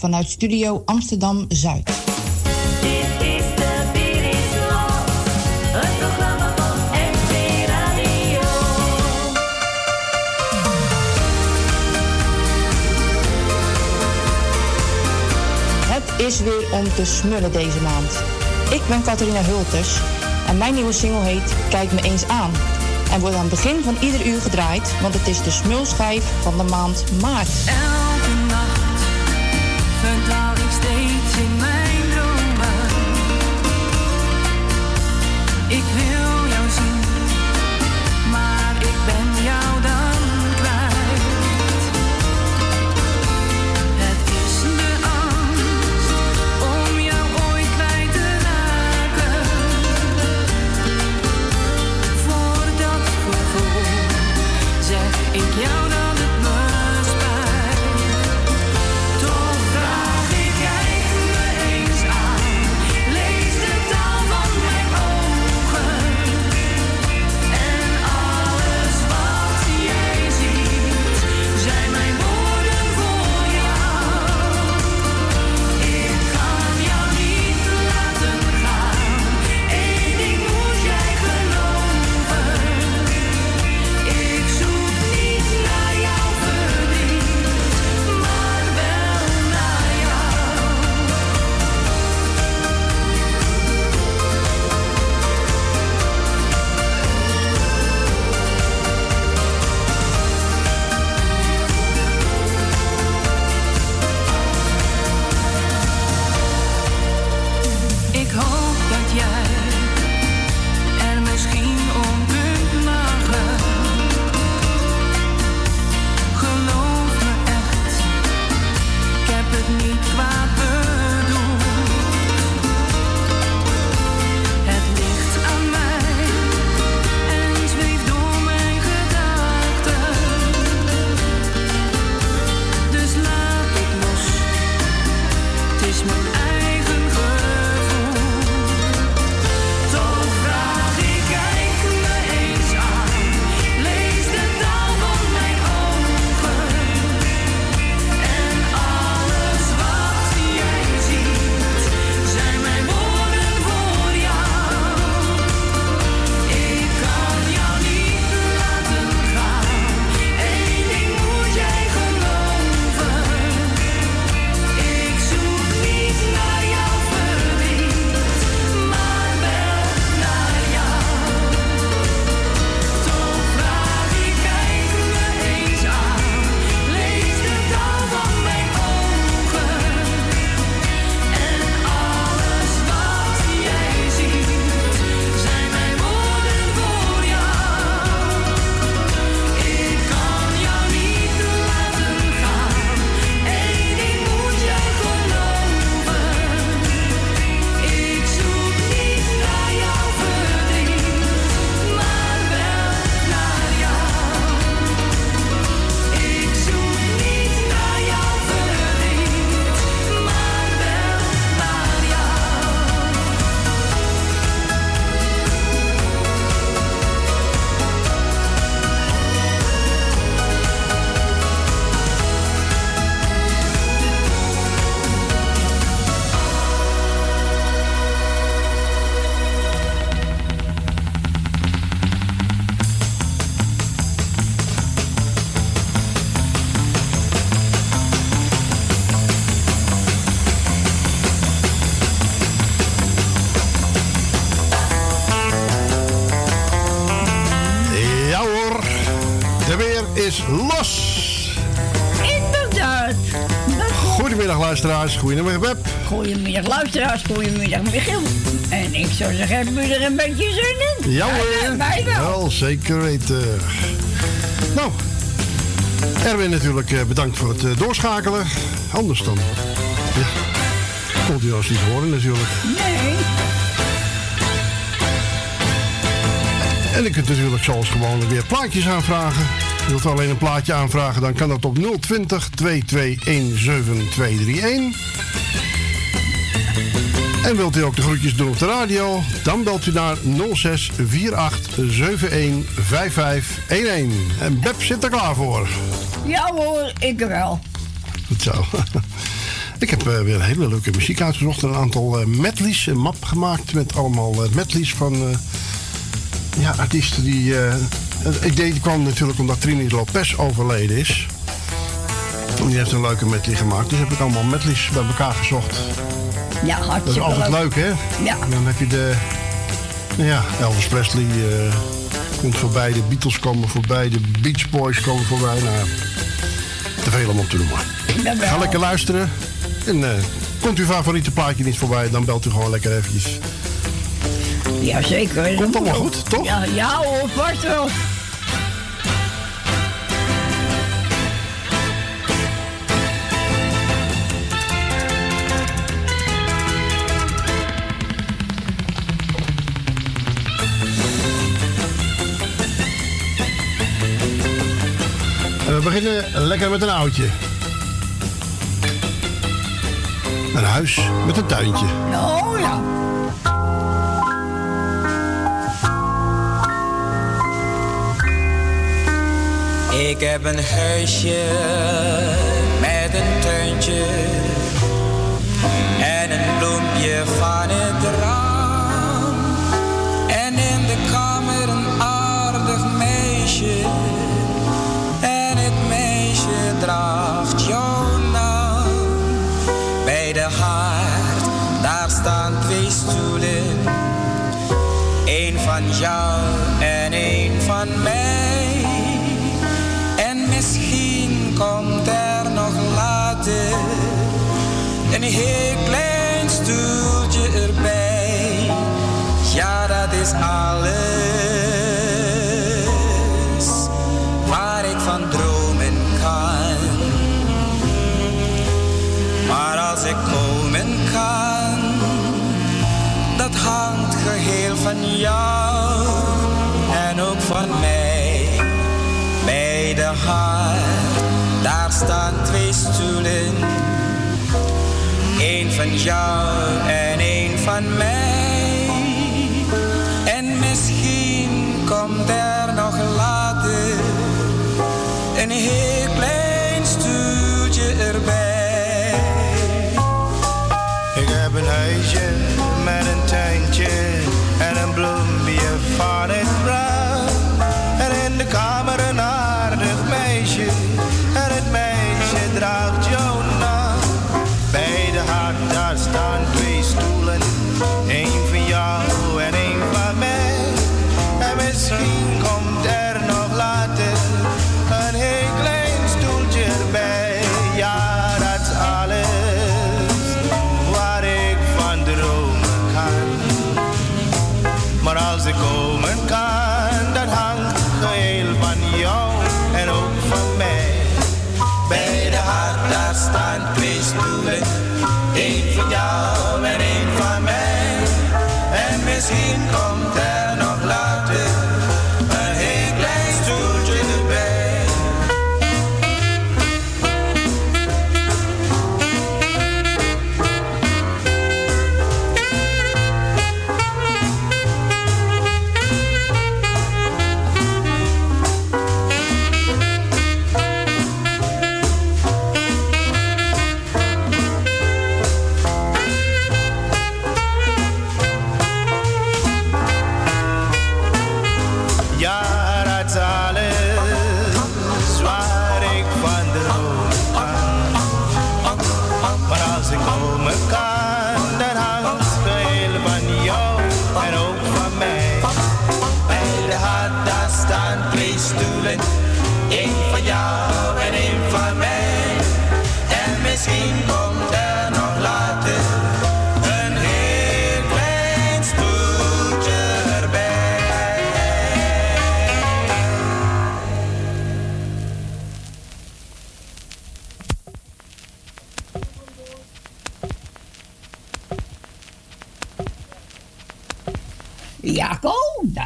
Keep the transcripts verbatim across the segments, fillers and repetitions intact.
vanuit Studio Amsterdam-Zuid. Dit is de Beer is Los, het programma van M G Radio. Het is weer om te smullen deze maand. Ik ben Katharina Hulters en mijn nieuwe single heet Kijk me eens aan. En wordt aan het begin van ieder uur gedraaid, want het is de smulschijf van de maand maart. Elke nacht verdwaal ik steeds in mijn dromen. Ik wil jou zien, maar ik ben jou dan kwijt. Het is de angst om jou ooit kwijt te raken. Voor dat gevoel zeg ik jou. Luisteraars, goedemiddag Web. Goedemiddag luisteraars, goedemiddag Michiel. En ik zou zeggen, hebben we er een beetje zin in? Ja hoor, wij wel. Wel, zeker weten. Nou, Erwin natuurlijk bedankt voor het doorschakelen. Anders dan, ja, komt u als niet horen natuurlijk. Nee. En u kunt natuurlijk zoals gewoon weer plaatjes aanvragen. Wilt u alleen een plaatje aanvragen, dan kan dat op nul twintig, twee twee een, zeven twee drie een. En wilt u ook de groetjes doen op de radio, dan belt u naar nul zes, vier acht, zeven een, vijf vijf een een. En Beb zit er klaar voor. Ja hoor, ik wel. Goed zo. Ik heb uh, weer een hele leuke muziek uitgezocht. Een aantal uh, medleys, een map gemaakt met allemaal uh, medleys van uh, ja, artiesten die... Uh, ik deed, die kwam natuurlijk omdat Trini Lopez overleden is. Die heeft een leuke medley gemaakt. Dus heb ik allemaal medleys bij elkaar gezocht. Ja, hartstikke leuk. Dat is altijd leuk, hè? Ja. En dan heb je de... Ja, Elvis Presley uh, komt voorbij. De Beatles komen voorbij. De Beach Boys komen voorbij. Nou, te veel om op te noemen. Ga lekker luisteren. En uh, komt uw favoriete plaatje niet voorbij, dan belt u gewoon lekker eventjes. Ja, zeker. Komt allemaal goed, toch? Ja, ja hoor, vast wel. We beginnen lekker met een oudje. Een huis met een tuintje. Oh ja. Ik heb een huisje met een tuintje en een bloempje van het raam en in de kamer een aardig meisje. Draagt jouw naam. Bij de haard, daar staan twee stoelen. Eén van jou en één van mij. En misschien komt er nog later een heel klein stoeltje erbij. Ja, dat is alles waar ik van dromen kan. Maar als ik komen kan, dat hangt geheel van jou en ook van mij. Bij de haard, daar staan twee stoelen. Eén van jou en één van mij. En misschien komt er nog later een heel klein stoeltje erbij. Een huisje met een tuintje en een bloempje van het raam. En in de kamer een aardig meisje en het meisje draagt jouw naam. Bij de haard daar staan twee stoelen, één van jou en één van mij. En misschien komt er nog later een heel klein stoeltje erbij. Ja, dat is alles. Als ik komen kan, dat hangt geheel van jou en ook van mij. Bij de haard, daar staan twee stoelen. Eén van jou en één van mij. En misschien komt er nog later een heel klein stoeltje erbij.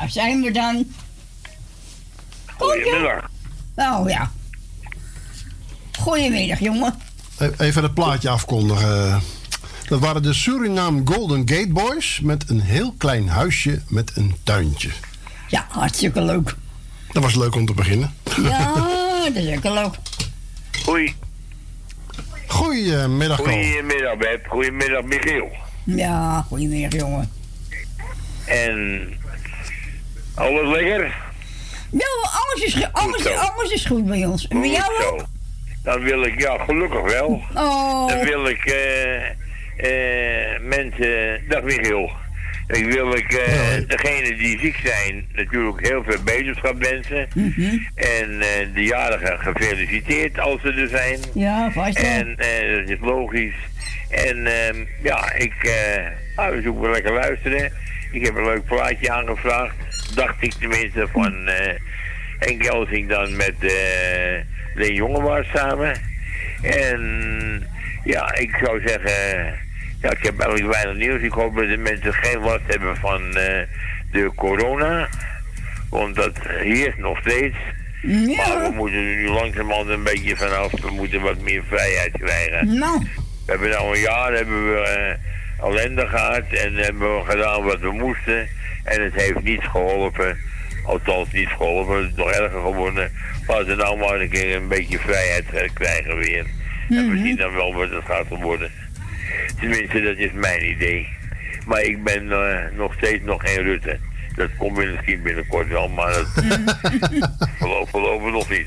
Zijn we dan? Goedemiddag. Oh ja. Goedemiddag, jongen. Even het plaatje afkondigen. Dat waren de Suriname Golden Gate Boys met een heel klein huisje met een tuintje. Ja, hartstikke leuk. Dat was leuk om te beginnen. Ja, dat is ook leuk. Hoi. Goedemiddag, Ko. Goedemiddag, Beb. Goedemiddag, Michiel. Ja, goedemiddag, jongen. En alles lekker? Ja, alles is, alles, alles is goed bij ons. En bij jou ook? Dan wil ik, ja, gelukkig wel. Oh. Dan wil ik uh, uh, mensen... Dag Michiel. Ik wil ik uh, degene die ziek zijn natuurlijk heel veel beterschap wensen. Mm-hmm. En uh, de jarigen gefeliciteerd als ze er zijn. Ja, vast wel. En uh, dat is logisch. En uh, ja, ik... Uh, ah, we zoeken lekker luisteren. Ik heb een leuk plaatje aangevraagd. Dacht ik tenminste van uh, Henk Elsink dan met... Uh, Leen Jongewaard samen. En ja, ik zou zeggen, ja, ik heb eigenlijk weinig nieuws. Ik hoop dat de mensen geen last hebben van uh, de corona. Want dat heerst nog steeds. Ja. Maar we moeten er nu langzamerhand een beetje vanaf. We moeten wat meer vrijheid krijgen. Nou. We hebben nou een jaar hebben we uh, ellende gehad en hebben we gedaan wat we moesten. En het heeft niets geholpen. Althans niet geholpen, het is nog erger geworden. Laten we nou maar een keer een beetje vrijheid krijgen weer. Mm-hmm. En we zien dan wel wat het gaat worden. Tenminste, dat is mijn idee. Maar ik ben uh, nog steeds nog geen Rutte. Dat komt misschien binnenkort wel, maar dat voorlopig nog niet.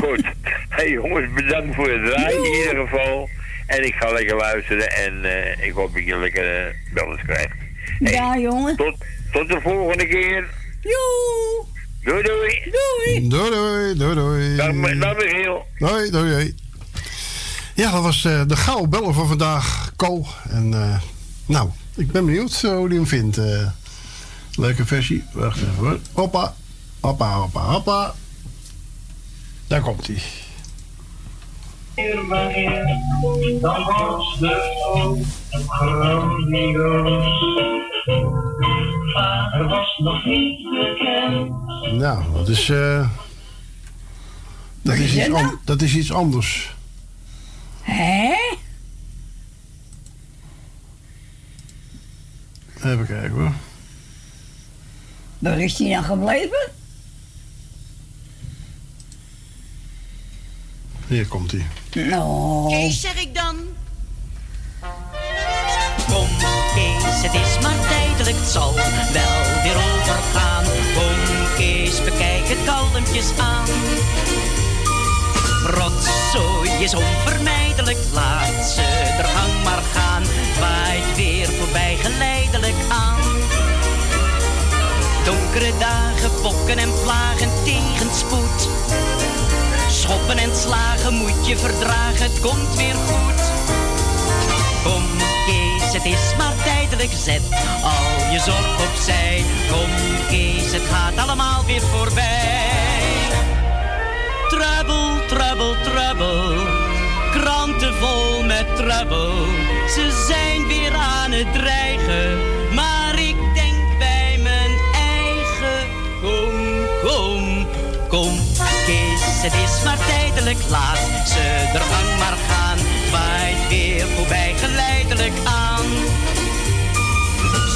Goed. Hey jongens, bedankt voor het draaien in ieder geval. En ik ga lekker luisteren en uh, ik hoop dat je lekker uh, bellers krijgt. Hey, ja, jongen. Tot, tot de volgende keer. Joe! Doei, doei! Doei! Doei, doei, doei! Dag, dag Michiel! Doei, doei, doei! Ja, dat was uh, de gouden bellen van vandaag, Ko. En uh, nou, ik ben benieuwd hoe die hem vindt. Uh, leuke versie. Wacht even hoor. Hoppa, hoppa, hoppa, hoppa. Daar komt hij. Dan was de oog groot niet roos. Vader was nog niet bekend. Nou, dat is, uh, dat, is iets an- dat is iets anders. Hé? Even kijken hoor. Waar is hij nou gebleven? Hier komt hij. No. Kees zeg ik dan. Kom Kees, het is maar tijdelijk, het zal wel weer overgaan. Kom Kees, bekijk het kalmpjes aan. Rotzooi is onvermijdelijk, laat ze er hang maar gaan. Waait weer voorbij geleidelijk aan. Donkere dagen, pokken en plagen, tegenspoed. Schoppen en slagen moet je verdragen, het komt weer goed. Kom Kees, het is maar tijdelijk, zet al je zorg opzij. Kom Kees, het gaat allemaal weer voorbij. Trouble, trouble, trouble, kranten vol met trouble. Ze zijn weer aan het dreigen, maar ik denk bij mijn eigen. Kom, kom, kom Kees, het is maar tijdelijk, laat ze er gang maar gaan. Waait weer voorbij geleidelijk aan.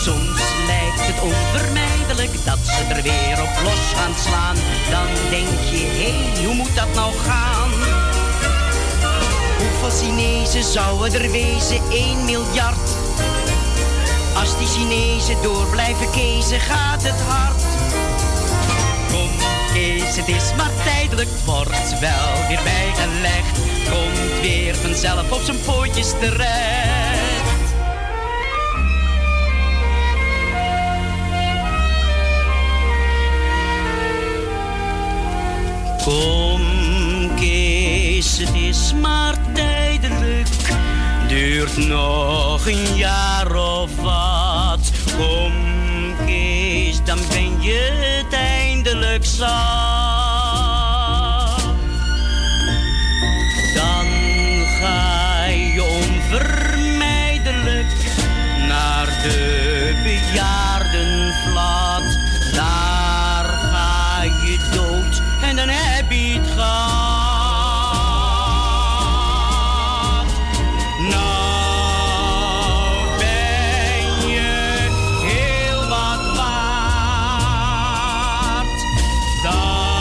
Soms lijkt het onvermijdelijk dat ze er weer op los gaan slaan. Dan denk je, hé, hey, hoe moet dat nou gaan? Hoeveel Chinezen zouden er wezen? één miljard. Als die Chinezen door blijven kezen, gaat het hard. Kom Kees, het is maar tijdelijk, wordt wel weer bijgelegd. Komt weer vanzelf op zijn pootjes terecht. Kom Kees, het is maar tijdelijk. Duurt nog een jaar of wat. Kom Kees, dan ben je het eindelijk zat. Vermijdelijk naar de bejaardenvlat. Daar ga je dood en dan heb je het gehad. Nou ben je heel wat waard. Daar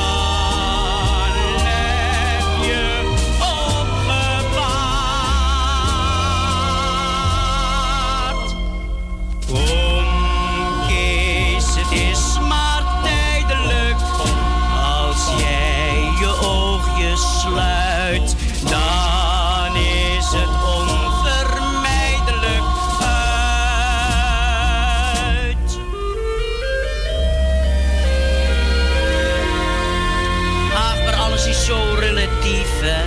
dieven.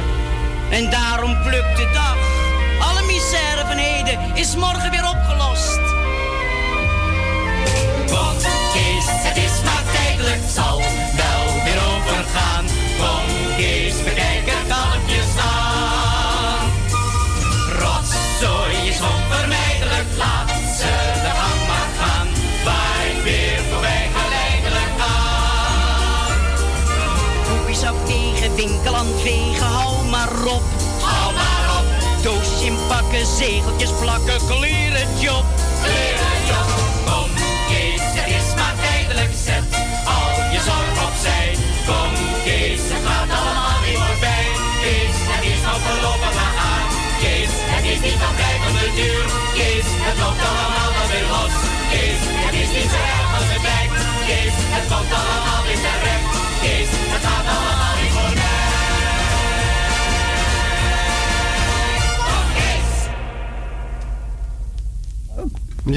En daarom plukt de dag. Alle misère van heden is morgen weer opgelost. Wat Kees, het is maar tijdelijk, zal wel weer overgaan. Kom Kees, bekijk het kalmpjes aan. Rotzooi is onvermijdelijk, laat ze de gang maar gaan. Waait weer voorbij geleidelijk aan. Koekjes af tegen winkel aan vegen, hou maar op. Hou maar op. Doos inpakken, zegeltjes plakken, kleren job. Kleren job. Kom Kees, het is maar tijdelijk, zet al je zorg opzij. Kom Kees, het gaat allemaal weer voorbij. Kees, het is nou voorlopig maar aan. Kees, het is niet van blijvende duur. Kees, het loopt allemaal wel weer los. Kees, het is niet zo erg als het lijkt. Kees, het komt allemaal weer terecht. Kees, het gaat allemaal weer voorbij.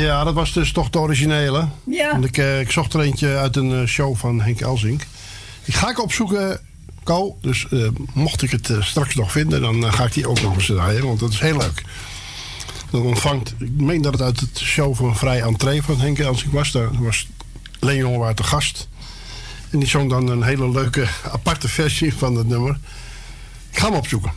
Ja, dat was dus toch de originele. Ja. Want ik, eh, ik zocht er eentje uit een show van Henk Elsink. Ik ga ik opzoeken, Ko. Dus eh, mocht ik het eh, straks nog vinden, dan eh, ga ik die ook nog eens draaien. Want dat is heel leuk. Dan ontvangt, ik meen dat het uit het show van Vrij Entree van Henk Elsink was. Daar was Leen Jongewaard de gast. En die zong dan een hele leuke, aparte versie van het nummer. Ik ga hem opzoeken.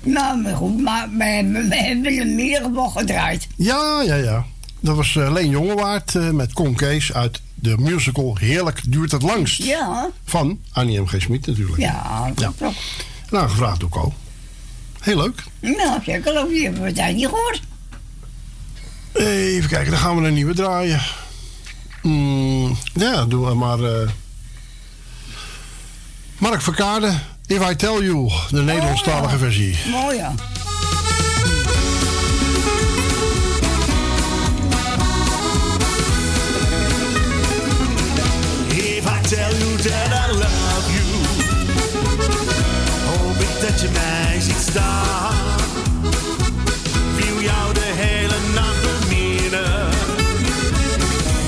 Nou, maar goed, maar we hebben, we hebben hem in ieder geval gedraaid. Ja, ja, ja. Dat was uh, Leen Jongewaard uh, met Con Kees uit de musical Heerlijk Duurt Het Langst. Ja. Van Annie M. G. Schmidt natuurlijk. Ja, dat klopt. Ja. Nou, gevraagd ook al. Heel leuk. Nou, zeker leuk. Die hebben we daar niet gehoord. Even kijken, dan gaan we een nieuwe draaien. Mm, ja, doen we maar... Uh, Mark Verkade... If I Tell You, de Nederlandstalige oh, versie. Mooi ja. If I tell you that I love you, hoop ik dat je mij ziet staan. Wil jou de hele nacht beminnen,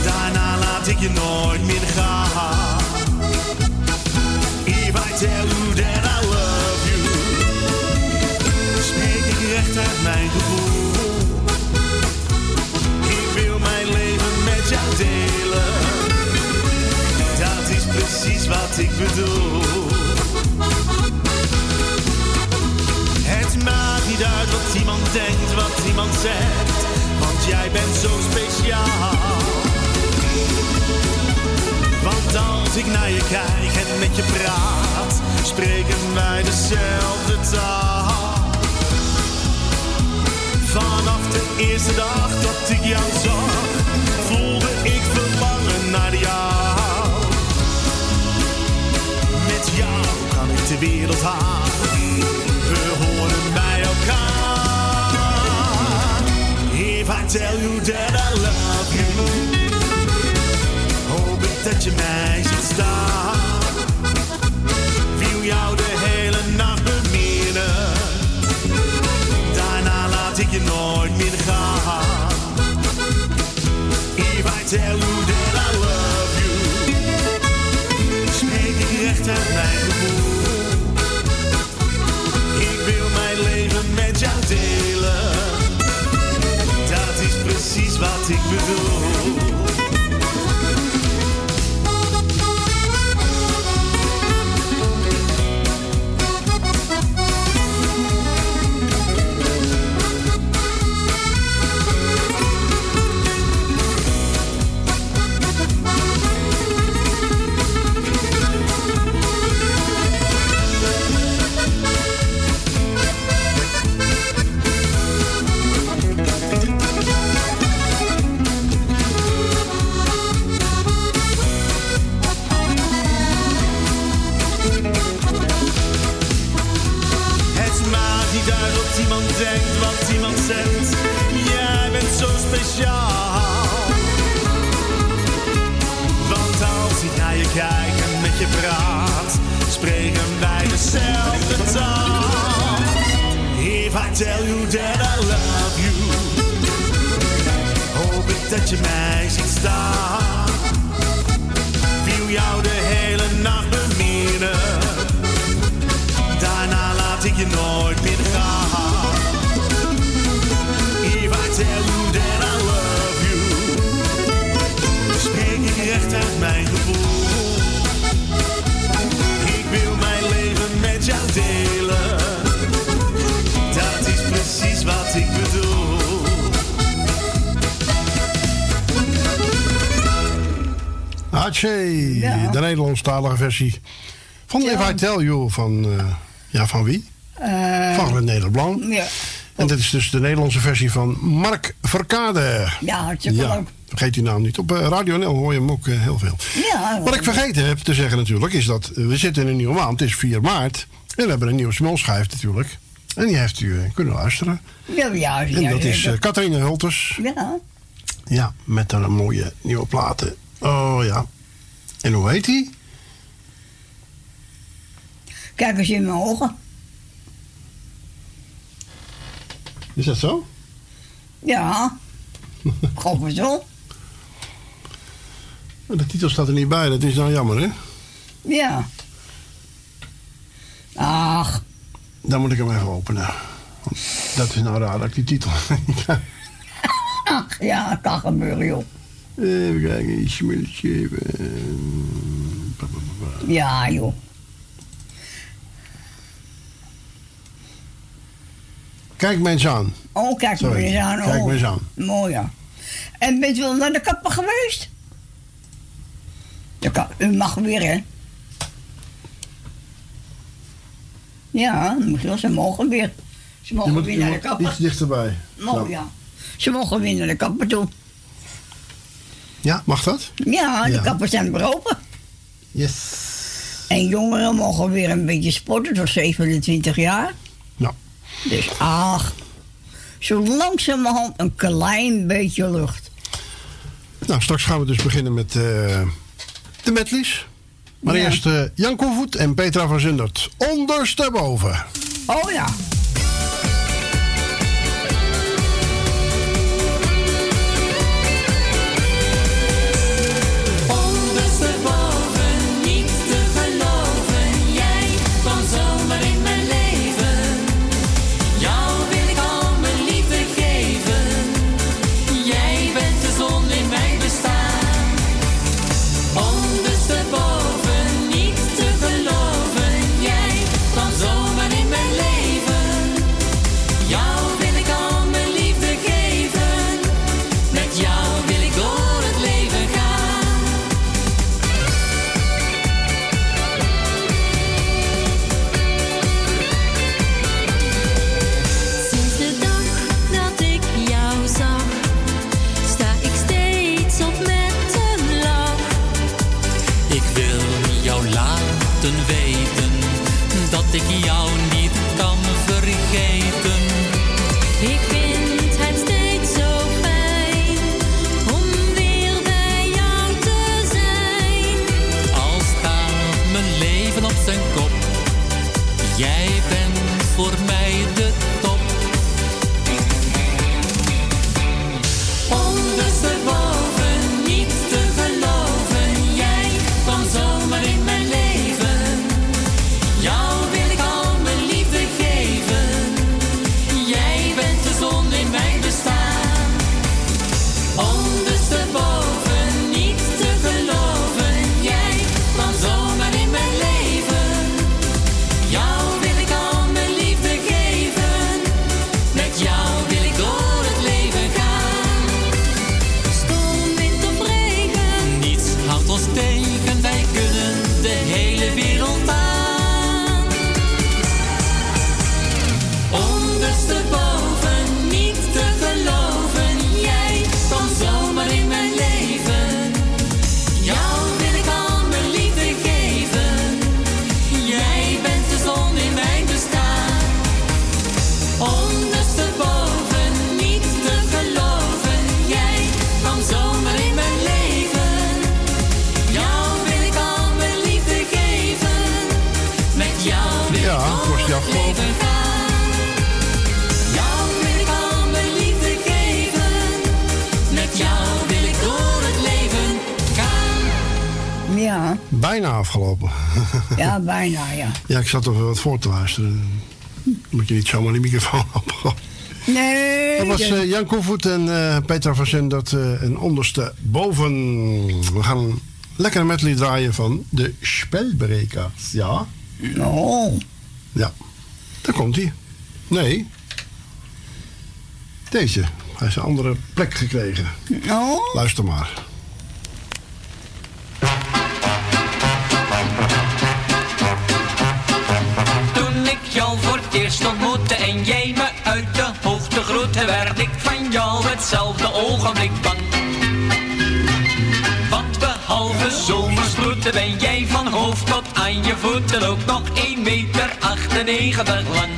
daarna laat ik je nooit meer gaan. If I tell you that I love you, spreek ik recht uit mijn gevoel. Ik wil mijn leven met jou delen, dat is precies wat ik bedoel. Het maakt niet uit wat iemand denkt, wat iemand zegt, want jij bent zo speciaal. Want als ik naar je kijk en met je praat, spreken wij dezelfde taal. Vanaf de eerste dag dat ik jou zag, voelde ik verlangen naar jou. Met jou kan ik de wereld aan, we horen bij elkaar. If I tell you that I love you, dat je mij ziet staan. Wil jou de hele nacht beminnen, daarna laat ik je nooit meer gaan. If I tell you that I love you, spreek ik recht uit mijn gevoel. Ik wil mijn leven met jou delen, dat is precies wat ik bedoel. dat ik je nooit meer ga. If I tell you that I love you, spreek ik recht uit mijn gevoel. Ik wil mijn leven met jou delen, dat is precies wat ik bedoel. Hatschee, ja. De Nederlandstalige versie van ja. If I Tell You van, uh, ja, van wie? Uh, van Red Nederblom. Ja. En dit is dus de Nederlandse versie van Mark Verkade. Ja, hartstikke ja. leuk. Vergeet die naam niet. Op uh, Radio N L hoor je hem ook uh, heel veel. Ja, wat ik vergeten heb te zeggen natuurlijk is dat uh, we zitten in een nieuwe maand. Het is vier maart en we hebben een nieuwe smulschijf natuurlijk. En die heeft u uh, kunnen luisteren. Ja, ja, ja. En dat is uh, Katharina Hulters. Ja. Ja, met een mooie nieuwe platen. Oh ja. En hoe heet die? Kijk eens in mijn ogen. Is dat zo? Ja. Gewoon maar zo. De titel staat er niet bij, dat is nou jammer, hè? Ja. Ach. Dan moet ik hem even openen. Dat is nou raar dat ik die titel. Ach ja, dat kan gebeuren, joh. Even kijken, iets smultje. Ja, joh. Kijk me eens aan. Oh, kijk me eens aan. Kijk me eens aan. Mooi, ja. En bent u wel naar de kapper geweest? De kapper, u mag weer, hè? Ja, dan moet je wel. Ze mogen weer. Ze mogen moet, weer naar de kapper. Iets dichterbij. Mooi, ja. Ze mogen weer naar de kapper toe. Ja, mag dat? Ja, de ja. kappers zijn beropen. Yes. En jongeren mogen weer een beetje sporten tot zevenentwintig jaar. Nou. Dus ach, zo langzamerhand een klein beetje lucht. Nou, straks gaan we dus beginnen met uh, de medleys. Maar ja. eerst uh, Jan Koevoet en Petra van Zundert. Ondersteboven. Oh ja. Bijna afgelopen. Ja, bijna, ja. Ja, ik zat toch wel wat voor te luisteren. Moet je niet zomaar die microfoon opgooien. Nee. Dat was uh, Jan Koevoet en uh, Petra van Zendert uh, en onderste boven. We gaan een lekkere medley draaien van de Spelbrekers. Ja. No. Ja. Daar komt hij. Nee. Deze. Hij is een andere plek gekregen. No. Luister maar. Toen ik jou voor het eerst ontmoette en jij me uit de hoofden groette, werd ik van jou hetzelfde ogenblik bang. Want behalve zomersproeten ben jij van hoofd tot aan je voeten ook nog één meter achtennegentig lang.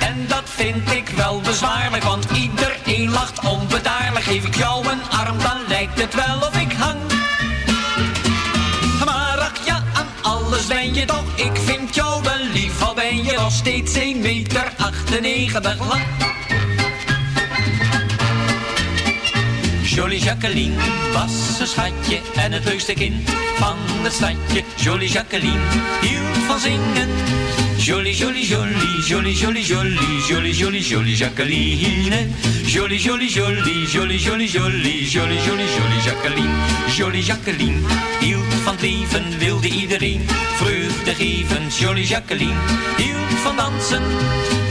En dat vind ik wel bezwaarlijk, want iedereen lacht onbedaarlijk. Geef ik jou een arm, dan lijkt het wel of ik hang. Maar ach ja, aan alles ben je toch, ik vind jou wel lief, al ben je nog steeds één meter achtennegentig lang. Jolie Jacqueline was een schatje en het leukste kind van het stadje. Jolie Jacqueline hield van zingen. Jolie, jolie, jolie, jolie, jolie, jolie, jolie, jolie, jolie Jacqueline. Jolie, jolie, jolie, jolie, jolie, jolie, jolie, jolie, jolie Jacqueline. Jolie Jacqueline hield van het leven, wilde iedereen vreugde geven. Jolie Jacqueline hield van dansen.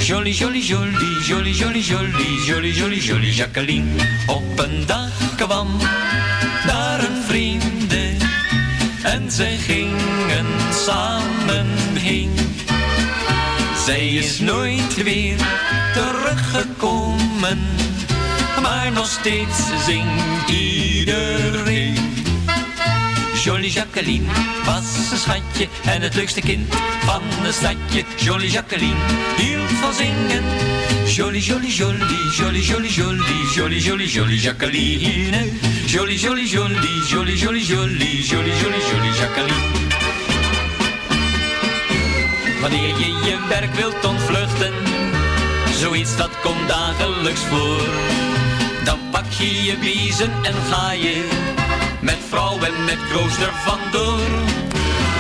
Jolie, jolie, jolie, jolie, jolie, jolie, jolie, jolie, jolie Jacqueline. Op een dag kwam daar een vriendin en zij gingen samen heen. Zij is nooit weer teruggekomen, maar nog steeds zingt iedereen. Jolie Jacqueline was een schatje en het leukste kind van het stadje. Jolie Jacqueline hield van zingen. Jolie, jolie, jolie, jolie, jolie, jolie, jolie, jolie, jolie Jacqueline. Jolie, jolie, jolie, jolie, jolie, jolie, jolie, jolie, jolie Jacqueline. Wanneer je je werk wilt ontvluchten, zoiets dat komt dagelijks voor, dan pak je je biezen en ga je met vrouw en met kroos er vandoor.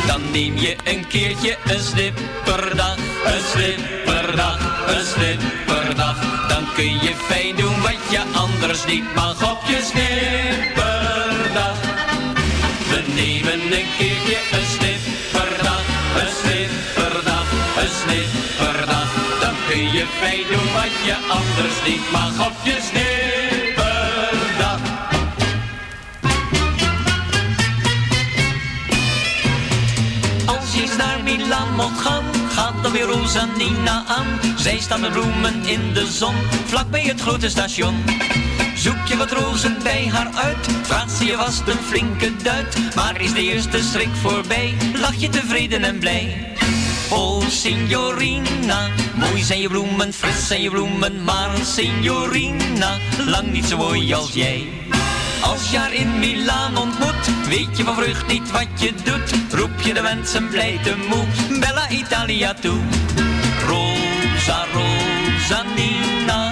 Dan neem je een keertje een slipperdag, een slipperdag, een slipperdag. Dan kun je fijn doen wat je anders niet mag op je slipperdag. We nemen een keertje een slipperdag, een slipperdag, een slipperdag. Dan kun je fijn doen wat je anders niet mag op je slipperdag. Naar Milaan moet gaan, gaat dan weer Rosanina aan. Zij staan met bloemen in de zon, vlak bij het grote station. Zoek je wat rozen bij haar uit, vraagt ze je was een flinke duit. Maar is de eerste schrik voorbij, lach je tevreden en blij. Oh, signorina, mooi zijn je bloemen, fris zijn je bloemen. Maar signorina, lang niet zo mooi als jij. Als je haar in Milaan ontmoet, weet je van vreugd niet wat je doet. Roep je de mensen blij te moe, Bella Italia toe. Rosa, Rosanina,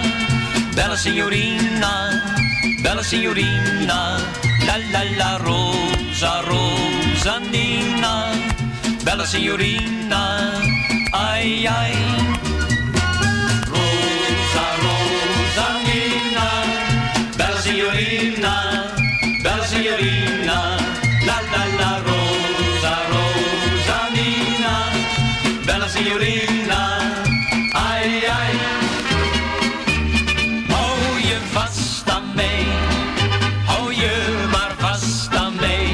Bella Signorina, Bella Signorina. La la la, Rosa, Rosanina, Bella Signorina, ai ai. Rosa, Rosanina, Bella Signorina. Signorina, la la la, Rosa, Rosanina, bella signorina, ai ai. Hou je vast aan mij, hou je maar vast aan mij.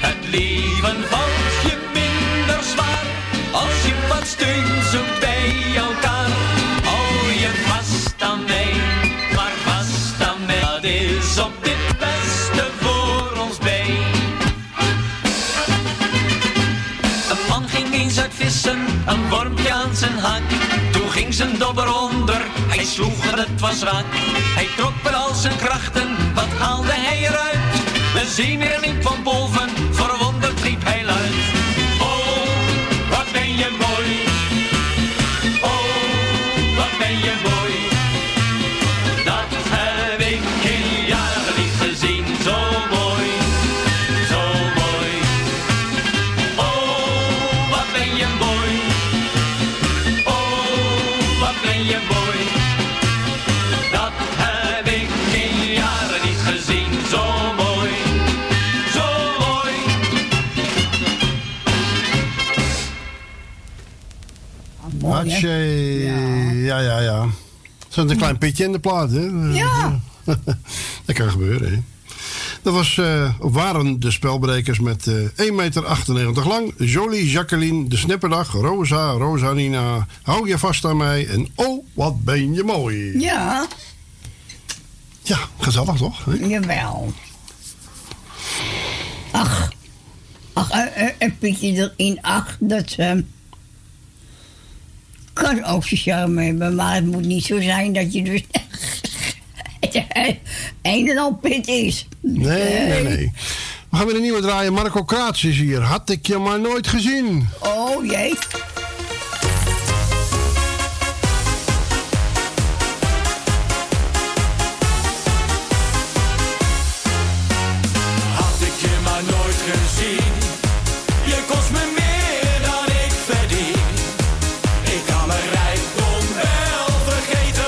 Het leven valt je minder zwaar, als je wat steun zoekt bij elkaar. Hou je vast aan mij, maar vast aan mij, dat is op dit vissen, een wormpje aan zijn haak. Toen ging zijn dobber onder, hij sloeg en het was raak. Hij trok met al zijn krachten, wat haalde hij eruit? Een zeemeerling kwam boven, verwonderd riep hij luid. Oh, wat ben je mooi. Oh, wat ben je mooi. Dat heb ik geen jaren niet gezien, zo mooi. Zo mooi. mooi, hè? Ja, ja, ja. ja. Er zat een klein pitje in de plaat, hè? Ja. Dat kan gebeuren, hè? Dat was, uh, waren de spelbrekers met uh, één meter achtennegentig lang. Jolie, Jacqueline, De Snipperdag, Rosa, Rosanina, Hou je vast aan mij en oh, wat ben je mooi. Ja. Ja, gezellig toch? Hè? Jawel. Ach, ach een beetje erin, ach, dat uh, kan ook zijn charme hebben, maar het moet niet zo zijn dat je dus... Eén en al pit is. Nee, nee, nee. We gaan weer een nieuwe draaien. Marco Kraats is hier. Had ik je maar nooit gezien. Oh jee. Had ik je maar nooit gezien. Je kost me meer dan ik verdien. Ik kan me rijkdom wel vergeten.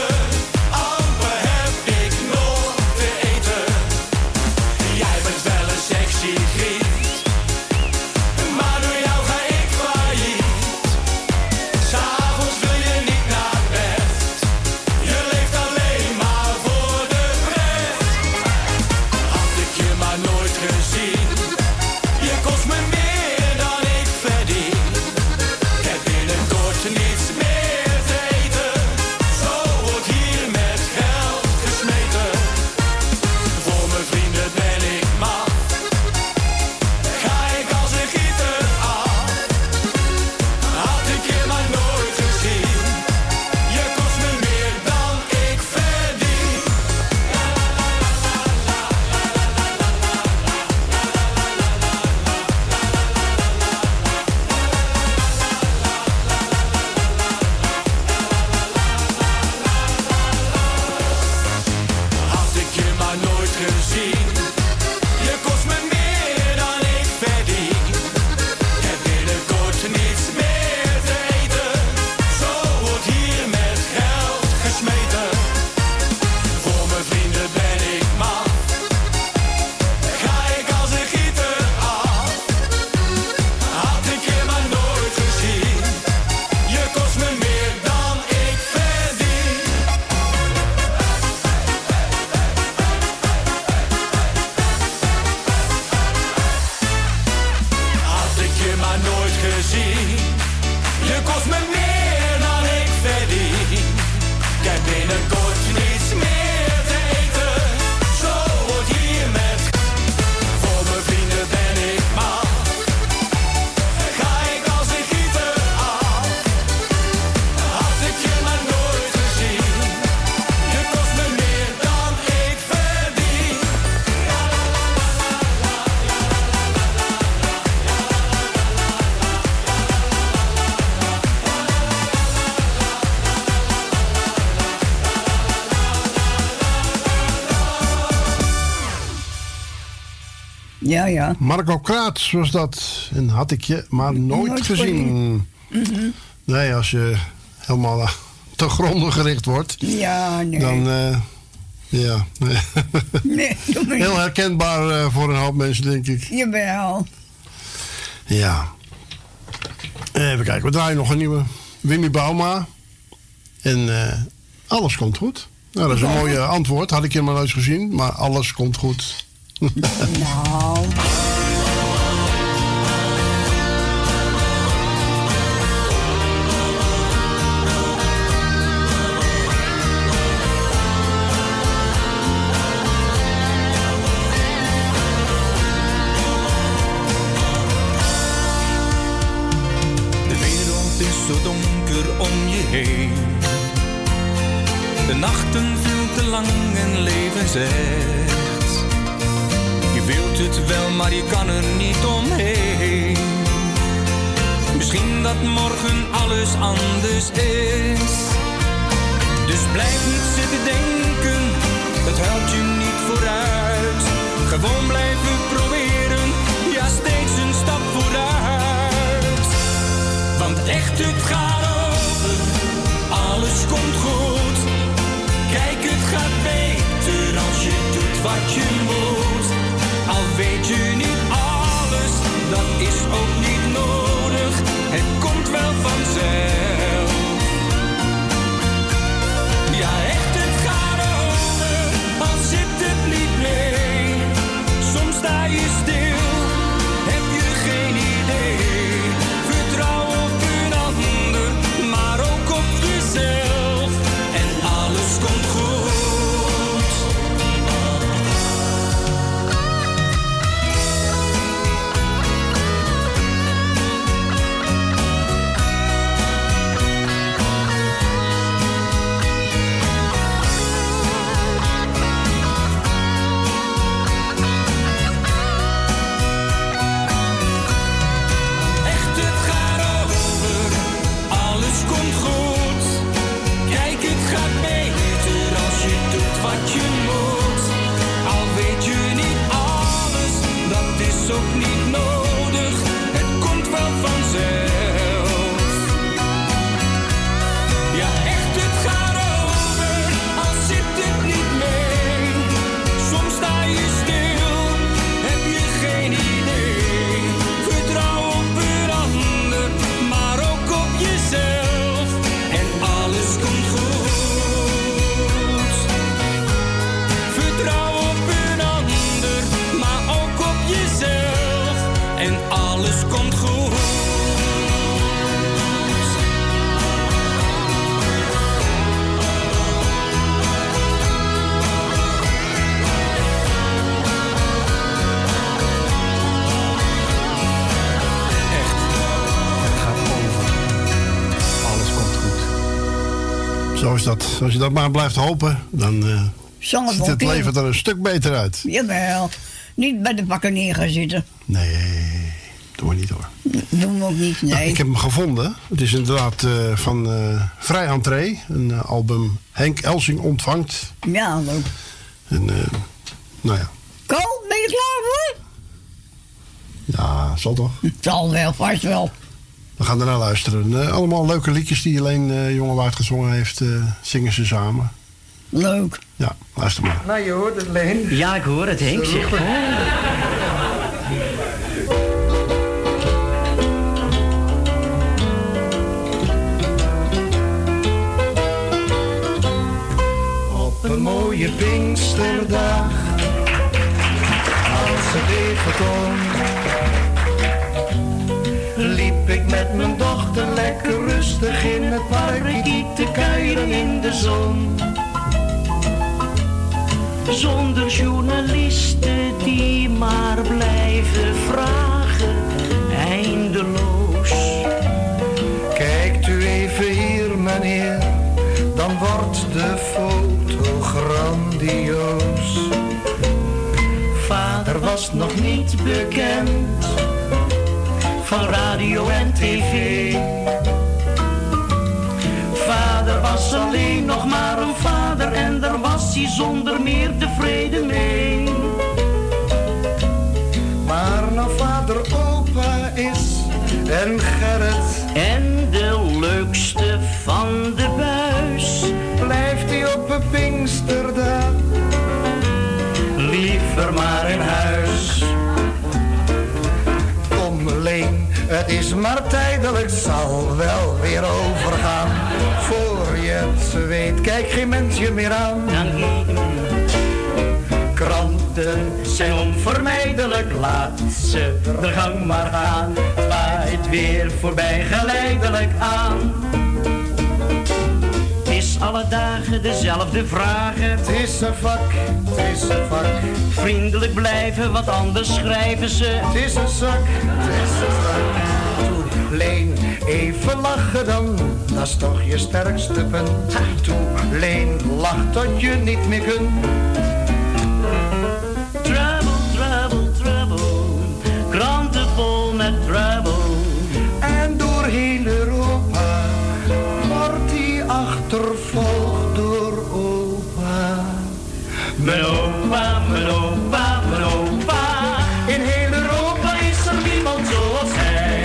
Ja, ja. Marco Kraats was dat. En had ik je maar nooit, nooit gezien. Mm-hmm. Nee, als je helemaal uh, te gronden gericht wordt. Ja, nee. Dan, uh, ja. Nee. Nee, heel herkenbaar uh, voor een hoop mensen, denk ik. Jawel. Ja. Even kijken, we draaien nog een nieuwe. Wimmy Bauma. En uh, alles komt goed. Nou, dat is een ja. mooie antwoord. Had ik je maar nooit gezien. Maar alles komt goed. Nou. De wereld is zo donker om je heen. De nachten veel te lang en leven zegt. Je wilt het wel, maar je kan er niet omheen. Misschien dat morgen alles anders is. Dus blijf niet zitten denken, het helpt je niet vooruit. Gewoon blijven proberen, ja steeds een stap vooruit. Want echt het gaat over, alles komt goed. Kijk, het gaat beter als je doet wat je moet. Al weet je niet alles, dat is ook niet nodig. Het komt wel vanzelf. Zo is dat. Als je dat maar blijft hopen, dan uh, ziet het leven er een stuk beter uit. Jawel. Niet bij de bakker neer gaan zitten. Nee, doen we niet hoor. Doen we ook niet, nee. Nou, ik heb hem gevonden. Het is inderdaad uh, van uh, Vrij Entree. Een uh, album Henk Elsink ontvangt. Ja, leuk. En, uh, nou ja. Ko, ben je klaar hoor? Ja, zal toch? Het zal wel, vast wel. We gaan daarna luisteren. Uh, allemaal leuke liedjes die Leen uh, Jongewaard gezongen heeft. Uh, zingen ze samen. Leuk. Ja, luister maar. Nou, je hoort het, Leen. Ja, ik hoor het, Henk. Zeg maar. Op een mooie Pinksterdag, als het even kon, liep ik met mijn dochter lekker rustig in het parkje te kuieren in de zon. Zonder journalisten die maar blijven vragen, eindeloos. Kijkt u even hier, meneer, dan wordt de foto grandioos. Vader was nog niet bekend van radio en tv. Vader was alleen nog maar een vader en daar was hij zonder meer tevreden mee. Maar nou vader opa is en Gerrit en de leukste van de buis, blijft hij op een Pinksterdag liever maar in huis. Kom Leen, het is maar tijdelijk, zal wel weer overgaan. Voor je het weet, kijk geen mensje meer aan. Kranten zijn onvermijdelijk, laat ze de gang maar gaan. Waait weer voorbij geleidelijk aan. Het is alle dagen dezelfde vragen. Het is een vak, het is een vak. Vriendelijk blijven, wat anders schrijven ze. Het is een zak, het is een zak. Leen, even lachen dan, dat is toch je sterkste punt. Toe, Leen, lach tot je niet meer kunt. Trouble, trouble, trouble, kranten vol met trouble. En door heel Europa wordt hij achtervolgd door opa. Mijn opa, mijn opa, mijn opa. In heel Europa is er niemand zoals hij.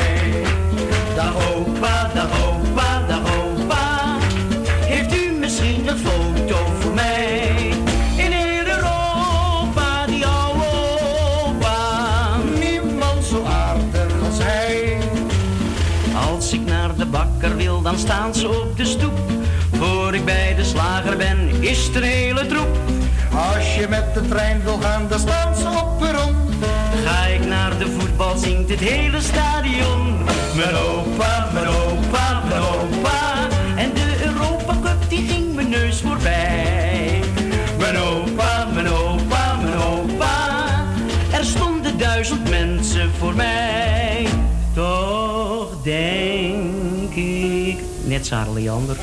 Dag opa, dag opa, dag opa, heeft u misschien een foto voor mij? In heel Europa, die oude opa, niemand zo aardig als hij. Als ik naar de bakker wil, dan staan ze op de stoep. Voor ik bij de slager ben, is er een hele troep. Als je met de trein wil gaan, dan staan ze op en om. Ga ik naar de voetbal, zingt het hele stadion. Mijn opa, mijn opa, mijn opa. En de Europa Cup, die ging mijn neus voorbij. Mijn opa, mijn opa, mijn opa. Er stonden duizend mensen voor mij. Toch denk ik... Net Sarah Leander.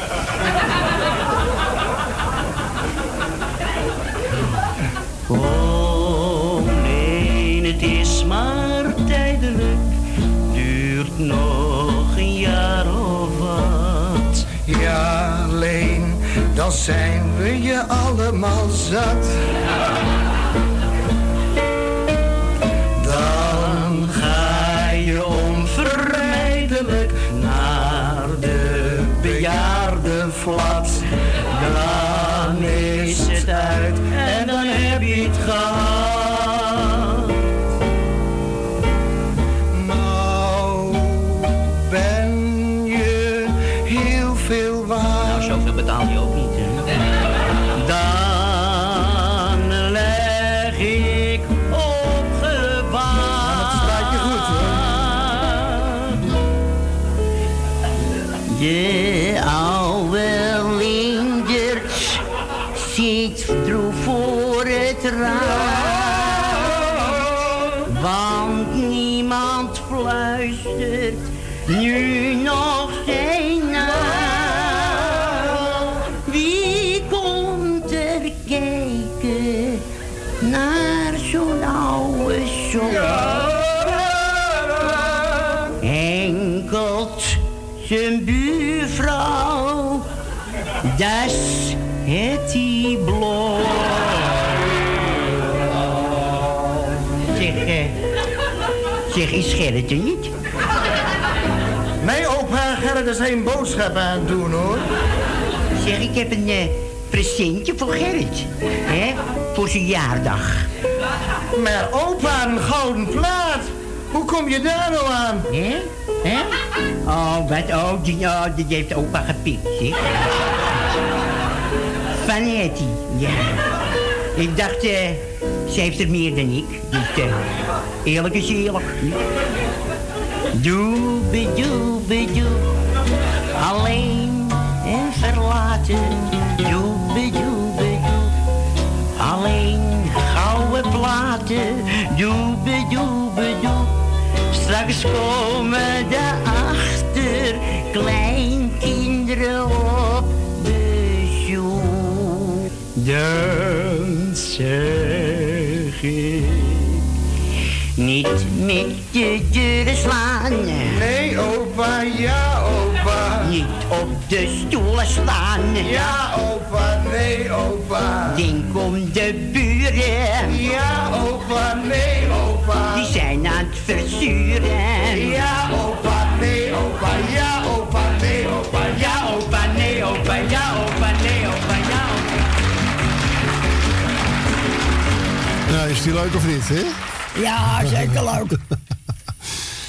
Oh nee, het is maar tijdelijk. Duurt nog een jaar of wat. Ja, Leen, dan zijn we je allemaal zat. Dan ga je onvermijdelijk naar de bejaardenplaats. Dan is het uit en dan heb je het gehad. Nou, ben je heel veel waard. Nou, zoveel betaal je ook niet, hè? Dan leg ik opgewaard. Dat staat je goed, hoor. Je oude linders zit droef voor het raam, want niemand fluistert nu nog geen naam. zijn buurvrouw, das het die blauw. Zeg, eh, zeg, is Gerrit er niet? Mijn opa Gerrit is geen boodschap aan het doen, hoor. Zeg, ik heb een eh, presentje voor Gerrit, hè, voor zijn jaardag. Maar opa, een gouden plaat. Hoe kom je daar nou aan? Hè? Hè? Oh, wat? Oh, die, oh, die heeft opa gepikt, hè? Van Hetty, ja. Ik dacht, uh, ze heeft er meer dan ik. Dus, uh, eerlijk is eerlijk. Doebe, doebe, doebe. Alleen en verlaten. Doebe, doebe, doebe. Alleen gouden platen. Doebe, doebe, doebe. Straks komen de achter kleinkinderen op bezoek. Dan zeg ik niet met de deuren slaan. Nee, opa, ja, opa. Niet op de stoelen staan. Ja, opa, nee, opa. Denk om de buren. Ja, opa, nee, opa. Die zijn aan het verzuren. Ja, opa, nee, opa. Ja, opa, nee, opa. Ja, opa, nee, opa. Ja, opa, nee, opa. Ja, opa. Nou, is die leuk of niet, hè? Ja, zeker leuk.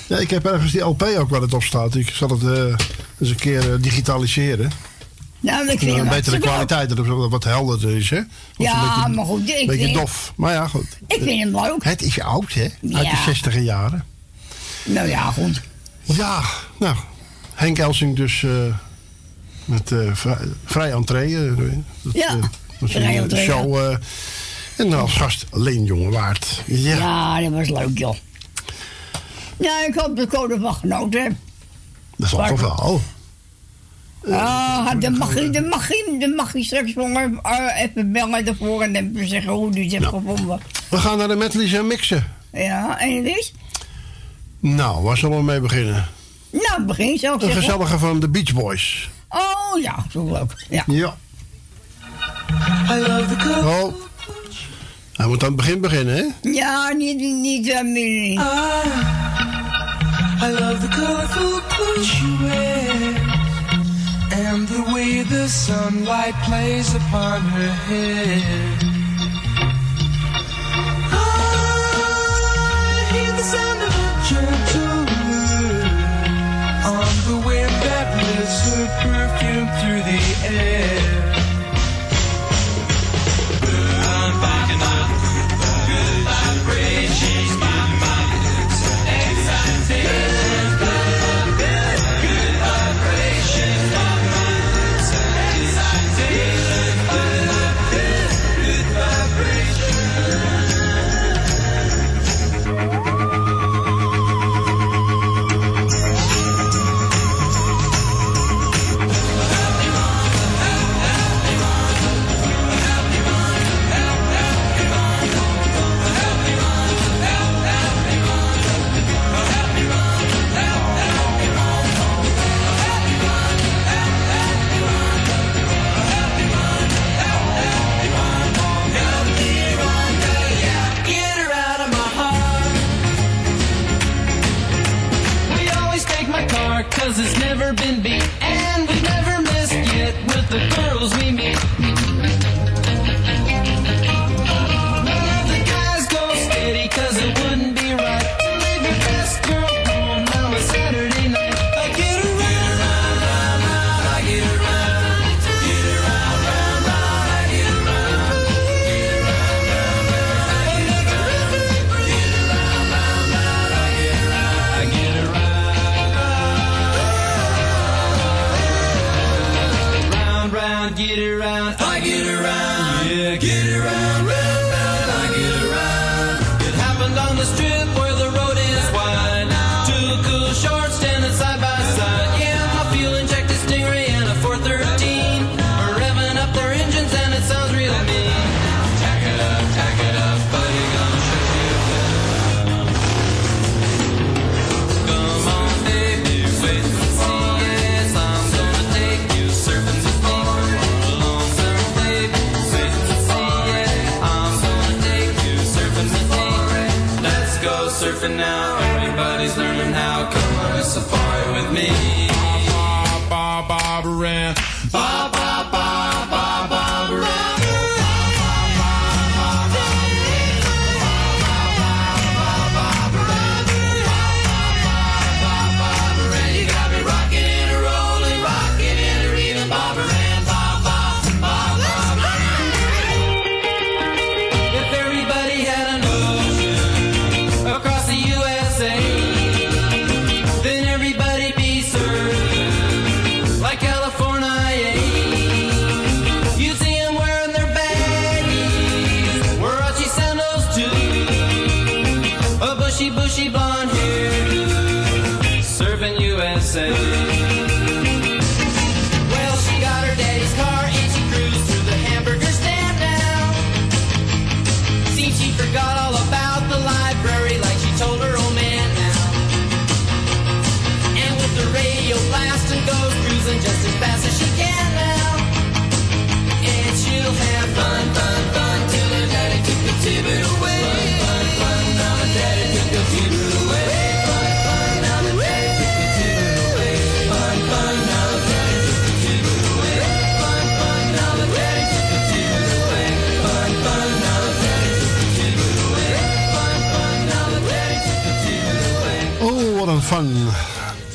Ja, ik heb ergens die L P ook waar het op staat. Ik zal het uh, eens een keer uh, digitaliseren. Nou, dat klinkt een betere kwaliteit, dat het wat helderder is, hè? Of ja, beetje, maar goed. Een beetje vind... dof. Maar ja, goed. Ik vind hem leuk. Het is oud, hè? Ja. Uit de zestiger jaren. Nou ja, goed. Ja, nou. Henk Elsink dus uh, met uh, Vrij Entree. Uh, dat, ja, uh, was Vrij een Entree. Show, uh, en als gast Leen Jongewaard. Ja. Ja, dat was leuk, joh. Ja, ik hoop dat ik er van genoten heb. Dat zal toch wel. Ah, dan mag je, dan mag je, dan mag je straks maar even bellen ervoor en dan zeggen hoe die het heeft gevonden. We gaan naar de medleys en mixen. Ja, en het is? Nou, waar zullen we mee beginnen? Nou, begin zo. Een gezellige van The Beach Boys. Oh ja, zo leuk. Ja. Ja. Oh. Hij moet aan het begin beginnen, hè? Ja, niet, niet, uh, meer niet. Ah, I love the colorful clothes you wear and the way the sunlight plays upon her hair. I hear the sound of a gentle wind on the wind that lifts her perfume through the air. Cause it's never been beat, and we've never missed yet with the girls we meet. None of the guys go steady cause it wouldn't be right to leave your best girl home on a Saturday night. I get around, I get around, get around, I get around, get around, get around, I get around. Get around, I get around, yeah, get around, round, round, I get around. It happened on the strip where the road is wide. Two cool shorts standing side by side. Yeah, I feel injected Stingray and a four thirteen. We're revving up their engines and it sounds real mean. Tack it up, tack it up, buddy, gonna show you down. Come on, baby, wait and see. Barbara. Ba ba ba ba Barbara.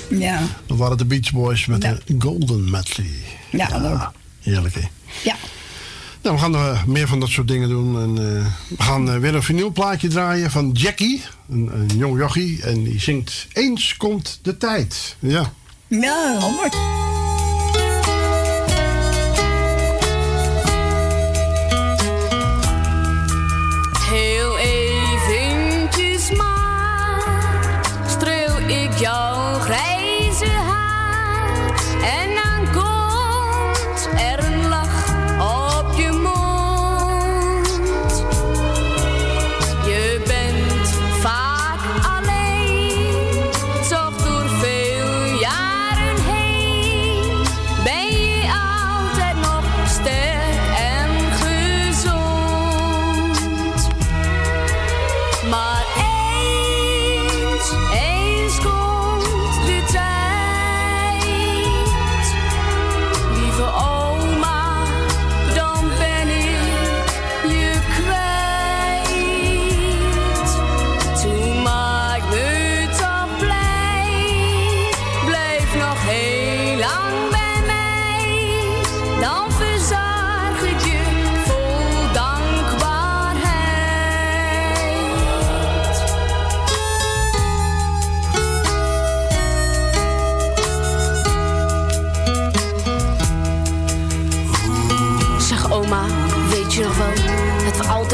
Ja. Dan waren de Beach Boys met ja. de Golden Medley. Ja, ja. Dat heerlijk, hè? Ja. Nou, we gaan nog meer van dat soort dingen doen. En, uh, we gaan uh, weer een vinyl plaatje draaien van Jackie, een, een jong jochie. En die zingt Eens komt de tijd. Ja. Ja, honderd. Heel eventjes maar streel ik jouw grijze haar en dan komt er een lach op je mond. Je bent vaak alleen, toch door veel jaren heen ben je altijd nog sterk en gezond. Maar eens, eens komt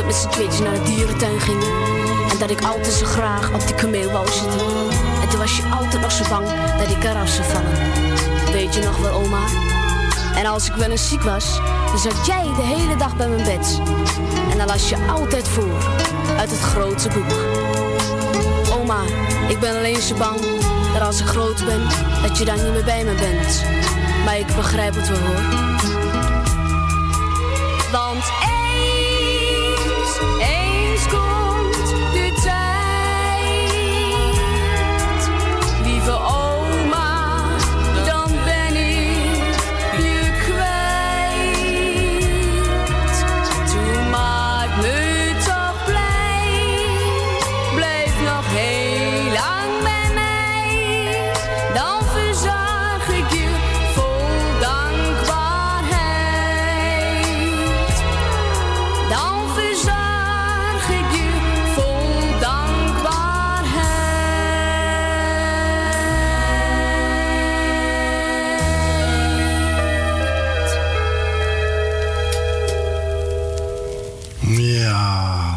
met z'n tweetjes naar de dierentuin gingen. En dat ik altijd zo graag op die kameel wou zitten. En toen was je altijd nog zo bang dat ik eraf zou vallen. Weet je nog wel, oma? En als ik wel eens ziek was, dan zat jij de hele dag bij mijn bed. En dan las je altijd voor, uit het grote boek. Oma, ik ben alleen zo bang dat als ik groot ben, dat je dan niet meer bij me bent. Maar ik begrijp het wel, hoor. Want eens komt de tijd, lieve oma, dan ben ik je kwijt. Toen maak me toch blij, blijf nog heel lang bij mij, dan verzorg ik je vol dankbaarheid. Dan verzorg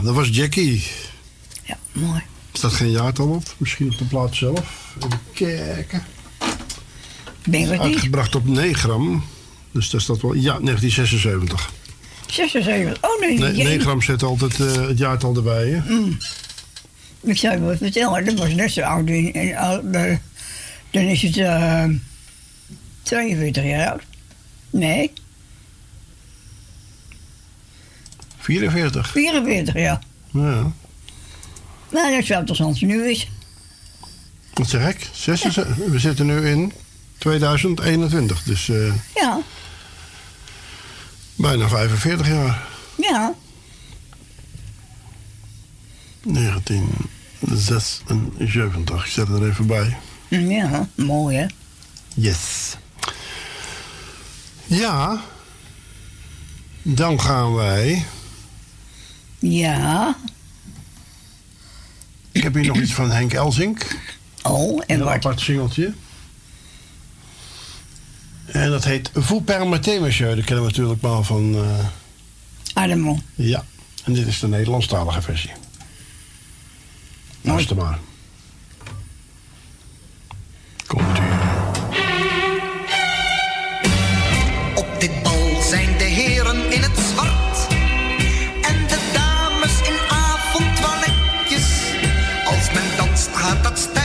dat was Jackie. Ja, mooi. Staat geen jaartal op? Misschien op de plaat zelf. Even kijken. Ben ik uitgebracht op negen gram. Dus dat staat wel... Ja, negentien zesenzeventig. zesenzeventig? Oh nee. nee negen gram zet altijd uh, het jaartal erbij, hè? Mm. Ik zou je wel vertellen. Dat was net zo oud. En, dan is het uh, tweeënveertig jaar oud. Nee. vierenveertig. vierenveertig, ja. Ja. Nou, dat zou toch anders nu is. Wat zeg ik? zes, ja. We zitten nu in tweeduizend eenentwintig, dus uh, ja. Bijna vijfenveertig jaar. Ja. negentien zesenzeventig, ik zet er even bij. Ja, mooi hè? Yes. Ja. Dan gaan wij... Ja. Ik heb hier nog iets van Henk Elsink. Oh, en wat? Een apart singeltje. En dat heet Vous permettez, monsieur. Dat kennen we natuurlijk maar van... Uh... Adamo. Ja. En dit is de Nederlandstalige versie. Luister maar. Komt u. Op dit bal zijn de heren in het zwart. En de dames in avondtoiletjes. Als men danst gaat dat staan.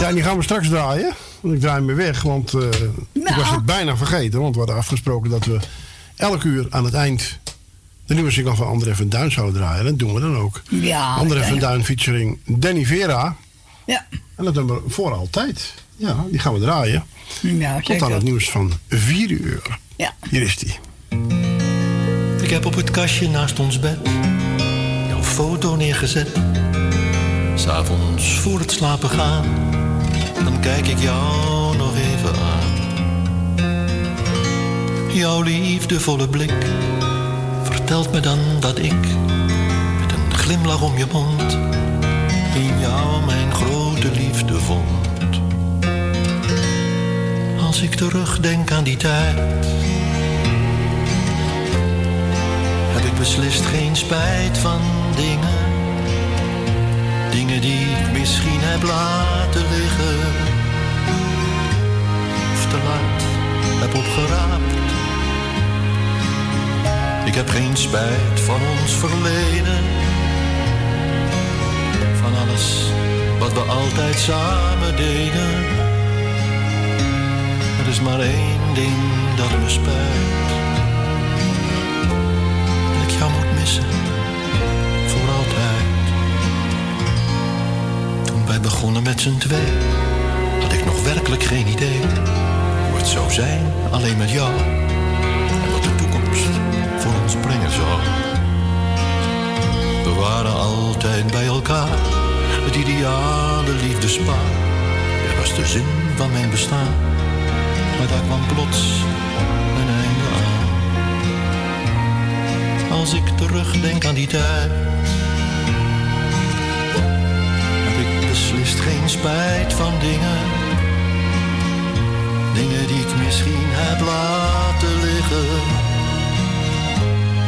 Ja, en die gaan we straks draaien. Want ik draai hem weer weg, want uh, nou. Ik was het bijna vergeten. Want we hadden afgesproken dat we elk uur aan het eind... de nieuwe single van André van Duin zouden draaien. Dat doen we dan ook. Ja, André van Duin featuring Danny Vera. Ja. En dat nummer Voor Altijd. Ja, die gaan we draaien. Ja, tot aan het nieuws van vier uur. Ja. Hier is die. Ik heb op het kastje naast ons bed jouw foto neergezet. 'S Avonds voor het slapen gaan, dan kijk ik jou nog even aan. Jouw liefdevolle blik vertelt me dan dat ik, met een glimlach om je mond, in jou mijn grote liefde vond. Als ik terugdenk aan die tijd, heb ik beslist geen spijt van dingen. Dingen die ik misschien heb laten liggen, of te laat heb opgeraapt. Ik heb geen spijt van ons verleden, van alles wat we altijd samen deden. Er is maar één ding dat me spijt, dat ik jou moet missen voor altijd. Wij begonnen met z'n twee, had ik nog werkelijk geen idee hoe het zou zijn, alleen met jou, en wat de toekomst voor ons brengen zou. We waren altijd bij elkaar, het ideale liefdespaar. Er was de zin van mijn bestaan, maar daar kwam plots een einde aan. Als ik terugdenk aan die tijd, beslist geen spijt van dingen, dingen die ik misschien heb laten liggen,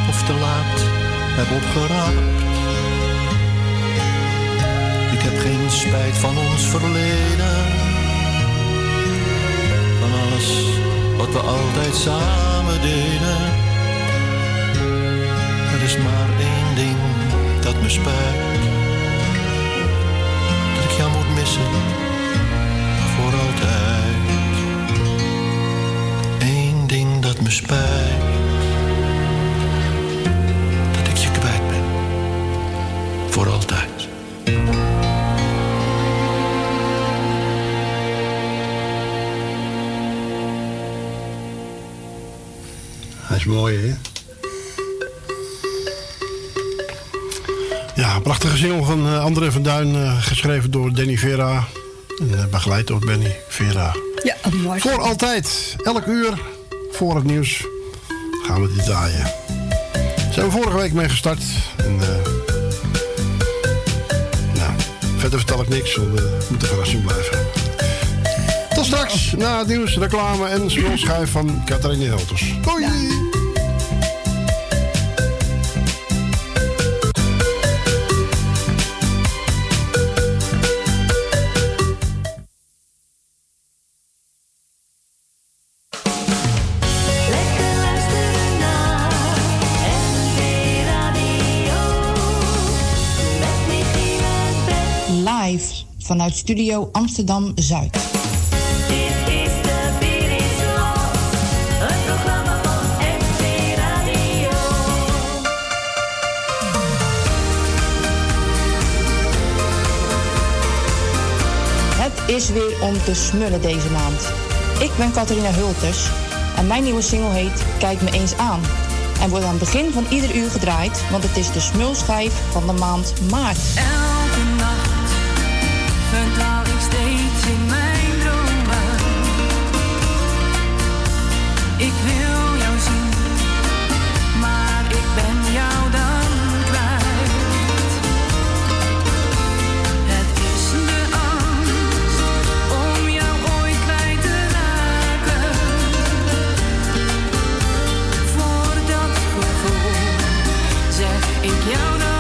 of te laat heb opgeraapt. Ik heb geen spijt van ons verleden, van alles wat we altijd samen deden. Er is maar één ding dat me spijt. Jou moet missen voor altijd. Eén ding dat me spijt, dat ik je kwijt ben voor altijd. Hij is mooi, hè? Ja, prachtige single van uh, André van Duin, uh, geschreven door Danny Vera. En uh, begeleid door Benny Vera. Ja, mooi. Voor altijd, elk uur, voor het nieuws, gaan we dit draaien. Daar zijn we vorige week mee gestart. En, uh, nou, verder vertel ik niks, want we uh, moeten verrassing blijven. Tot straks, na het nieuws, reclame en speelschijf van Katharina Hulters. Doei! Ja. Vanuit Studio Amsterdam-Zuid. Dit is de Beer is Los. is weer om te smullen deze maand. Ik ben Katharina Hulters en mijn nieuwe single heet Kijk me eens aan. En wordt aan het begin van ieder uur gedraaid, want het is de smulschijf van de maand maart. Elke nacht verdwaal ik steeds in mijn dromen. Ik wil jou zien, maar ik ben jou dan kwijt. Het is de angst om jou ooit kwijt te raken. Voor dat gevoel zeg ik jou dan.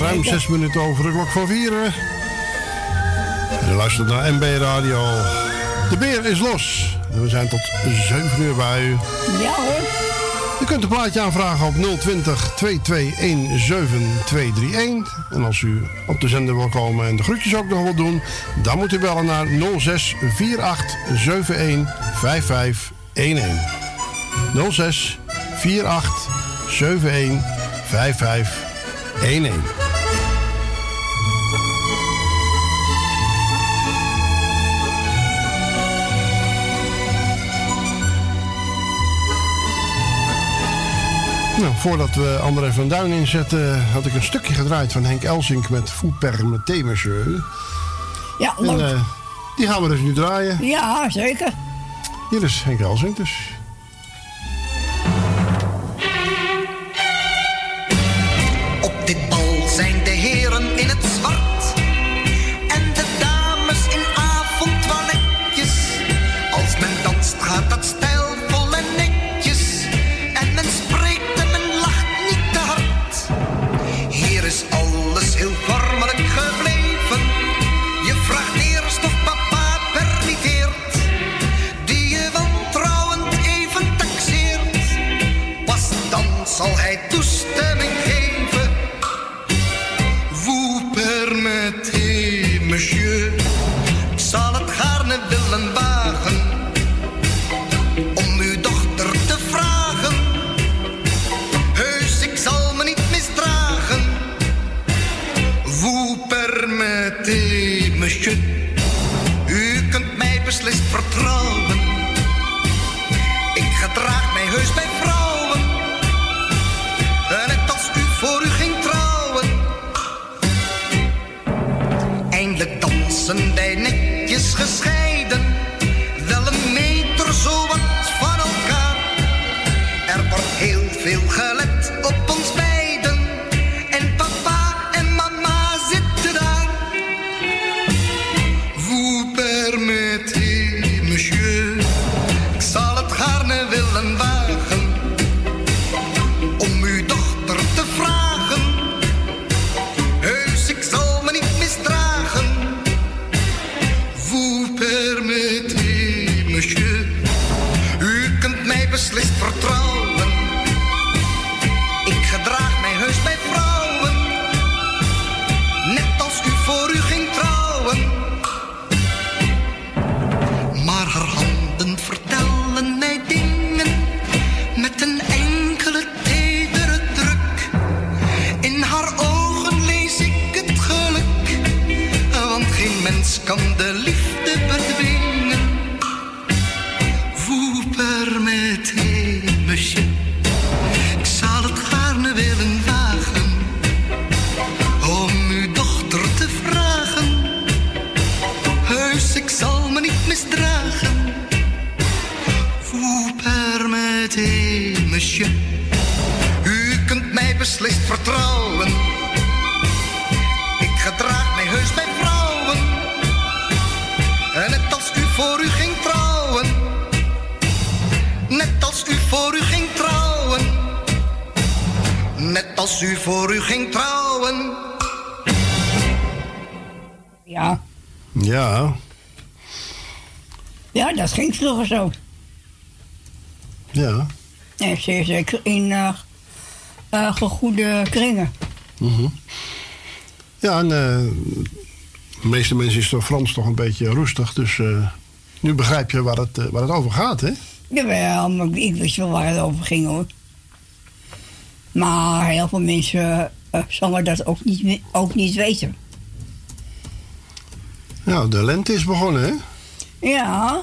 Ruim zes minuten over de klok van vieren. Je luistert naar M B Radio. De beer is los. En we zijn tot zeven uur bij u. Ja hoor. U kunt een plaatje aanvragen op nul twintig, twee twee een, zeven twee drie een. En als u op de zender wil komen en de groetjes ook nog wil doen, dan moet u bellen naar nul zes, vier acht, zeven een, vijf vijf een een. nul zes, vier acht, zeven een, vijf vijf een een. Nou, voordat we André van Duin inzetten, had ik een stukje gedraaid van Henk Elsink met Foeper meteen, monsieur. Ja, leuk. En, uh, die gaan we dus nu draaien. Ja, zeker. Hier is Henk Elsink dus. Op dit bal zijn de heren in beslist vertrouwen. Ik gedraag mij heus bij vrouwen. Net als u voor u ging trouwen. Eindelijk dansen wij netjes gescheiden. Wel een meter zo wat van elkaar. Er wordt heel veel gelet op ons bij. Beslist vertrouwen. Ik gedraag mij heus bij vrouwen. Net als u voor u ging trouwen. Maar haar handen vertellen mij dingen met een enkele tedere druk. In haar ogen lees ik het geluk, want geen mens kan de liefde bedwingen. U kunt mij beslist vertrouwen. Ik gedraag mij heus bij vrouwen. Net als u voor u ging trouwen. Net als u voor u ging trouwen. Net als u voor u ging trouwen. Ja. Ja. Ja, dat ging vroeger zo. Ja. Nee, ze is zeker in uh, uh, goede kringen. Mm-hmm. Ja, en uh, de meeste mensen is toch Frans toch een beetje rustig. Dus uh, nu begrijp je waar het, uh, waar het over gaat, hè? Jawel, maar ik wist wel waar het over ging, hoor. Maar heel veel mensen uh, zullen dat ook niet, ook niet weten. Nou, de lente is begonnen, hè? Ja.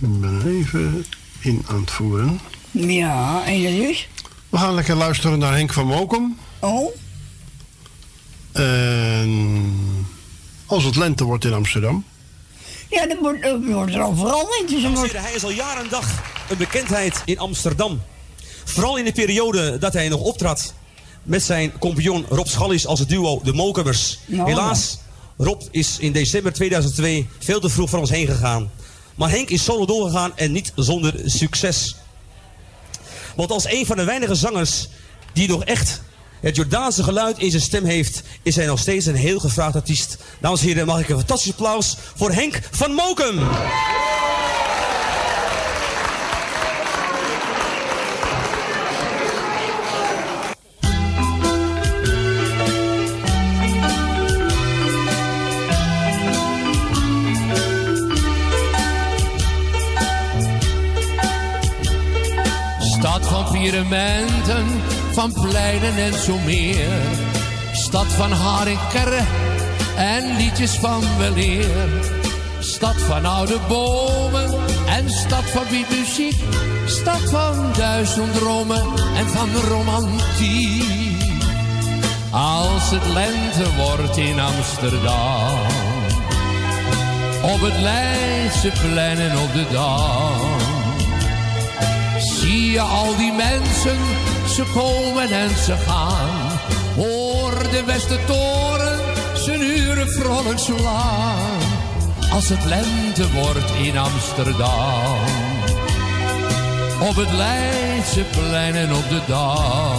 Ik ben even in aan het voeren. Ja, en dat is? We gaan lekker luisteren naar Henk van Mokum. Oh. En als het lente wordt in Amsterdam. Ja, dat wordt, dat wordt er overal lente. Dus hij is al jaar en dag een bekendheid in Amsterdam. Vooral in de periode dat hij nog optrad met zijn compagnon Rob Schallies als het duo de Mokummers. Nou. Helaas, Rob is in december tweeduizend twee veel te vroeg van ons heen gegaan. Maar Henk is solo doorgegaan en niet zonder succes. Want als een van de weinige zangers die nog echt het Jordaanse geluid in zijn stem heeft, is hij nog steeds een heel gevraagd artiest. Dames en heren, mag ik een fantastisch applaus voor Henk van Mokum. Monumenten van pleinen en zo meer. Stad van haar en kerren en liedjes van weleer. Stad van oude bomen en stad van witmuziek. Stad van duizend dromen en van romantiek. Als het lente wordt in Amsterdam, op het Leidse plein en op de Dam. Zie je al die mensen, ze komen en ze gaan. Hoor de Westertoren, zijn uren vrolijk slaan. Als het lente wordt in Amsterdam, op het Leidseplein en op de Dam.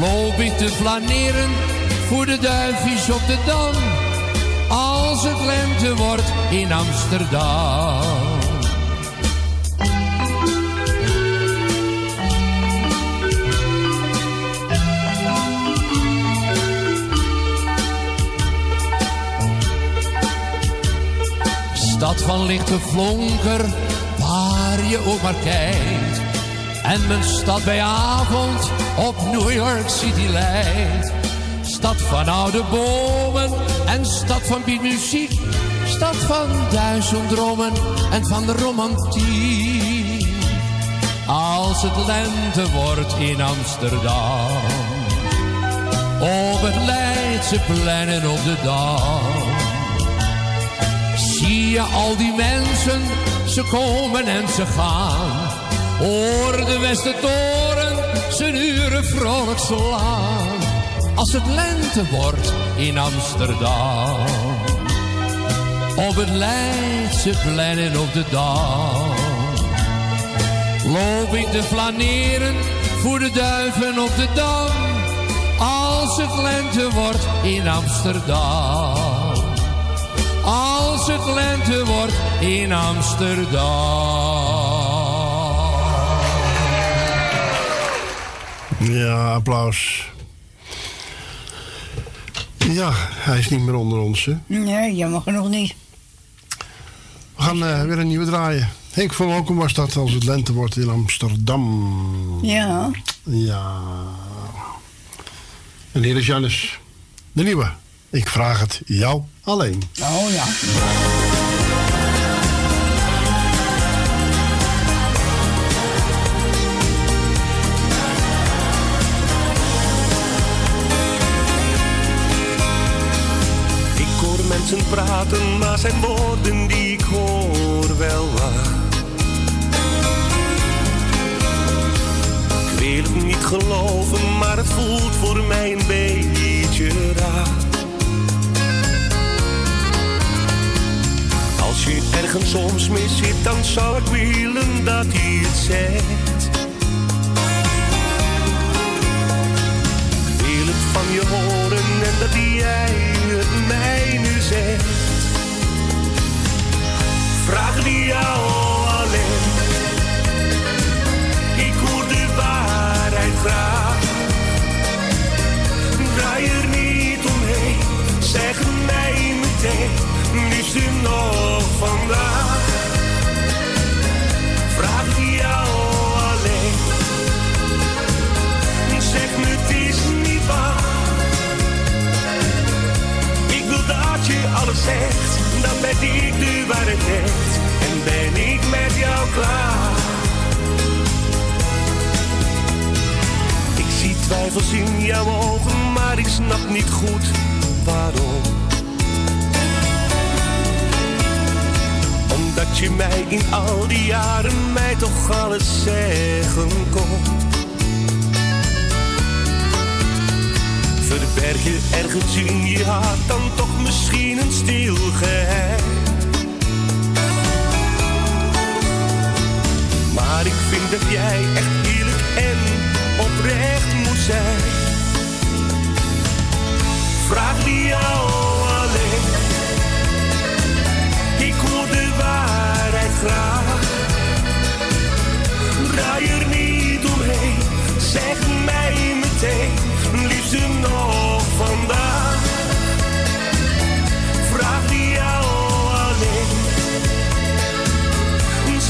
Loop ik te flaneren voor de duifjes op de Dam. Als het lente wordt in Amsterdam. Stad van lichte flonker, waar je ook maar kijkt. En mijn stad bij avond op New York City lijkt. Stad van oude bomen en stad van beatmuziek. Stad van duizend dromen en van de romantiek. Als het lente wordt in Amsterdam, op het Leidseplein en op de Dam, zie je al die mensen, ze komen en ze gaan. Hoor de Westertoren zijn uren vrolijk slaan. Als het lente wordt in Amsterdam, op het Leidseplein en op de Dam, loop ik te flaneren voor de duiven op de Dam. Als het lente wordt in Amsterdam, als het lente wordt in Amsterdam. Ja, applaus. Ja, hij is niet meer onder ons, hè? Nee, jammer genoeg niet. We gaan uh, weer een nieuwe draaien. Henk van Mokum was dat, als het lente wordt in Amsterdam. Ja. Ja. En hier is Jannes, de nieuwe. Ik vraag het jou alleen. Oh ja. Mensen praten, maar zijn woorden die ik hoor wel waar. Ik wil het niet geloven, maar het voelt voor mij een beetje raar. Als je ergens soms mee zit, dan zou ik willen dat je het zegt. Ik wil het van je horen en dat jij het mij nu zegt. Vraag die jou alleen. Ik hoor de waarheid graag. Draai er niet omheen. Zeg mij meteen. Liefst u nog vandaag. Vraag die jou alleen. Zeg me het is niet waar. Dat je alles zegt, dan ben ik nu waar het echt. En ben ik met jou klaar. Ik zie twijfels in jouw ogen, maar ik snap niet goed waarom. Omdat je mij in al die jaren mij toch alles zeggen kon. Verberg je ergens in je hart dan toch misschien een stil geheim. Maar ik vind dat jij echt eerlijk en oprecht moet zijn. Vraag die jou alleen. Ik hoor de waarheid graag. Draai er niet omheen. Zeg mij meteen. Liefste nog vandaag. Vraag die jou alleen.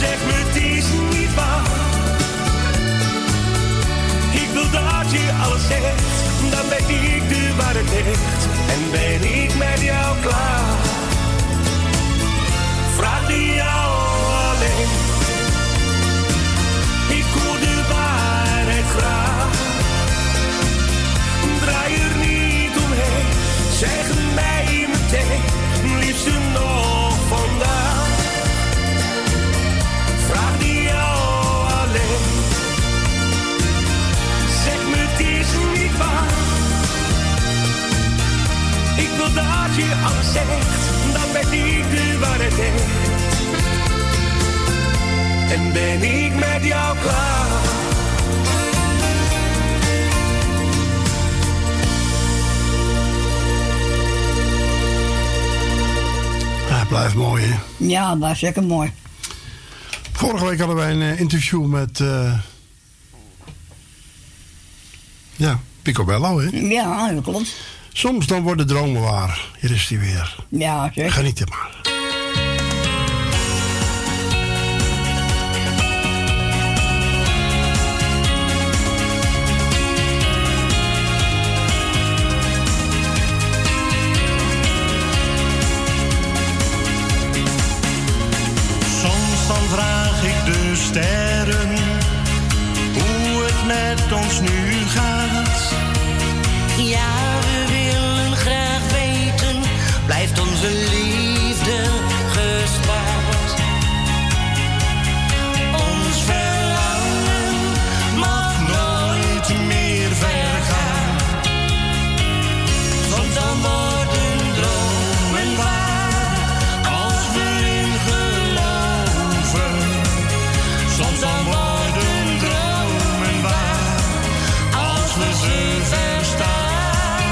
Zeg me het is niet waar. Ik wil dat je alles zegt. Dan ben ik de waarheid echt. En ben ik met jou klaar. Vraag die jou alleen. Ik hoor de waarheid graag. Draai er niet omheen, zeg mij meteen, liefste nog vandaag. Vraag die jou alleen, zeg me het is niet waar. Ik wil dat je alles zegt, dan ben ik de waarheid echt. En ben ik met jou klaar. Blijft mooi, hè? Ja, blijft zeker mooi. Vorige week hadden wij een interview met... Uh... Ja, Picobello, hè? Ja, dat klopt. Soms dan worden dromen waar. Hier is die weer. Ja, zeker. Geniet er maar. sterren, hoe het met ons nu gaat. Ja, we willen graag weten, blijft onze liefde gespaard. Ons verlangen mag nooit meer vergaan. Soms dan worden dromen waar, als we in geloven. Soms dan worden dromen waar, als we ze verstaan.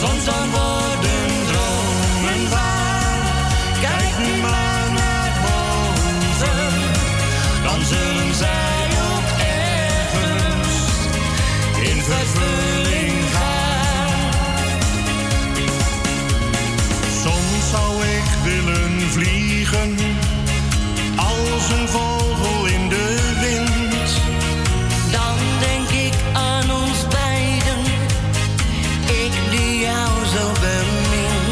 Soms dan worden dromen waar. Kijk nu maar naar boven. Dan zullen zij ook ergens in vervulling gaan. Soms zou ik willen vliegen, als een vogel in de wind. Dan denk ik aan ons beiden, ik die jou zo bemint.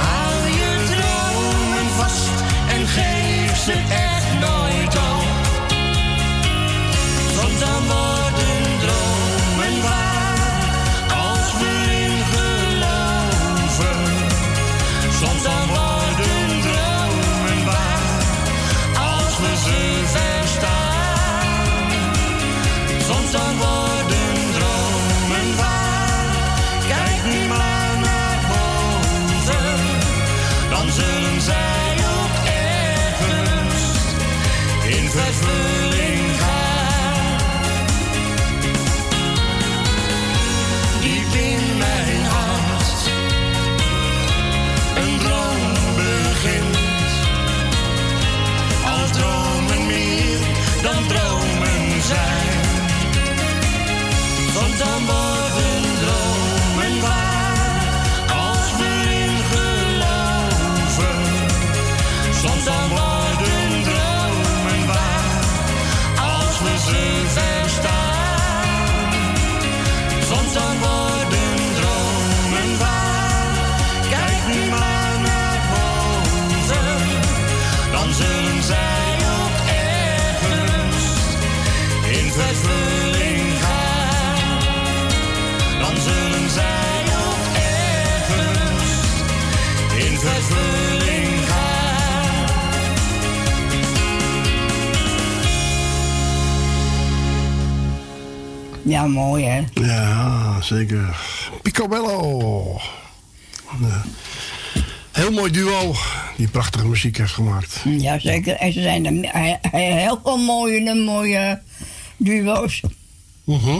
Hou je dromen vast en geef ze echt nooit op. Want dan worden dromen waar, als we in geloven. Soms dan worden dromen waar, als we ze verstaan. Soms dan worden dromen waar, kijk nu maar naar boven. Dan zullen zij ook ergens in vervulling gaan. Diep in mijn hart, een droom begint. Als dromen meer dan dromen zijn. Want dan worden dromen waar, als we in geloven. Soms dan worden dromen waar, als we ze verstaan. Soms dan worden dromen waar, kijk nu maar naar boven. Dan zullen zij ook ergens in vervulling gaan. Dan zullen zij ook ergens in vervulling gaan. Ja, mooi hè? Ja, zeker. Picobello. Ja. Heel mooi duo die prachtige muziek heeft gemaakt. Ja, zeker. En ze zijn er he- he- heel veel mooie, mooie duo's. Mhm.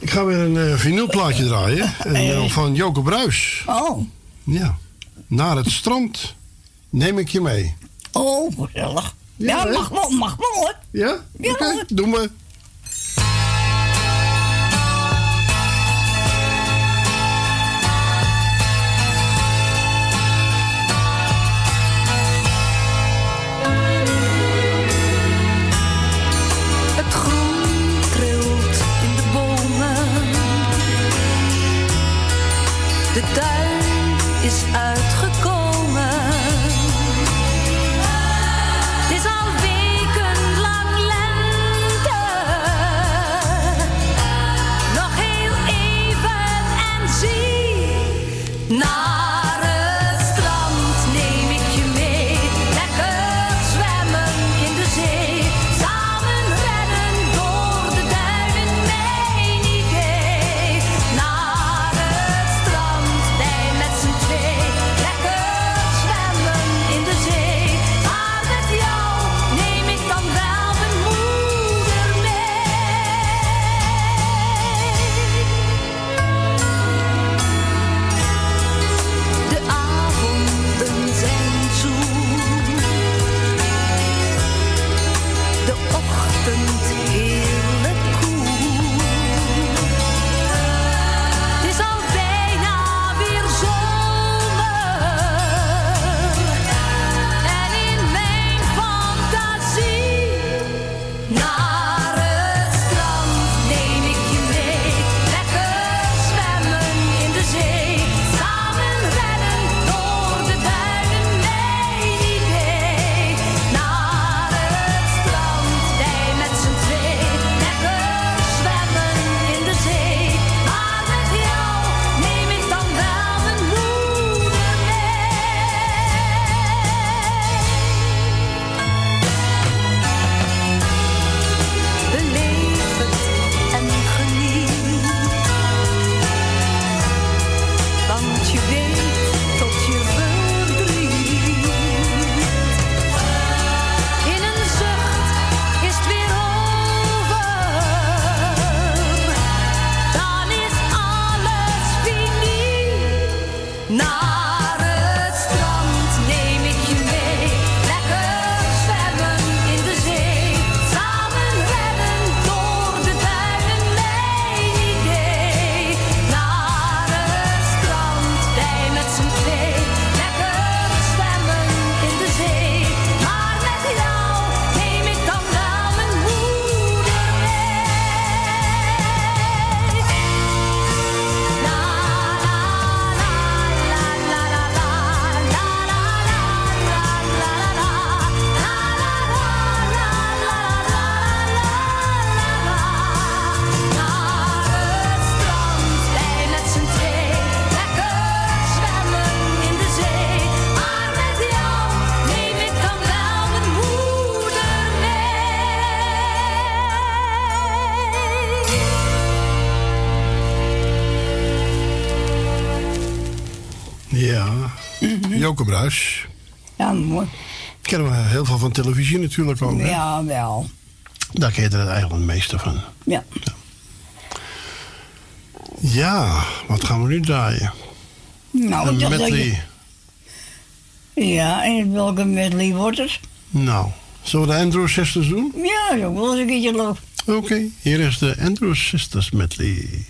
Ik ga weer een eh, vinylplaatje draaien. En, eh, van Joke Bruis. Oh, Ja. Naar het strand neem ik je mee. oh, gezellig. Ja, Ja, hè? mag wel, mag wel hoor. Ja? Ja. Oké, doen we. Het groen trilt in de bomen. De tuin is uitgekomen. Het is al weken lang lente. Nog heel even en zie. Naar het strand neem ik je mee. Lekker zwemmen in de zee. Samen rennen door de duinen, mijn idee. Naar het strand, wij met z'n twee. Bruis. Ja, mooi. Kennen we heel veel van televisie natuurlijk ook. Ja, hè? Wel. Daar ken je er eigenlijk het meeste van. Ja. Ja. Ja, wat gaan we nu draaien? Nou, een medley. Je... Ja, en welke medley wordt het? Nou, zullen we de Andrews Sisters doen? Ja, zo wil ik een keertje lopen. Oké, okay, hier is de Andrews Sisters medley.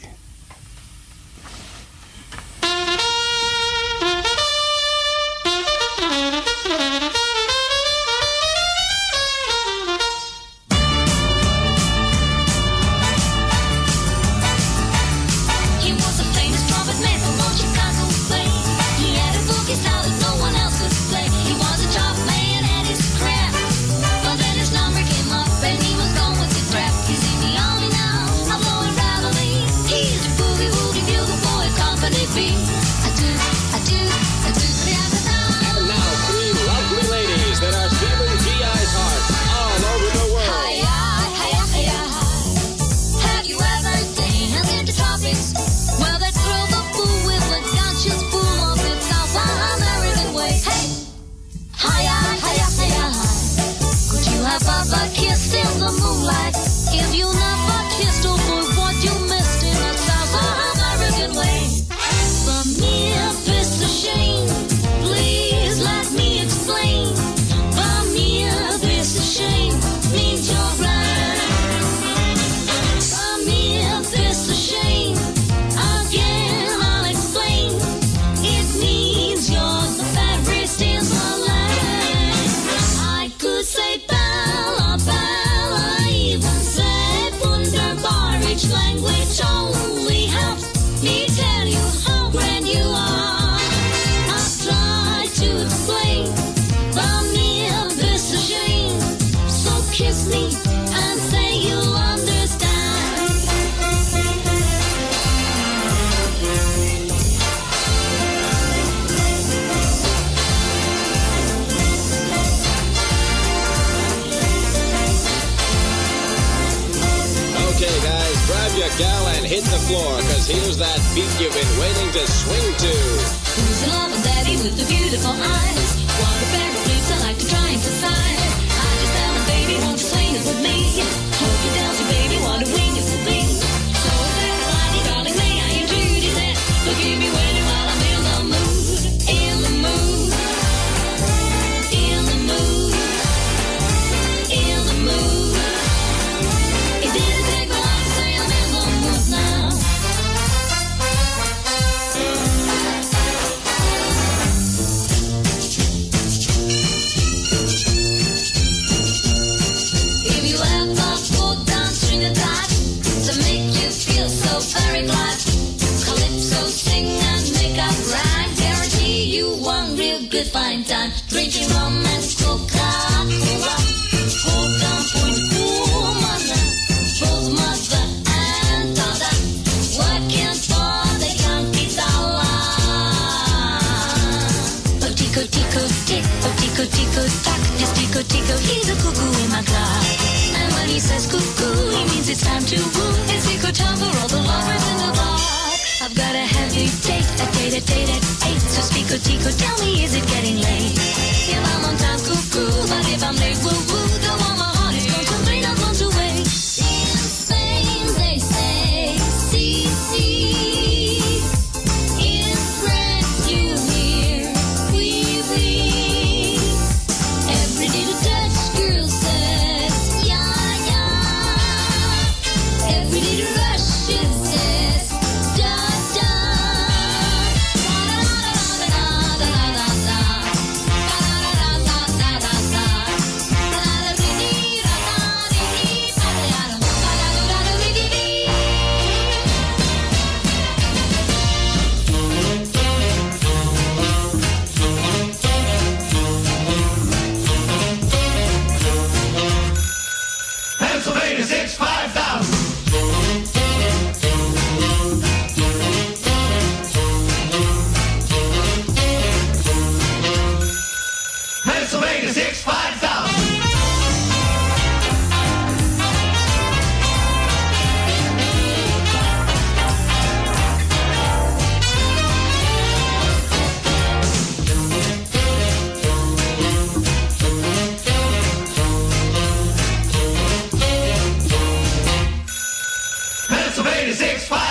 You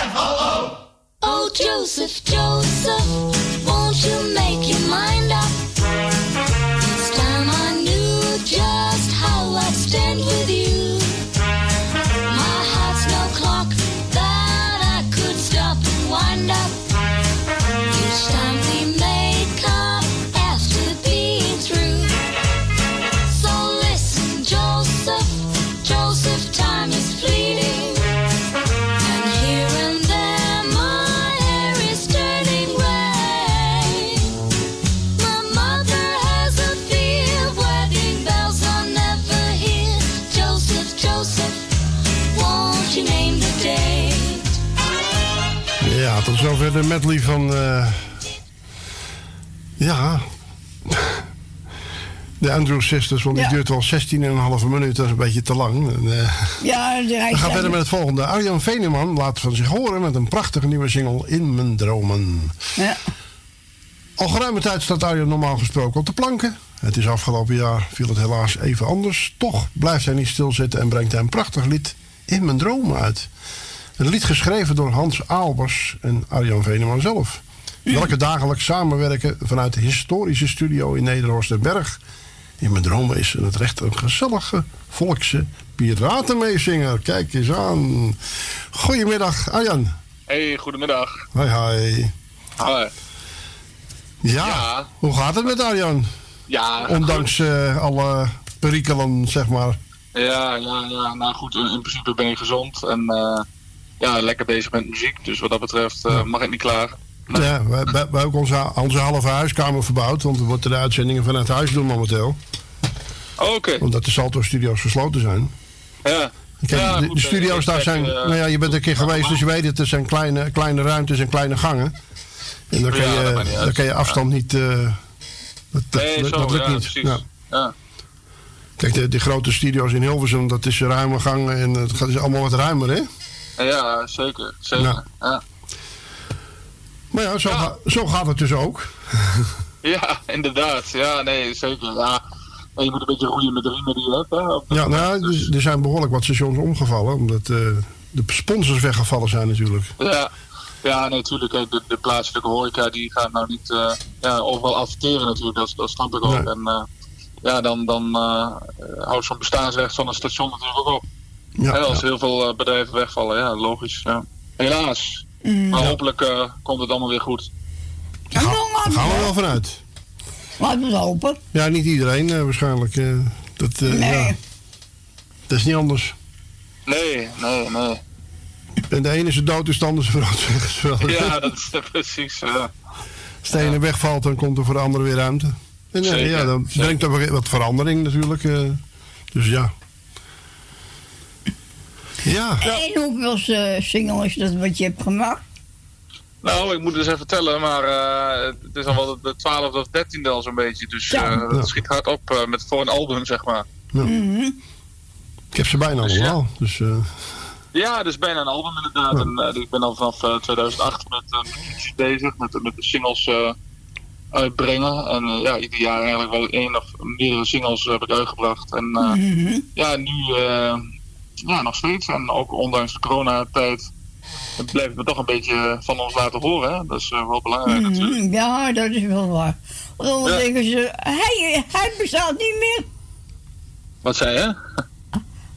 en hallo. Oh Joseph, Joseph, won't you make your mind up? This time I knew just how I stand with you. My heart's no clock that I could stop and wind up. Each time we make up after being through. So listen, Joseph, Joseph, time is fleeting. Ja, tot zover de medley van... Uh, ja... de Andrews Sisters, want die ja. duurt al zestien en een halve minuut. Dat is een beetje te lang. En, uh, ja, de we gaan verder met het volgende. Arjan Veneman laat van zich horen met een prachtige nieuwe single In Mijn Dromen. Ja. Al geruime tijd staat Arjan normaal gesproken op de planken. Het is afgelopen jaar, viel het helaas even anders. Toch blijft hij niet stilzitten en brengt hij een prachtig lied In Mijn Dromen uit. Een lied geschreven door Hans Aalbers en Arjan Veneman zelf. Welke dagelijks samenwerken vanuit de historische studio in Nederhorstenberg. In Mijn Dromen is het recht een gezellige volkse piratenmeezinger. Kijk eens aan. Goedemiddag, Arjan. Hey, goedemiddag. Hoi, hoi. Hoi. Ja, ja, hoe gaat het met Arjan? Ja. Ondanks uh, alle perikelen, zeg maar. Ja, ja, ja. Nou goed, in, in principe ben je gezond en... Uh... Ja, lekker bezig met muziek, dus wat dat betreft uh, mag ik niet klagen. Nee. Ja, wij hebben ook onze, onze halve huiskamer verbouwd, want we moeten de uitzendingen vanuit huis doen momenteel. Oh, oké. Okay. Omdat de Salto-studio's gesloten zijn. Ja. Kijk, ja de, goed, de studio's daar zijn, uh, nou ja, je bent er een keer geweest, normaal. Dus je weet het, er zijn kleine, kleine ruimtes en kleine gangen. En dan kan ja, je, dan dan kan je afstand ja. niet, uh, dat, nee, dat, zo, dat lukt ja, niet. Precies. Ja. Ja. Kijk, de, de grote studio's in Hilversum, dat is ruime gangen en het gaat allemaal wat ruimer, hè? Ja, zeker. zeker. Nou. Ja. Maar ja, zo, ja. Ga, zo gaat het dus ook. Ja, inderdaad. Ja, nee, zeker. Ja. En je moet een beetje roeien met de riemen die je hebt. Hè, ja, nou, dus, er zijn behoorlijk wat stations omgevallen. Omdat uh, de sponsors weggevallen zijn natuurlijk. Ja, ja nee, natuurlijk. De, de plaatselijke horeca die gaat nou niet uh, ja, overal adverteren natuurlijk. Dat, dat snap ik ook. Nee. En uh, ja, dan, dan uh, houdt zo'n bestaansrecht van een station natuurlijk ook op. Ja, He, als ja. heel veel bedrijven wegvallen, ja, logisch. Ja. Helaas. Mm, maar ja. hopelijk uh, komt het allemaal weer goed. Daar ja, gaan, gaan we wel vanuit. Laten we het hopen. Ja, niet iedereen uh, waarschijnlijk. Uh, dat, uh, nee. Ja. Dat is niet anders. Nee, nee, nee. En de ene is dood, is de ander is wel. Ja, dat is precies. Uh, als de ene ja. wegvalt, dan komt er voor de andere weer ruimte. En ja, zeker, ja dan zeker. brengt er wat verandering natuurlijk. Uh, dus ja. Ja. En hoeveelste uh, single is dat wat je hebt gemaakt? Nou, ik moet het eens even tellen, maar uh, het is al wel de twaalfde of dertiende al zo'n beetje. Dus uh, ja. dat schiet hard op uh, met, voor een album, zeg maar. Ja. Mm-hmm. Ik heb ze bijna dus, allemaal. Ja. Dus, uh... ja, dus bijna een album inderdaad. Ja. En, uh, ik ben al vanaf uh, tweeduizend acht met muziek uh, bezig, met, met de singles uh, uitbrengen. En uh, ja, ieder jaar eigenlijk wel één of meerdere singles heb ik uitgebracht. En uh, mm-hmm. ja, nu... Uh, Ja, nog steeds. En ook ondanks de coronatijd blijft het me toch een beetje van ons laten horen. Hè? Dat is uh, wel belangrijk mm-hmm. natuurlijk. Ja, dat is wel waar. Want anders ja. denken ze, hij, hij bestaat niet meer. Wat zei je?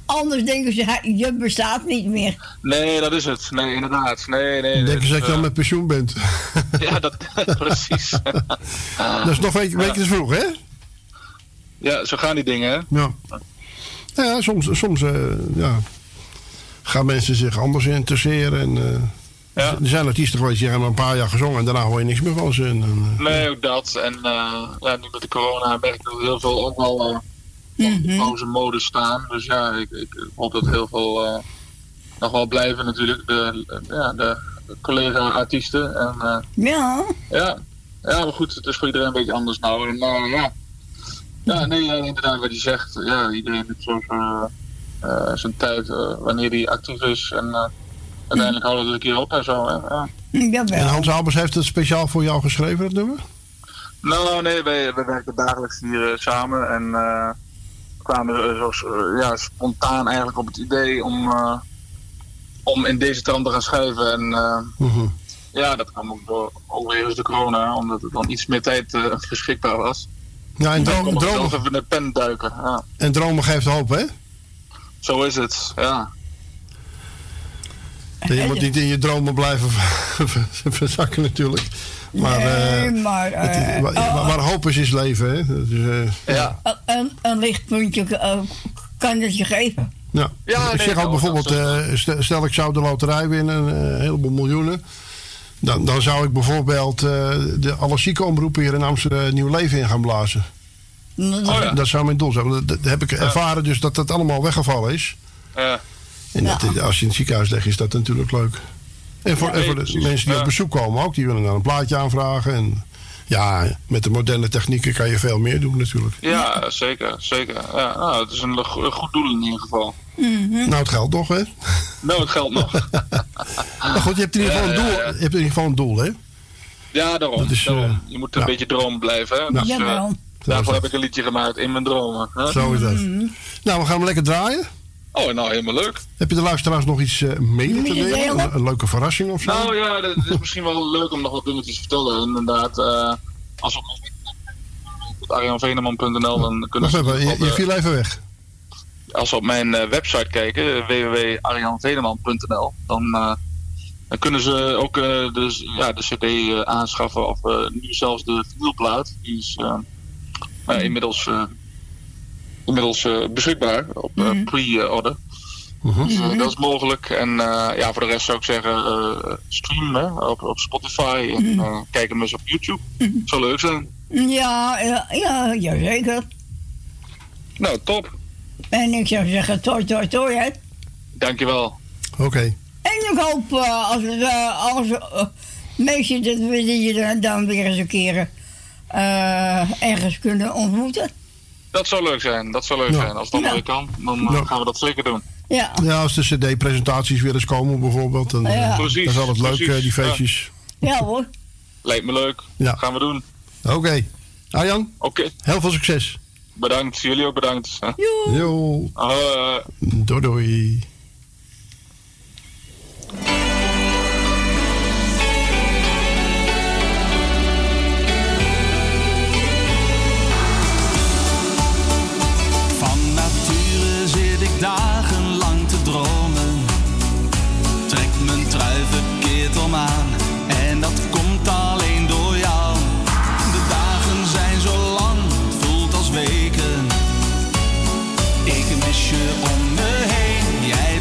Anders denken ze, hij, je bestaat niet meer. Nee, dat is het. Nee, inderdaad. Nee, nee, denken ze dat je al met pensioen bent. Ja, dat precies. Dat is nog een beetje te vroeg, hè? Ja, zo gaan die dingen, hè? Ja. Nou ja, soms, soms uh, ja, gaan mensen zich anders interesseren. En, uh, ja. Er zijn artiesten geweest die hebben een paar jaar gezongen en daarna hoor je niks meer van ze. En, uh, nee, ook dat. En uh, ja, nu met de corona merk ik dat heel veel ook wel uh, mm-hmm. op onze mode staan. Dus ja, ik, ik hoop dat heel veel uh, nog wel blijven natuurlijk. De, uh, ja, de collega-artiesten. En, uh, ja. ja. Ja, maar goed, het is voor iedereen een beetje anders nou. Maar uh, ja. Ja, nee, inderdaad wat je zegt. Ja, iedereen heeft zo uh, uh, zijn tijd uh, wanneer hij actief is. En uh, uiteindelijk houdt het een keer op en zo. Hè? Ja. Ja, en Hans Aalbers heeft het speciaal voor jou geschreven, dat nummer? Nou, nee, wij, wij werken dagelijks hier uh, samen. En uh, kwamen uh, zo uh, ja, spontaan eigenlijk op het idee om, uh, om in deze trant te gaan schuiven. En uh, mm-hmm. ja, dat kwam ook door ook weer eens de corona, omdat er dan iets meer tijd uh, beschikbaar was. Ja, en dromen, dromen... even in de pen duiken. Ja. En dromen geeft hoop, hè? Zo is het, ja. Je moet niet in je dromen blijven verzakken natuurlijk. Maar, nee, uh, maar, uh, het, uh, maar, uh, maar hoop is is leven, hè? Dat is, uh, ja. Ja. Een, een lichtpuntje uh, kan het je geven. Ja, ja ik nee, zeg ook bijvoorbeeld, uh, stel ik zou de loterij winnen, een heleboel miljoenen. Dan, dan zou ik bijvoorbeeld uh, de alle ziekenomroepen hier in Amsterdam nieuw leven in gaan blazen. Oh, ja. Dat zou mijn doel zijn. Dat, dat heb ik ervaren, dus dat dat allemaal weggevallen is. Ja. En dat, ja. Als je in het ziekenhuis legt, is dat natuurlijk leuk. En voor, ja, nee, en voor de precies. mensen die ja. op bezoek komen ook, die willen dan een plaatje aanvragen. En ja, met de moderne technieken kan je veel meer doen natuurlijk. Ja, zeker, zeker. Ja, nou, het is een goed doel in ieder geval. Mm-hmm. Nou, het geldt nog, hè? Nou, het geldt nog. Maar goed, je hebt in ieder geval een doel, ja, ja, ja. je hebt in ieder geval een doel, hè? Ja, daarom. Is, daarom. Uh, je moet een nou. beetje droom blijven, hè? Nou, dus, ja, daarom. Daarvoor heb ik een liedje gemaakt, In Mijn Dromen. Hè? Zo is dat. Mm-hmm. Nou, we gaan hem lekker draaien. Oh, nou, helemaal leuk. Heb je de luisteraars nog iets uh, mee te delen? Een, een leuke verrassing of zo? Nou ja, het is misschien wel leuk om nog wat dingetjes te vertellen. Inderdaad, uh, als we op arjan veneman punt n l dan kunnen we... Wacht even, je, je viel even weg. Als we op mijn uh, website kijken, w w w punt arjan veneman punt n l, dan, uh, dan kunnen ze ook uh, de, ja, de cd uh, aanschaffen. Of uh, nu zelfs de vinylplaat. Die is uh, uh, inmiddels... Uh, Inmiddels uh, beschikbaar op uh, mm-hmm. pre-order. Mm-hmm. Dus, uh, dat is mogelijk. En uh, ja, voor de rest zou ik zeggen, uh, streamen op, op Spotify en mm-hmm. uh, kijk hem eens op YouTube. Mm-hmm. Zou leuk zijn. Ja, ja, ja, jazeker. Nou, top. En ik zou zeggen, toi, toi, toi, hè. Dankjewel. Oké. Okay. En ik hoop, uh, als het uh, als, uh, meestal dat we je dan weer eens een keer uh, ergens kunnen ontmoeten. Dat zou leuk zijn, dat zou leuk ja. zijn. Als dat ja. weer kan, dan ja. gaan we dat zeker doen. Ja, ja als de cd-presentaties weer eens komen bijvoorbeeld, dan, ja. dan is altijd leuk, precies. die feestjes. Ja. ja hoor. Lijkt me leuk, ja. gaan we doen. Oké. Okay. Arjan, okay. heel veel succes. Bedankt, jullie ook bedankt. Joe. Jo. Uh. Doei doei. Dagenlang te dromen, trek mijn trui verkeerd om aan en dat komt alleen door jou. De dagen zijn zo lang, het voelt als weken. Ik mis je om me heen, jij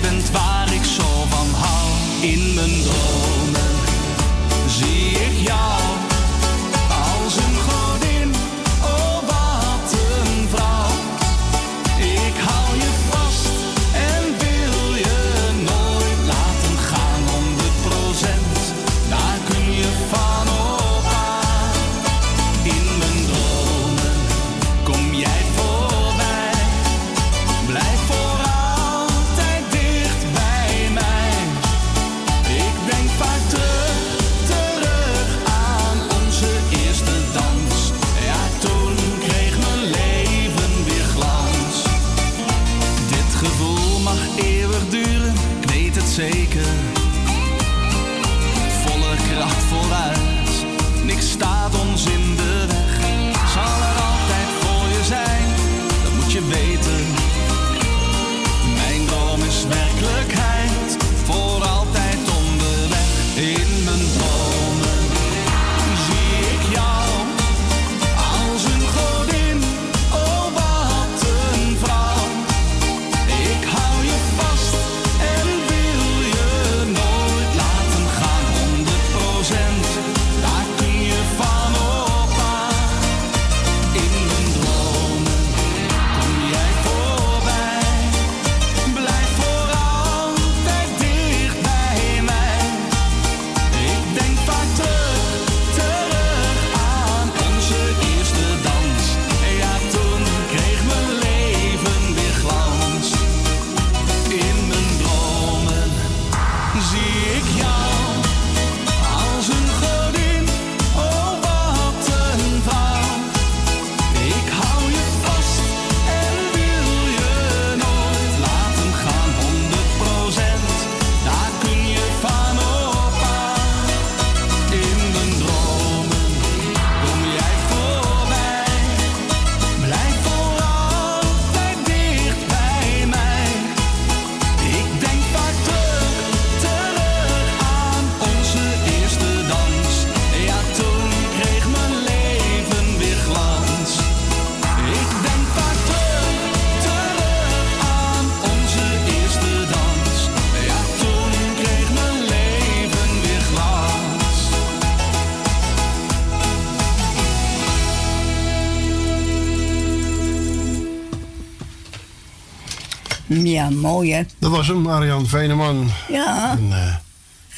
Ja, mooi hè. Dat was hem, Arjan Veneman. Ja. En, uh,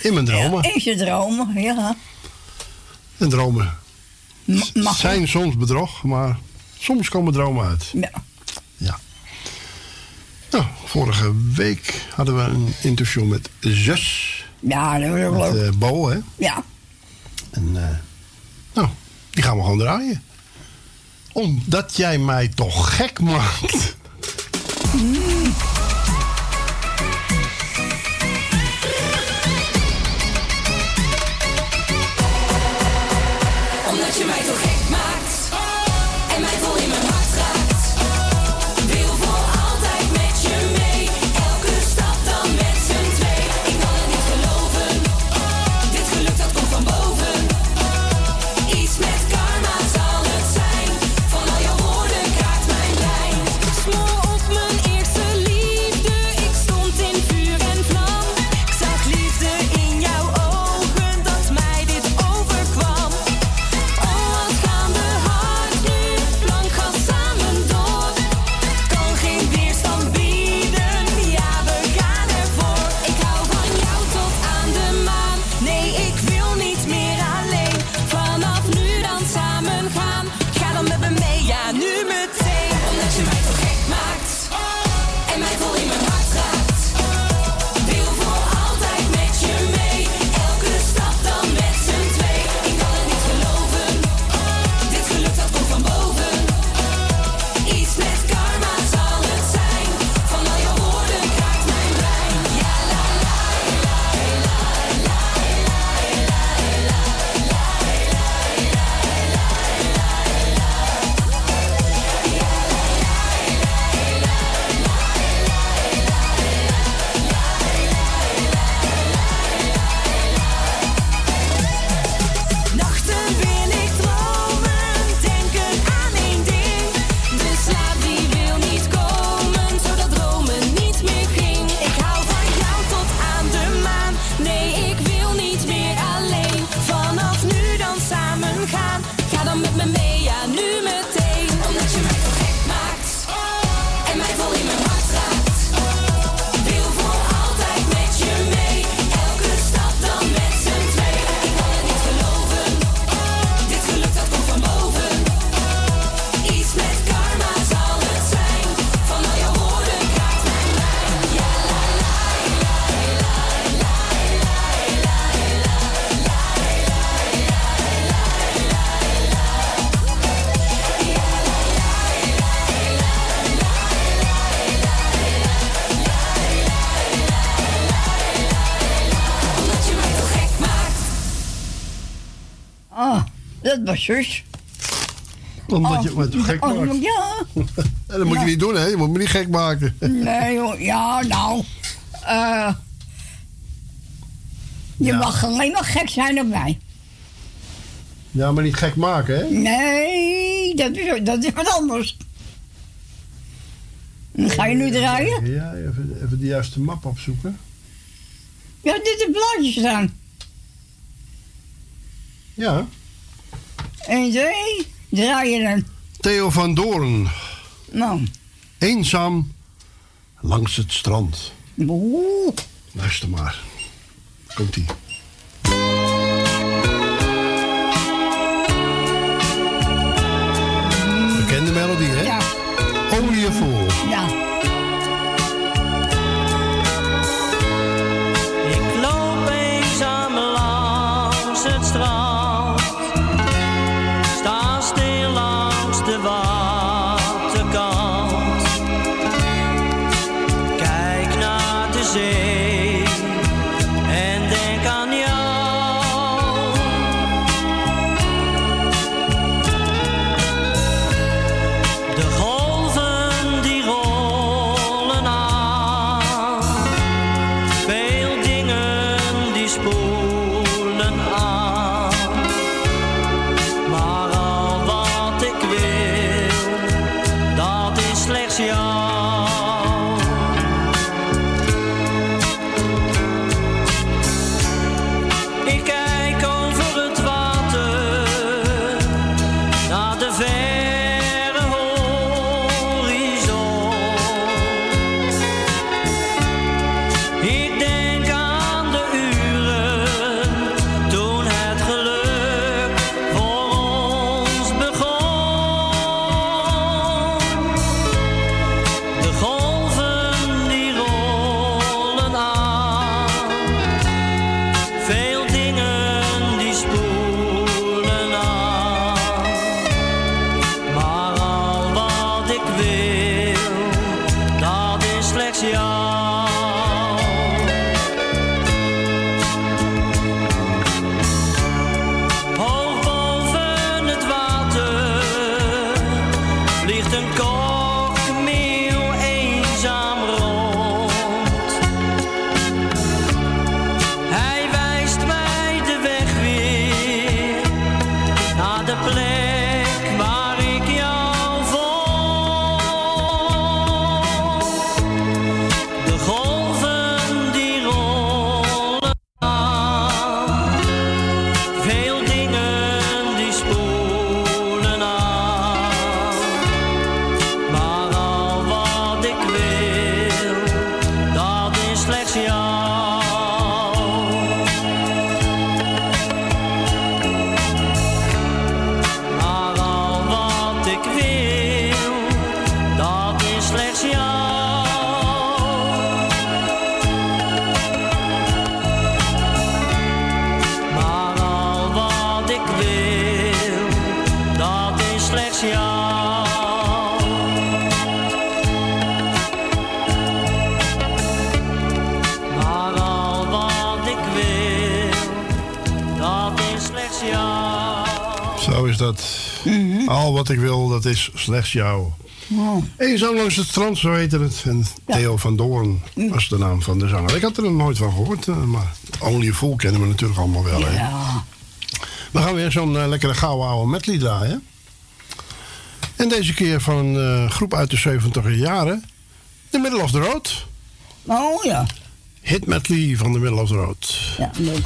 in mijn dromen. Ja, in je dromen, ja. En dromen M- zijn soms bedrog, maar soms komen dromen uit. Ja. Ja. Nou, vorige week hadden we een interview met Zus. Ja, dat was ook met, leuk. Uh, Bo, hè? Ja. En, uh, nou, die gaan we gewoon draaien. Omdat jij mij toch gek maakt. Mm. Omdat je mij toch gek maakt en mij vol in mijn hart raakt. Ik wil voor altijd met je mee, elke stap dan met z'n twee. Ik kan het niet geloven, dit geluk dat komt van boven. Iets met karma zal het zijn, van al jouw woorden kraakt mijn lijn. Ik smoor op mijn eerste liefde, ik stond in vuur en vlam. Ik zag liefde in jouw ogen, dat mij dit overkwam. Oh, wat gaan we hard nu, lang gaan samen door. Kan geen weerstand bieden, ja we gaan ervoor. Ik hou van jou tot aan de maan, nee ik wil niet meer alleen. Vanaf nu dan samen gaan, ga dan met me mee, ja nu meteen. Omdat je mij toch gek maakt en mij vol in mijn hart raakt. Wil voor altijd met je mee, elke stap dan met z'n twee. Ik kan het niet geloven, dit geluk dat komt van boven. Iets met karma zal het zijn, van al jouw woorden kraakt mijn brein. Ja la la la la la la la la la la Nachten wil ik dromen, denken aan één ding. De slaap die wil niet komen, zodat dromen niet meer ging. Ik hou van jou tot aan de maan, nee ik wil niet meer alleen. Vanaf nu dan samen gaan, ga dan met me mee, ja nu meteen. Omdat je mij toch gek maakt en mij vol in mijn hart raakt. Wil voor altijd met je mee, elke stap dan met z'n twee. Ik kan het niet geloven, dit geluk dat komt van boven. Iets met karma zal het zijn, van al jouw woorden kraakt mijn lijn. Ja la la la la la la la la la la Omdat je mij toch gek maakt. Ah, dat was Zus. Omdat je mij toch gek Oh, maakt. ja. En dat moet je niet doen, hè? Je moet me niet gek maken. Nee, joh. Ja, nou. eh, je Ja. mag alleen maar gek zijn op mij. Ja, maar niet gek maken, hè? Nee, dat is, dat is wat anders. Ga je nu draaien? Ja, even, even de juiste map opzoeken. Ja, dit is blaadjes staan. Ja. Eén, twee, draaien dan. Theo van Doorn. Nou, Eenzaam langs het strand. oeh. Luister maar. Komt-ie. Bekende melodie, hè? Ja. Only a Fool. Ja. Ik loop eenzaam langs het strand, sta stil langs de waterkant, kijk naar de zee en denk aan jou. De golven die rollen. jou. Zo is dat. Mm-hmm. Al wat ik wil, dat is slechts jou. Wow. Eenzaam langs het strand, zo heette het. En ja. Theo van Doorn was de naam van de zanger. Ik had er nog nooit van gehoord, maar Only Fool kennen we natuurlijk allemaal wel. Ja. We gaan weer zo'n uh, lekkere gouden oude medley draaien. En deze keer van een uh, groep uit de zeventiger jaren. The Middle of the Road. Oh ja. Hit medley van The Middle of the Road. Ja, leuk.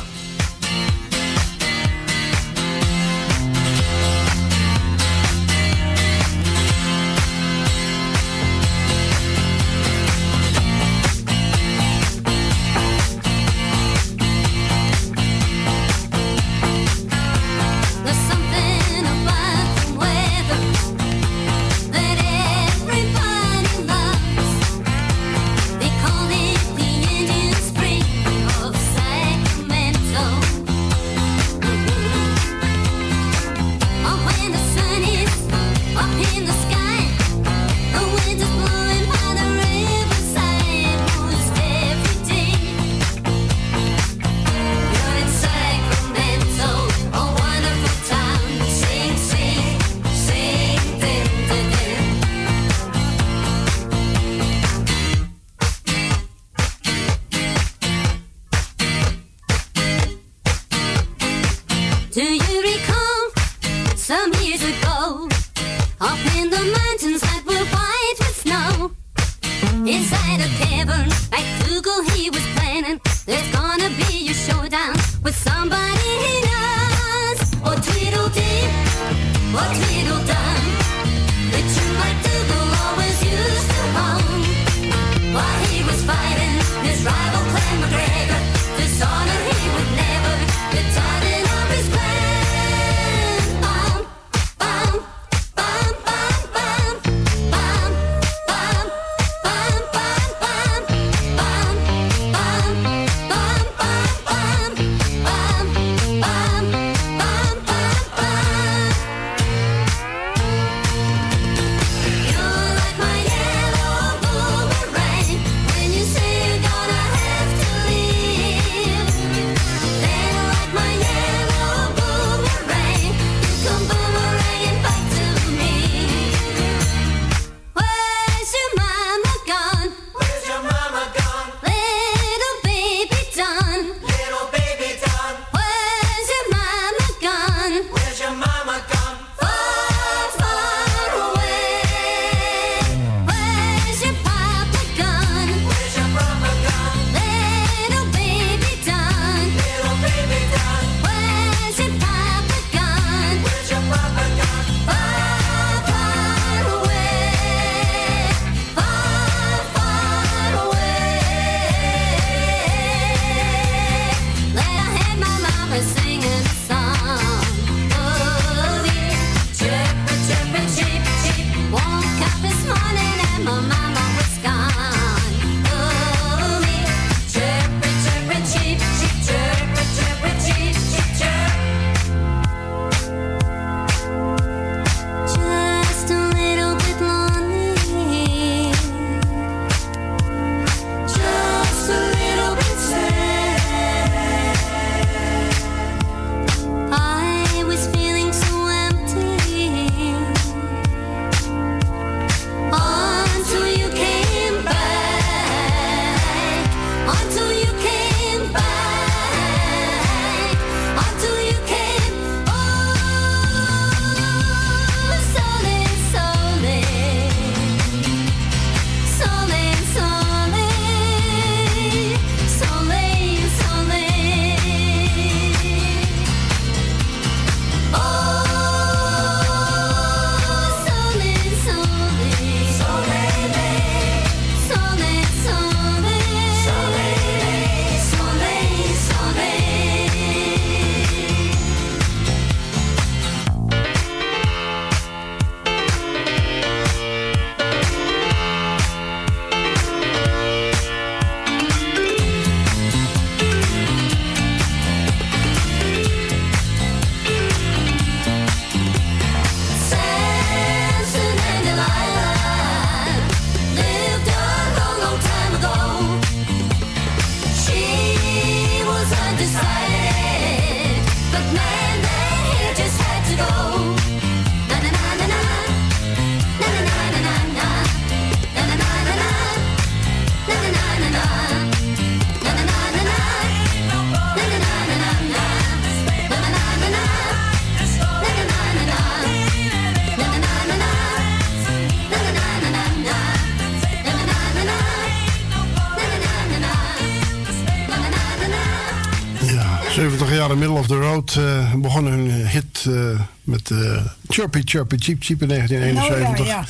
jaren Middle of the Road uh, begon hun hit uh, met uh, Chirpy Chirpy Cheep Cheep in negentien eenenzeventig. Oh, ja,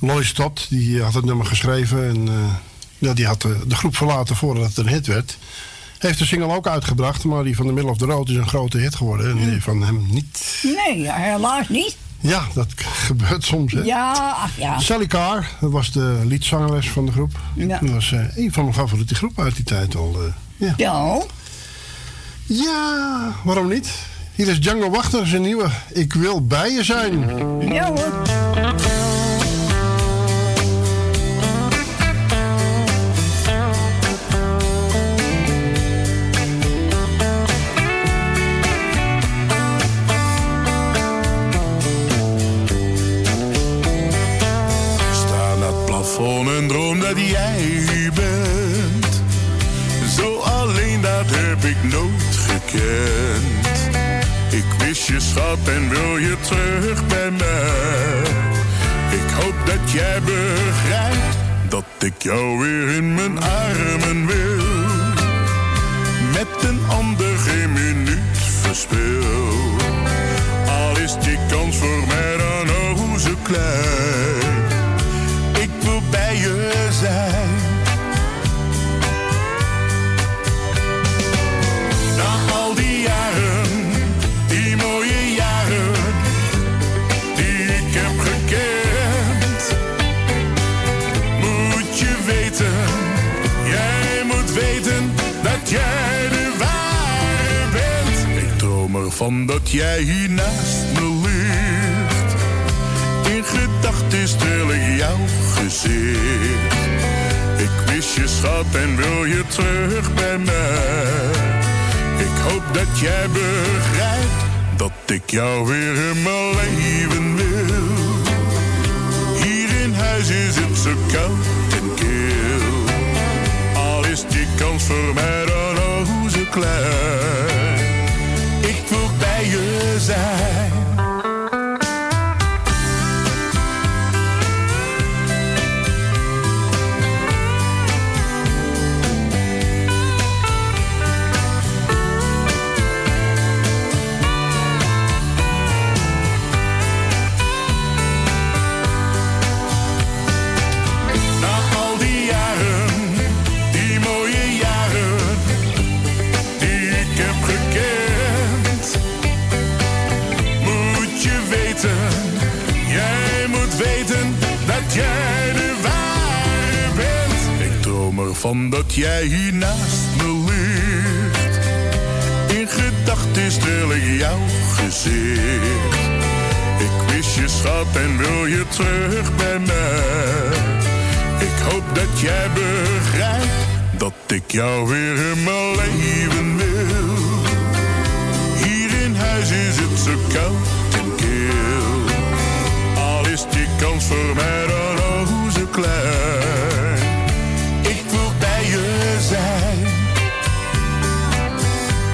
ja. Lois Todd, die had het nummer geschreven en uh, ja, die had de, de groep verlaten voordat het een hit werd. Heeft de single ook uitgebracht, maar die van de Middle of the Road is een grote hit geworden. En die van hem niet. Nee, helaas niet. Ja, dat gebeurt soms. Hè? Ja, ach ja. Sally Carr, dat was de liedzangeres van de groep. Ja. Dat was uh, een van mijn favoriete groepen uit die tijd al. Uh, ja. ja. Ja, waarom niet? Hier is Django Wachter, zijn nieuwe Ik Wil Bij Je Zijn. Ja hoor. En droom dat jij bent, zo alleen dat heb ik nooit gekend. Ik mis je schat en wil je terug bij mij. Ik hoop dat jij begrijpt dat ik jou weer in mijn armen wil. Met een ander geen minuut verspil. Al is die kans voor mij dan ook zo klein. Bij je zijn. Na al die jaren, die mooie jaren, die ik heb gekend, moet je weten, jij moet weten dat jij de ware bent. Ik droom ervan dat jij hier naast me ligt. In gedachten stel ik jou. Ik mis je schat en wil je terug bij mij. Ik hoop dat jij begrijpt dat ik jou weer in mijn leven wil. Hier in huis is het zo koud en kil. Al is die kans voor mij dan ook zo klein. Ik wil bij je zijn. Van dat jij hier naast me ligt. In gedachten stel ik jouw gezicht. Ik mis je schat en wil je terug bij mij. Ik hoop dat jij begrijpt dat ik jou weer in mijn leven wil. Hier in huis is het zo koud en kil. Al is die kans voor mij dan ook zo klein.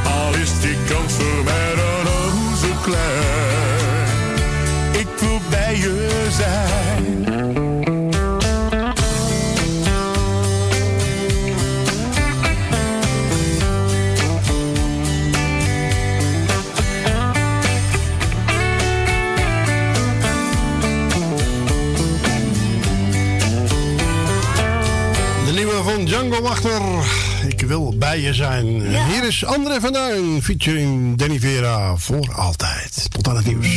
Al is die kans voor mij dan ook zo klein. Ik wil bij je zijn. De nieuwe van Django Wachter. Ik wil bij je zijn. Ja. Hier is André van Duin, featuring Danny Vera, voor altijd. Tot aan het nieuws.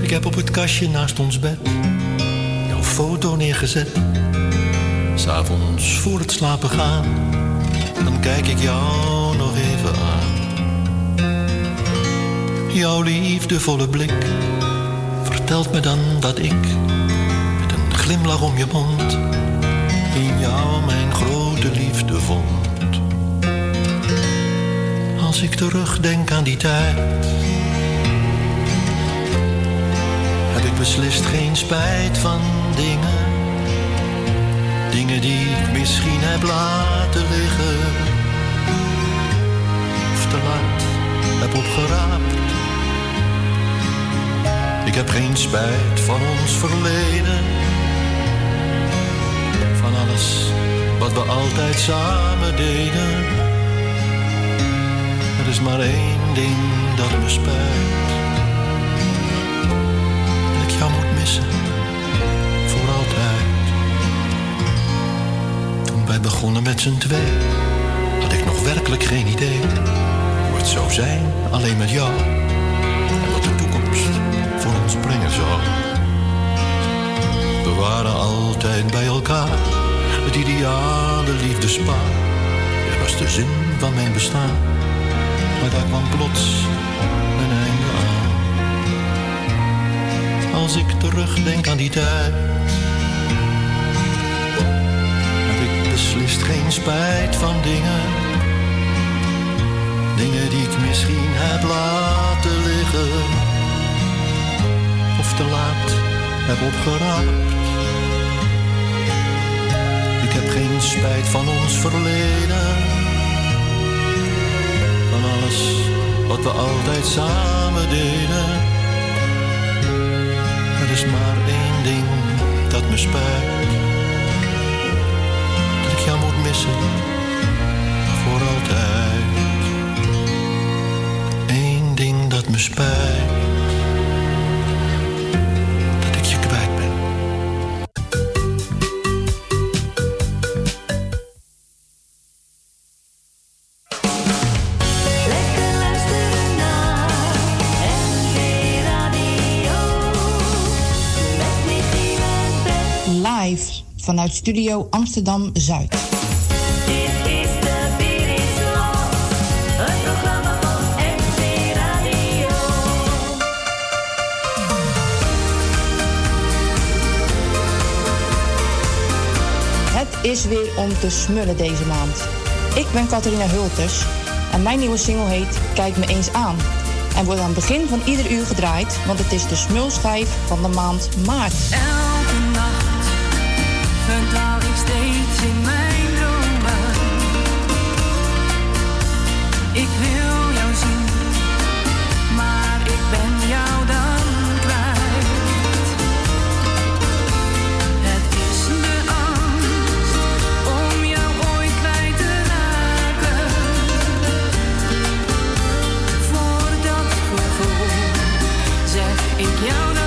Ik heb op het kastje naast ons bed jouw foto neergezet. S'avonds voor het slapen gaan, dan kijk ik jou nog even aan. Jouw liefdevolle blik vertelt me dan dat ik, met een glimlach om je mond, in jou mijn grote liefde vond. Als ik terugdenk aan die tijd, heb ik beslist geen spijt van dingen. Dingen die ik misschien heb laten liggen. Of te laat heb opgeraapt. Ik heb geen spijt van ons verleden. Van alles wat we altijd samen deden. is maar één ding dat me spijt. Dat ik jou moet missen, voor altijd. Toen wij begonnen met z'n twee, had ik nog werkelijk geen idee hoe het zou zijn, alleen met jou. En wat de toekomst voor ons brengen zou. We waren altijd bij elkaar, het ideale liefdespaar. Er was de zin van mijn bestaan, maar daar kwam plots een einde aan. Als ik terugdenk aan die tijd, heb ik beslist geen spijt van dingen. Dingen die ik misschien heb laten liggen, of te laat heb opgeraapt. Ik heb geen spijt van ons verleden, van alles wat we altijd samen deden. Er is maar één ding dat me spijt, dat ik jou moet missen, voor altijd. Eén ding dat me spijt, dat ik je kwijt ben. Vanuit Studio Amsterdam-Zuid. Dit is de Beer is Los, een programma van M T Radio. Het is weer om te smullen deze maand. Ik ben Katharina Hulters en mijn nieuwe single heet Kijk me eens aan. En wordt aan het begin van ieder uur gedraaid, want het is de smulschijf van de maand maart. Verdwaal ik steeds in mijn dromen. Ik wil jou zien, maar ik ben jou dan kwijt. Het is de angst om jou ooit kwijt te raken. Voor dat gevoel zeg ik jou. Niet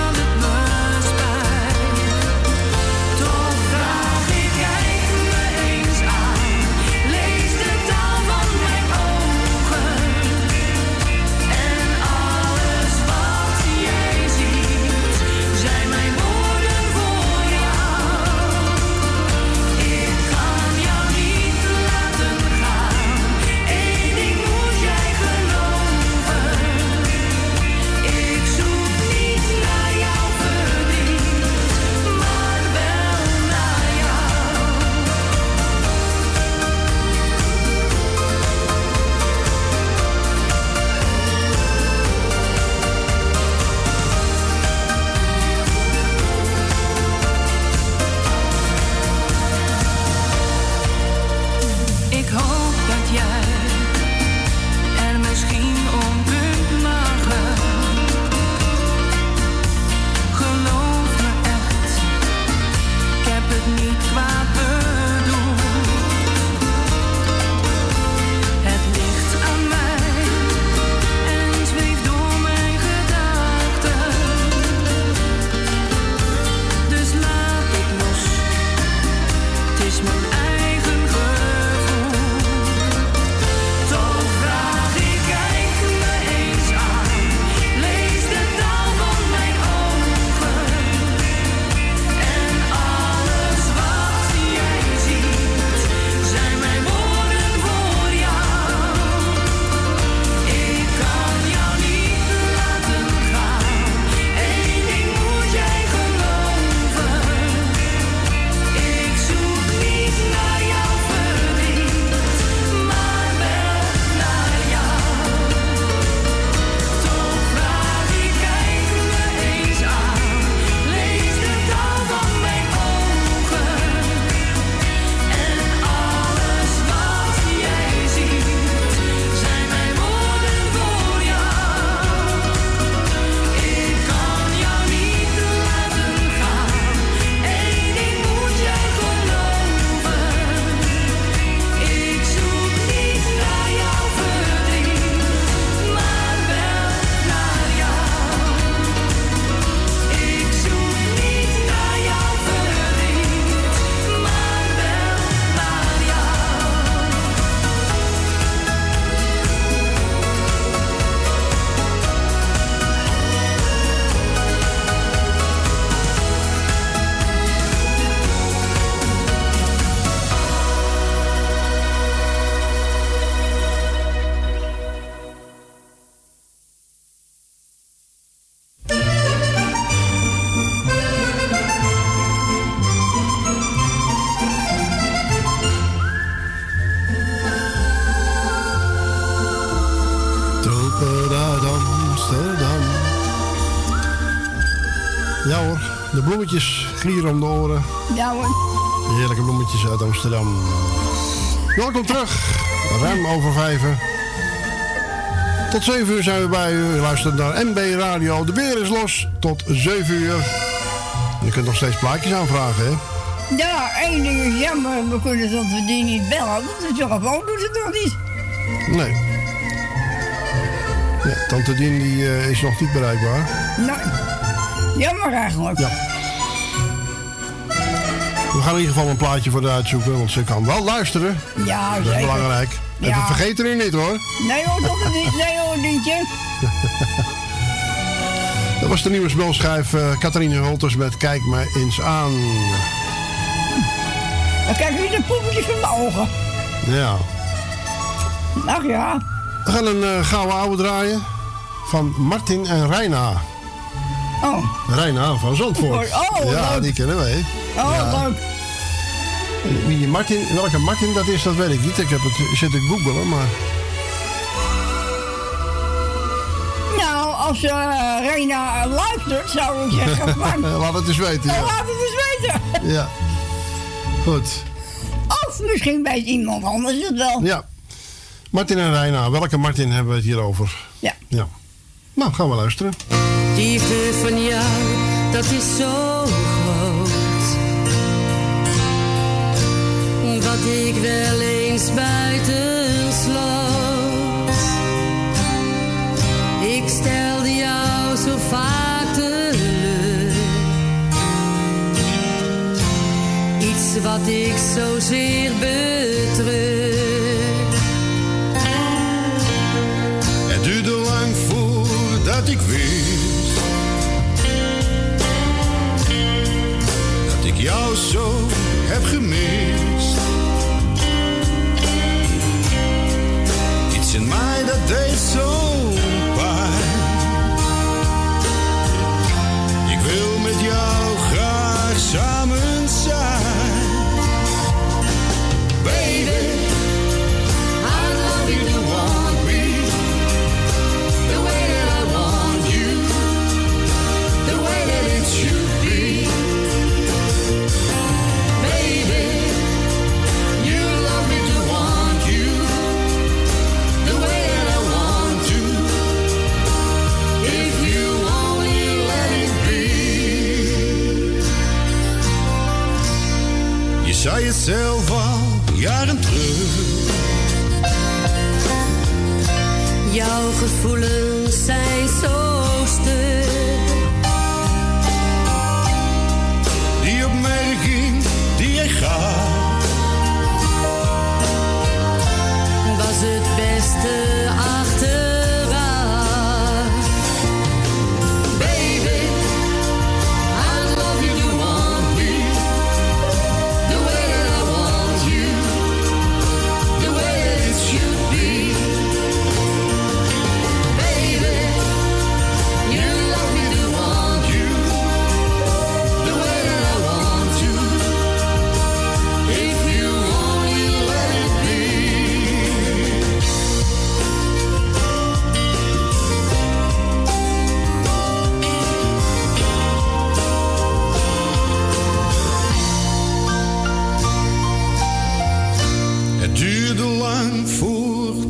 Ja hoor, de bloemetjes gieren om de oren. Ja hoor. Heerlijke bloemetjes uit Amsterdam. Welkom terug, ruim over vijven. Tot zeven uur zijn we bij u. U luistert naar M B Radio. De Beer is Los tot zeven uur. En je kunt nog steeds plaatjes aanvragen, hè? Ja, één ding is jammer. We kunnen dat we die niet bellen. De telefoon doet het nog niet. Nee. Ja, tante Dien die, uh, is nog niet bereikbaar. Nou, jammer eigenlijk. Ja. We gaan in ieder geval een plaatje voor haar uitzoeken, want ze kan wel luisteren. Ja, dat is zeker belangrijk. Ja. En vergeet er niet hoor. Nee hoor, dat is niet. Nee hoor, Dientje. Dat was de nieuwe spelschijf uh, Katharina Hulters met Kijk me eens aan. Dan kijk je de poepjes van de ogen. Ja. Ach ja. We gaan een uh, gouden oude draaien van Martin en Reina. Oh. Reina van Zandvoort. Oh, ja, leuk. Die kennen wij. Oh, ja. Leuk. Wie Martin, welke Martin dat is, dat weet ik niet. Ik heb het zitten googelen, maar... Nou, als uh, Reina luistert, zou ik zeggen... Maar... laat het eens weten. Ja. Ja, laat het eens weten. Ja. Goed. Of misschien bij iemand anders het wel. Ja. Martin en Reina. Welke Martin hebben we het hier over? Ja. Ja. Nou, gaan we luisteren. Liefde van jou, dat is zo groot. Wat ik wel eens buiten sloot. Ik stelde jou zo vaak teleur. Iets wat ik zozeer betreur. Het duurde lang voordat ik wist. Ik jou zo heb gemist. Iets in mij dat deed zo'n pijn. Ik wil met jou graag samen zijn. Baby, I love you to want me the way that I want you, the way that it should be. Zei het zelf al jaren terug. Jouw gevoelens zijn zo stuk. Die opmerking die jij gaf, was het beste achter.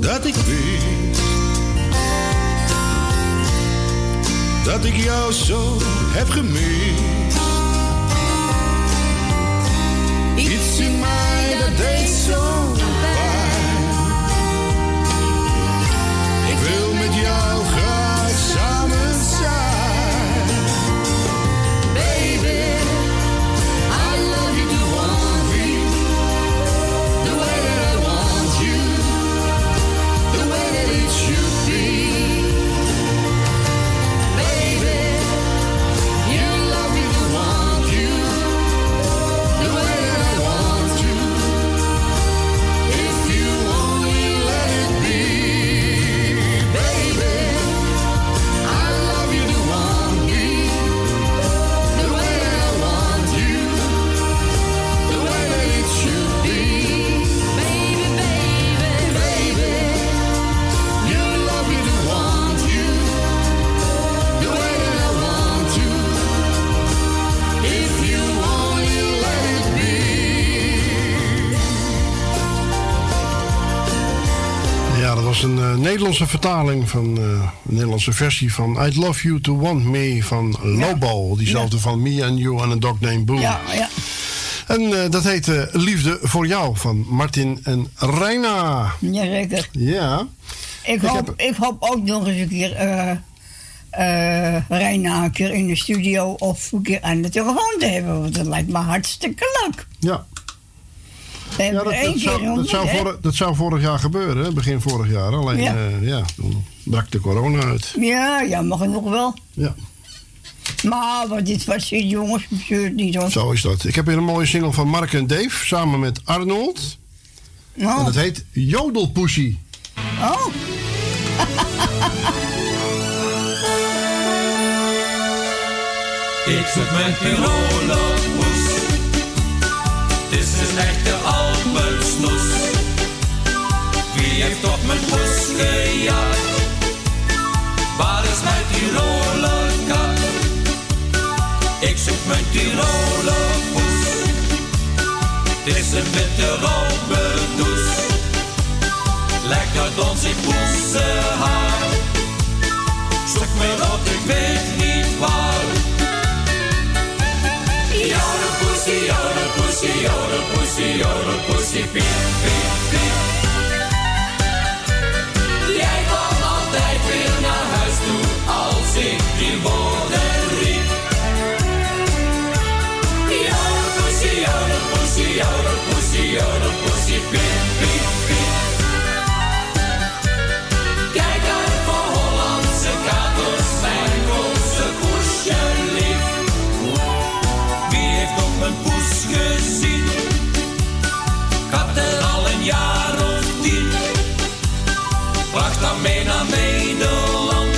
Dat ik wist dat ik jou zo heb gemist. Iets in mij dat deed zo pijn. Ik wil met jou graag samen zijn. Baby. Baby, you love me the one. Nederlandse vertaling van uh, de Nederlandse versie van I'd Love You to Want Me van Lobo. Ja. Diezelfde ja. van Me and You and a Dog Named Boo. Ja, ja. En uh, dat heet uh, Liefde voor jou van Martin en Reina. Jazeker. Ja. Ik, ik, hoop, heb... ik hoop ook nog eens een keer uh, uh, Reina een keer in de studio of een keer aan de telefoon te hebben. Want dat lijkt me hartstikke leuk. Ja. Ja, dat, dat, zou, dat, zou vorig, dat zou vorig jaar gebeuren, begin vorig jaar. Alleen, ja, uh, ja toen brak de corona uit. Ja, ja, mag ik nog wel. Ja. Maar wat dit was, jongens, bestuurt niet hoor. Zo is dat. Ik heb hier een mooie single van Mark en Dave, samen met Arnold. Oh. En dat heet Jodelpoesie. Oh. Ik zoek mijn jodelpoes. Het is een echte almensnoes. Wie heeft toch mijn poes gejaagd? Waar is mijn Tiroler kat? Ik zoek mijn Tiroler poes. Het is een witte robberdoes. Lijkt uit ons in poesenhaar. Zoek me op, ik weet niet waar. Jodelpoesie, jodelpoesie, jodelpoesie, jodelpoesie, piep, piep, piep. Jij komt altijd weer naar huis toe als ik die woorden riep. Jodelpoesie, jodelpoesie, jodelpoesie, jodelpoesie, piep, piep, piep. Kijk uit voor Hollandse katers, mijn koolse poesje lief. Mijn poes gezien. Ik had er al een jaar of tien. Bracht haar mee naar Nederland,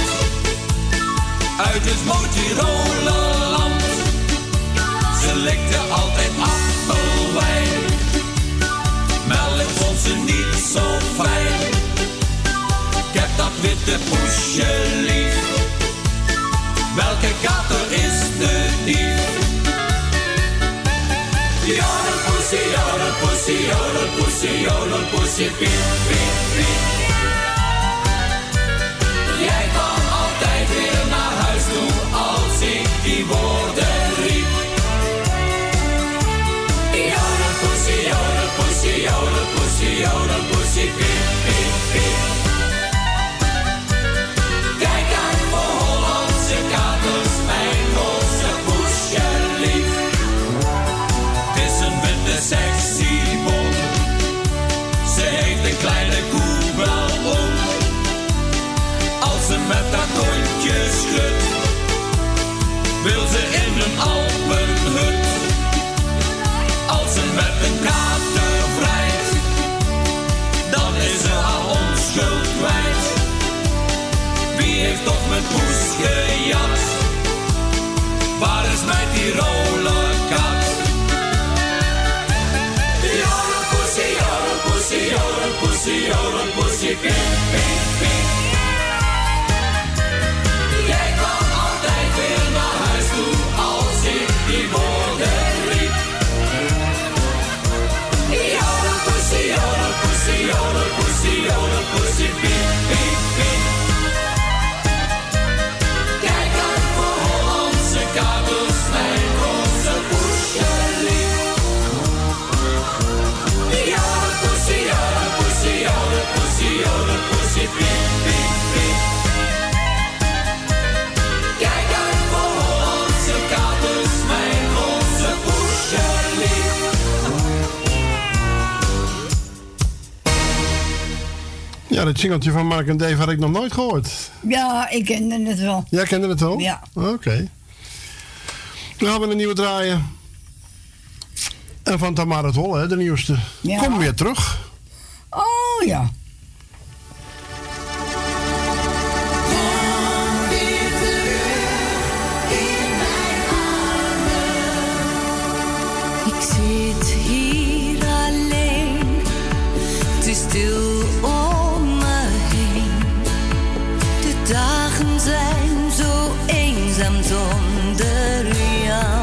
uit het Motirolenland. Ze likte altijd appelwijn, melk vond ze niet zo fijn. Ik heb dat witte poesje lief. Welke kater is de dief? Jodelpoesie, jodelpoesie, jodelpoesie, jodelpoesie, piep, piep, piep. Jij kwam altijd weer naar huis toe als ik die woorden riep. Jodelpoesie, jodelpoesie, jodelpoesie, jodelpoesie, piep, piep, piep. Kijk uit voor Hollandse katers, mijn roze poesje lief. Sexy bom. Ze heeft een kleine koe wel om. Als ze met haar kontje schudt, wil ze in een alpenhut. Als ze met een kater vrijt, dan is ze haar onschuld kwijt. Wie heeft toch mijn poes gejat? Waar is mijn Tiroler kat? Jodelpoesie, jodelpoesie, jodelpoesie, piep, piep, piep. Jij kwam altijd weer naar huis toe als ik die woorden riep. Jodelpoesie, jodelpoesie, jodelpoesie, jodelpoesie, piep, piep, piep. Kijk uit voor Hollandse kabels, mijn roze poesje lief. Jodelpoesie, jodelpoesie, jodelpoesie, jodelpoesie, piep, piep, piep. Kijk uit voor Hollandse katers, mijn roze poesje lief. Ja, dat singeltje van Mark en Dave had ik nog nooit gehoord. Ja, ik kende het wel. Jij kende het wel? Ja. Oké. Okay. We gaan weer een nieuwe draaien. En van Tamara het Holle, de nieuwste. Ja. Kom weer terug. Oh ja. Ik zit hier alleen, te stil om me heen. De dagen zijn zo eenzaam zonder jou.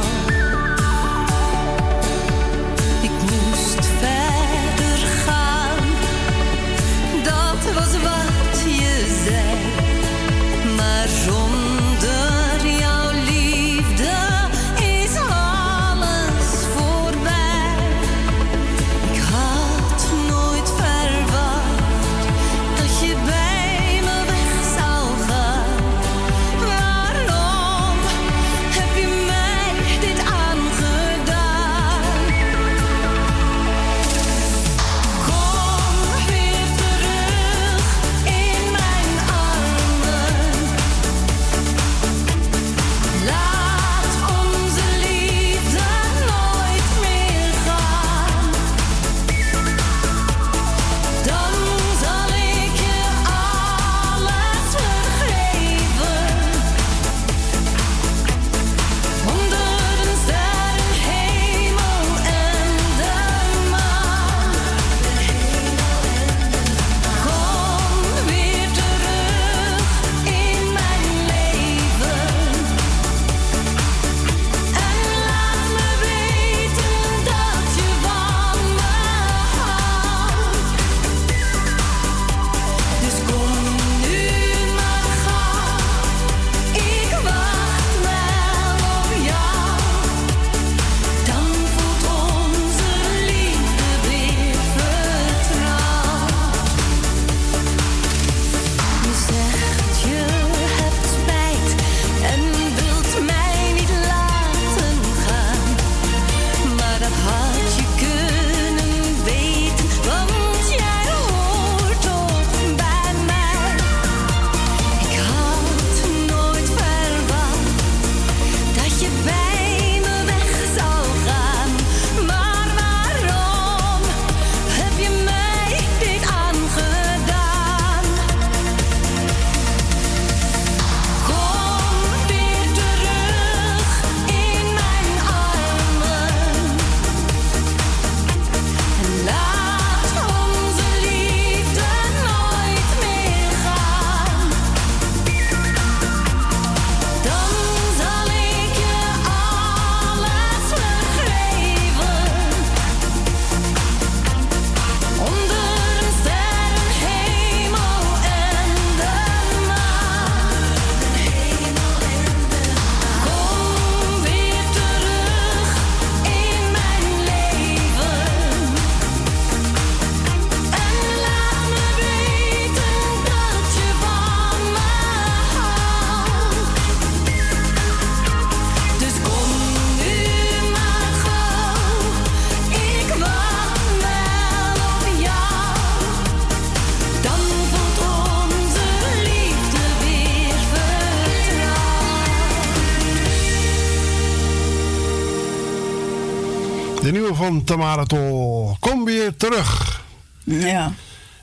De nieuwe van Tamara Tol. Kom weer terug. Ja.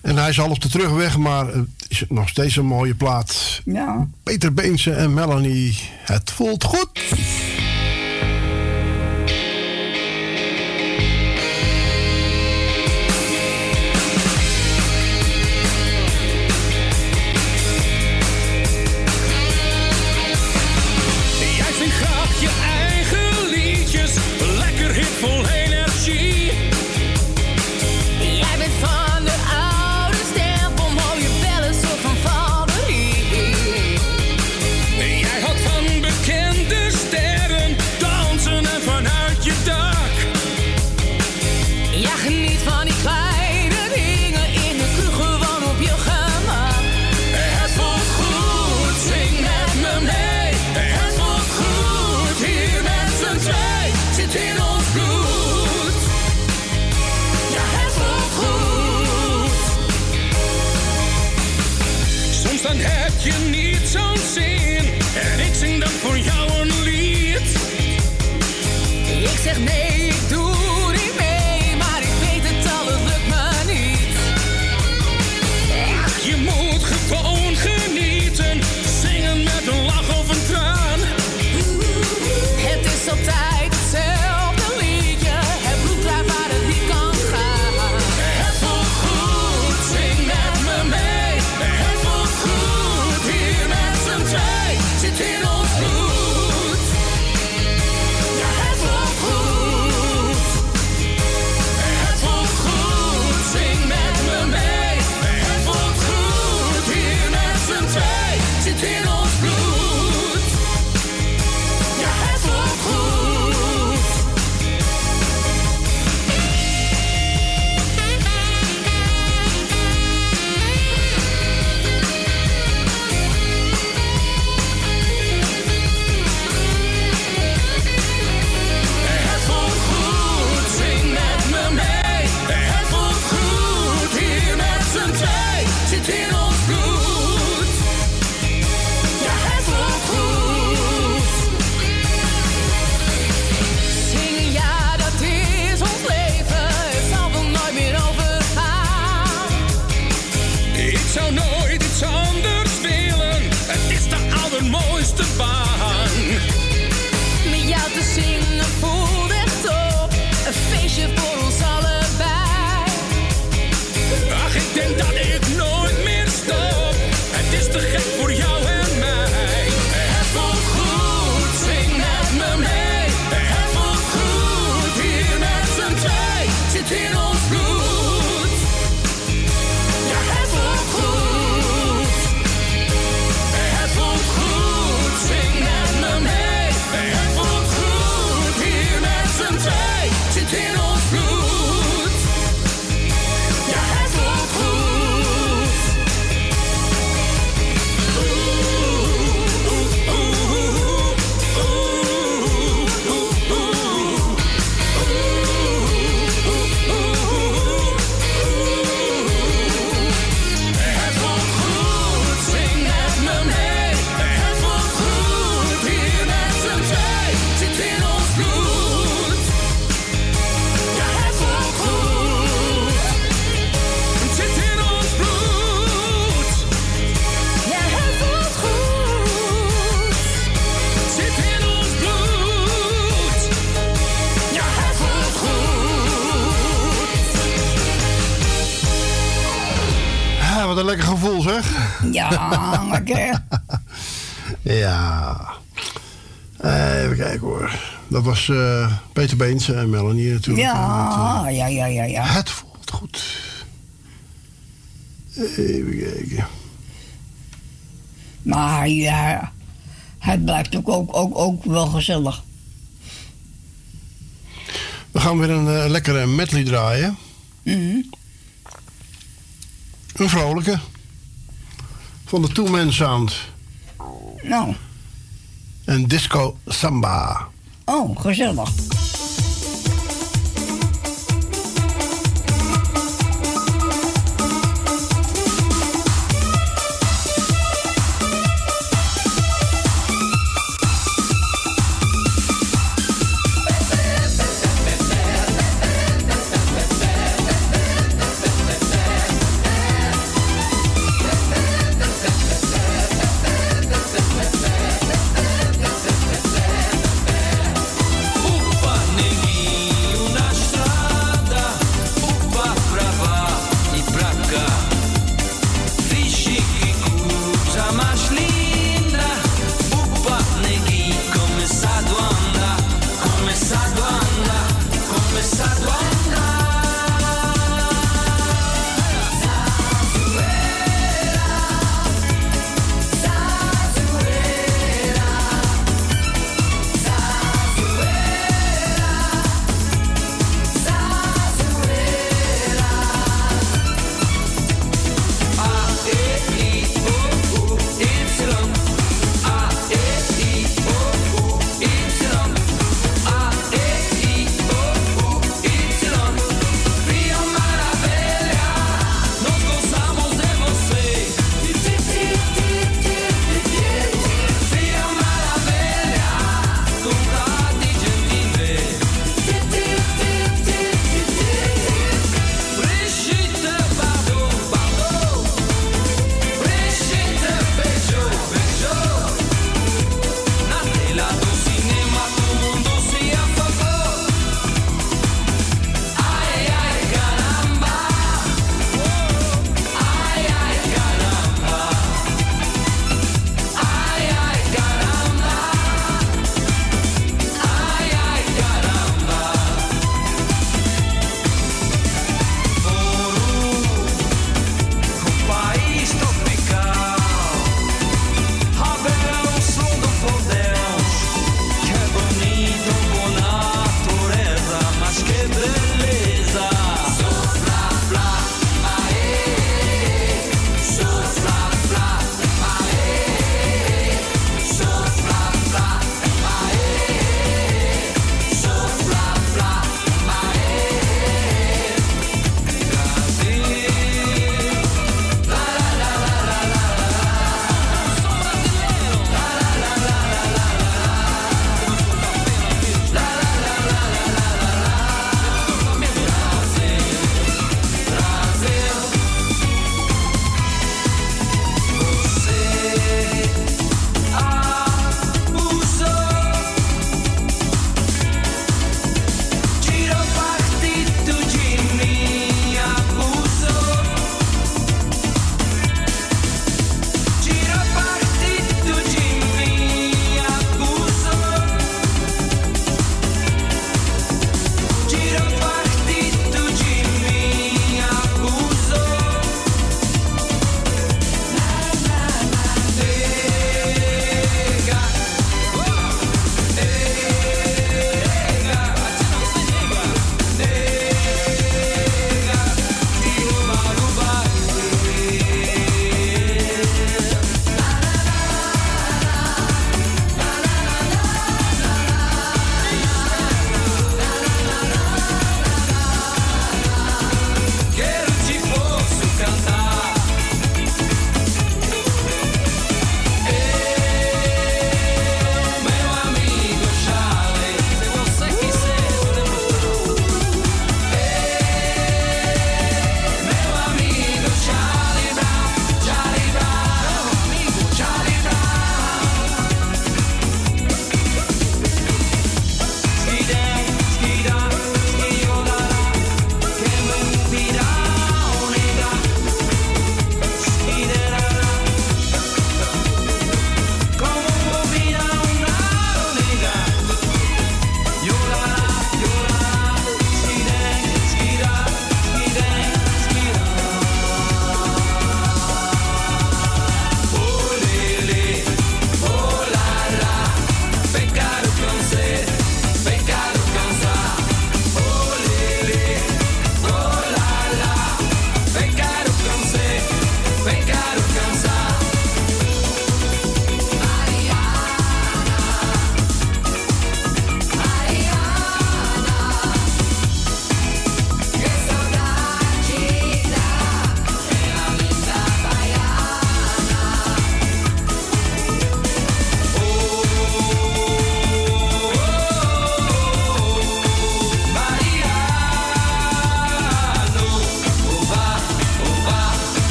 En hij is al op de terugweg, maar het is nog steeds een mooie plaat. Ja. Peter Beense en Melanie. Het voelt goed. Ja, lekker. Ja. Even kijken hoor. Dat was uh, Peter Beense en Melanie natuurlijk. Ja, ja, ja, ja, ja. Het voelt goed. Even kijken. Maar ja, het blijft ook, ook, ook, ook wel gezellig. We gaan weer een uh, lekkere medley draaien. Mm-hmm. Een vrolijke. Van de Two Man Sound. Nou. En disco samba. Oh, gezellig.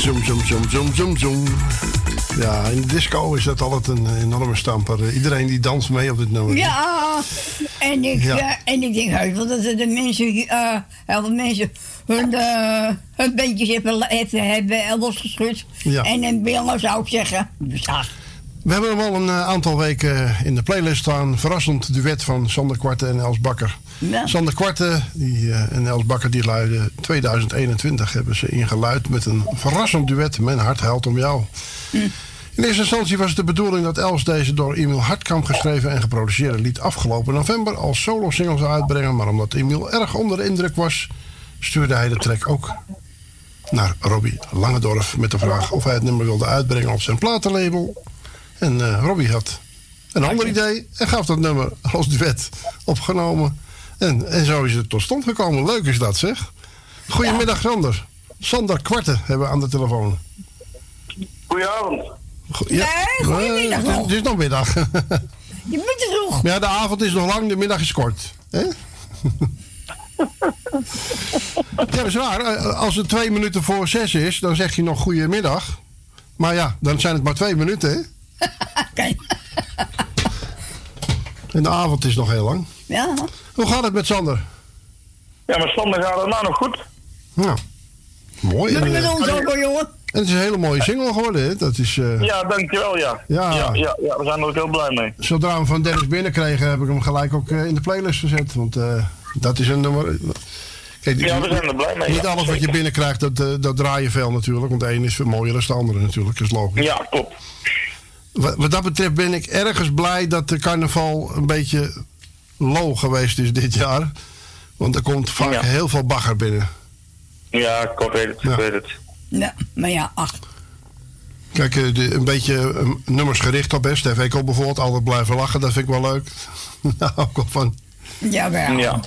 Zoom, zoom, zoom, zoom, zoom, zoom. Ja, in de disco is dat altijd een enorme stamper. Iedereen die danst mee op dit nummer. Ja, en ik, ja. Ja, en ik denk heus wel dat de mensen, uh, heel veel mensen, hun, uh, hun beentjes hebben, hebben losgeschud. Ja. En een billen zou ik zeggen. Ja. We hebben hem al een aantal weken in de playlist staan. Verrassend duet van Sander Kwarten en Els Bakker. Ja. Sander Kwarten die, en Els Bakker die luiden tweeduizend eenentwintig hebben ze ingeluid met een verrassend duet. Mijn hart huilt om jou. Hm. In eerste instantie was het de bedoeling dat Els deze door Emiel Hartkamp geschreven en geproduceerde lied afgelopen november als solo single zou uitbrengen. Maar omdat Emiel erg onder de indruk was, stuurde hij de track ook naar Robbie Langendorf met de vraag of hij het nummer wilde uitbrengen op zijn platenlabel. En uh, Robbie had een ander idee en gaf dat nummer als duet opgenomen. En, en zo is het tot stand gekomen. Leuk is dat, zeg. Goedemiddag, Sander. Sander Kwarten hebben we aan de telefoon. Goedenavond. Go- ja. Nee, goedemiddag nog. Uh, het is nog middag. Je bent er vroeg. Ja, de avond is nog lang, de middag is kort. Hè? Ja, dat is waar. Als het twee minuten voor zes is, dan zeg je nog goedemiddag. Maar ja, dan zijn het maar twee minuten, hè? Kijk. En de avond is nog heel lang. Ja. Hoe gaat het met Sander? Ja, maar Sander gaat het nou nog goed. Nou, mooi. Dat is met ons ook, jongen. En het is een hele mooie single geworden, hè? Dat is, uh... ja, dankjewel, ja. Ja. Ja, ja, ja. We zijn er ook heel blij mee. Zodra we hem van Dennis binnenkregen, heb ik hem gelijk ook uh, in de playlist gezet. Want uh, dat is een nummer... Kijk, ja, we zijn er blij mee. Niet ja, alles zeker. Wat je binnenkrijgt, dat, uh, dat draai je veel natuurlijk. Want de een is veel mooier dan de andere natuurlijk, dat is logisch. Ja, klopt. Wat, wat dat betreft ben ik ergens blij dat de carnaval een beetje low geweest is dit jaar. Want er komt vaak ja. heel veel bagger binnen. Ja, ik weet het, ik ja. weet het. Ja, maar ja, ach. Kijk, de, een beetje um, nummers gericht op best. Hè. Ik kon bijvoorbeeld altijd blijven lachen, dat vind ik wel leuk. Daar hou ik wel van. Ja, wel. Ja.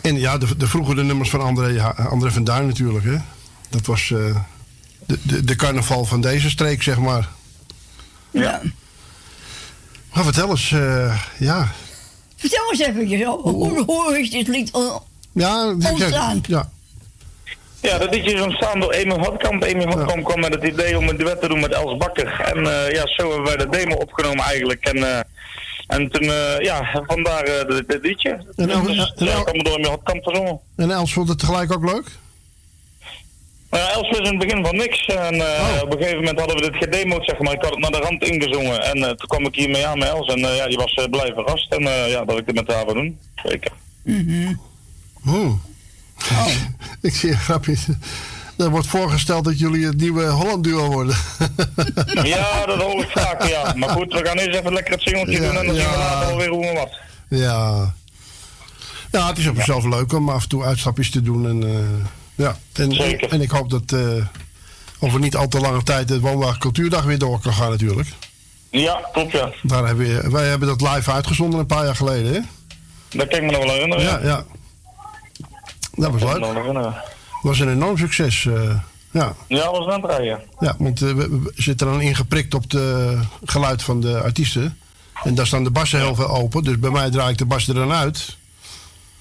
En ja, de, de vroegere nummers van André, André van Duin natuurlijk. Hè. Dat was... Uh, De, de, de carnaval van deze streek, zeg maar. Ja. Maar vertel eens, uh, ja. Vertel eens even, hoe, hoe, hoe is dit lied on, ja, ontstaan? Ja. ja, dat liedje is ontstaan door Emiel Hartkamp. Emiel Hartkamp ja. kwam met het idee om een duet te doen met Els Bakker. En uh, ja, zo hebben wij de demo opgenomen eigenlijk. En, uh, en toen, uh, ja, vandaar uh, dit liedje. En El- dus, El- ja, kwam door Emiel Hartkamp gezongen. En Els vond het tegelijk ook leuk? Uh, Els was in het begin van niks en uh, oh. op een gegeven moment hadden we dit gedemoed, zeg maar. Ik had het naar de rand ingezongen en uh, toen kwam ik hiermee aan met Els en uh, ja, die was uh, blij verrast en uh, ja, dat ik dit met haar wil doen. Zeker. Mm-hmm. Oh. Oh. Ik zie een grapje. Er wordt voorgesteld dat jullie het nieuwe Holland-duo worden. Ja, dat hoor ik vaak, ja. Maar goed, we gaan eerst even lekker het singeltje ja, doen en dan ja. zien we later alweer hoe en wat. Ja. Ja, het is op zichzelf ja. leuk om af en toe uitstapjes te doen en... Uh... Ja, en, en ik hoop dat uh, over niet al te lange tijd de Woondag Cultuurdag weer door kan gaan natuurlijk. Ja, klopt ja. Daar hebben we, wij hebben dat live uitgezonden een paar jaar geleden, hè? Dat kan ik me nog wel herinneren. Ja, ja. ja. Dat, dat was leuk. Dat was een enorm succes. Uh, ja. ja, dat was een rijden. Ja, want uh, we, we zitten dan ingeprikt op het geluid van de artiesten. En daar staan de bassen heel veel open, dus bij mij draai ik de bas er dan uit.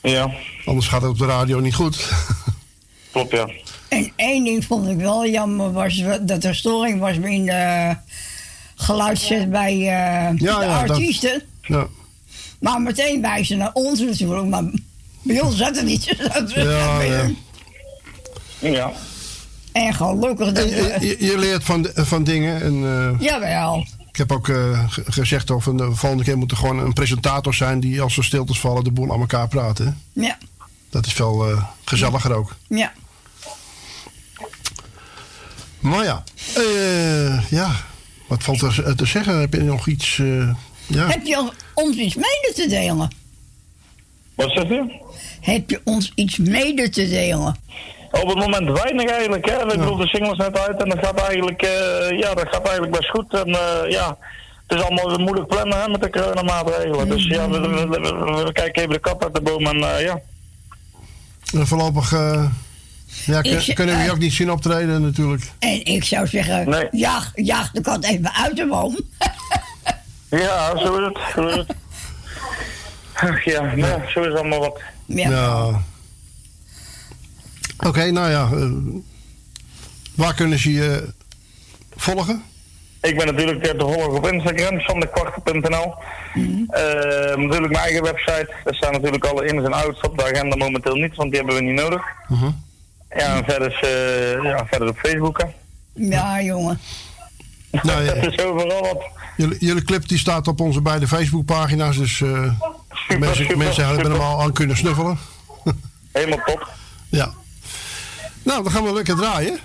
Ja. Anders gaat het op de radio niet goed. Klopt, ja. En één ding vond ik wel jammer, was dat er storing was in de geluidszet bij uh, ja, de ja, artiesten. Dat, ja. Maar meteen wijzen naar ons natuurlijk, maar bij ons zat er niet. Zat er ja, ja. ja. En gelukkig. En, je, je, je leert van, van dingen. En, uh, jawel. Ik heb ook uh, gezegd dat we de volgende keer moeten gewoon een presentator zijn die als er stiltes vallen de boel aan elkaar praten. Ja. Dat is wel uh, gezelliger ook. Ja. Maar ja, uh, ja. Wat valt er te zeggen? Heb je nog iets... Uh, ja. Heb je ons iets mede te delen? Wat zeg je? Heb je ons iets mede te delen? Op het moment weinig eigenlijk. Hè? Ik bedoel, ja. de singles net uit en dat gaat eigenlijk, uh, ja, dat gaat eigenlijk best goed. En uh, ja... Het is allemaal moeilijk plannen hè, met de coronamaatregelen. Mm-hmm. Dus ja, we, we, we, we kijken even de kap uit de boom en uh, ja... En voorlopig uh, ja, kun, z- kunnen we je ook niet zien optreden natuurlijk. En ik zou zeggen, nee. jaag, jaag de kat even uit de boom. Ja, zo is het. Zo is het. Ach ja, nee, ja, zo is het allemaal wat. Ja. ja. Oké, okay, nou ja. Uh, Waar kunnen ze je volgen? Ik ben natuurlijk te volgen op Instagram, sander kwarten punt n l. Mm-hmm. uh, natuurlijk mijn eigen website. Daar staan natuurlijk alle ins en outs op. De agenda momenteel niet, want die hebben we niet nodig. Uh-huh. Ja, en verder, is, uh, ja, verder op Facebook. Hè. Ja, jongen. Nou, dat is overal wat. Jullie, jullie clip die staat op onze beide Facebookpagina's, dus uh, super, mensen, super, mensen hebben hem al aan kunnen snuffelen. Helemaal top. Ja. Nou, dan gaan we lekker draaien.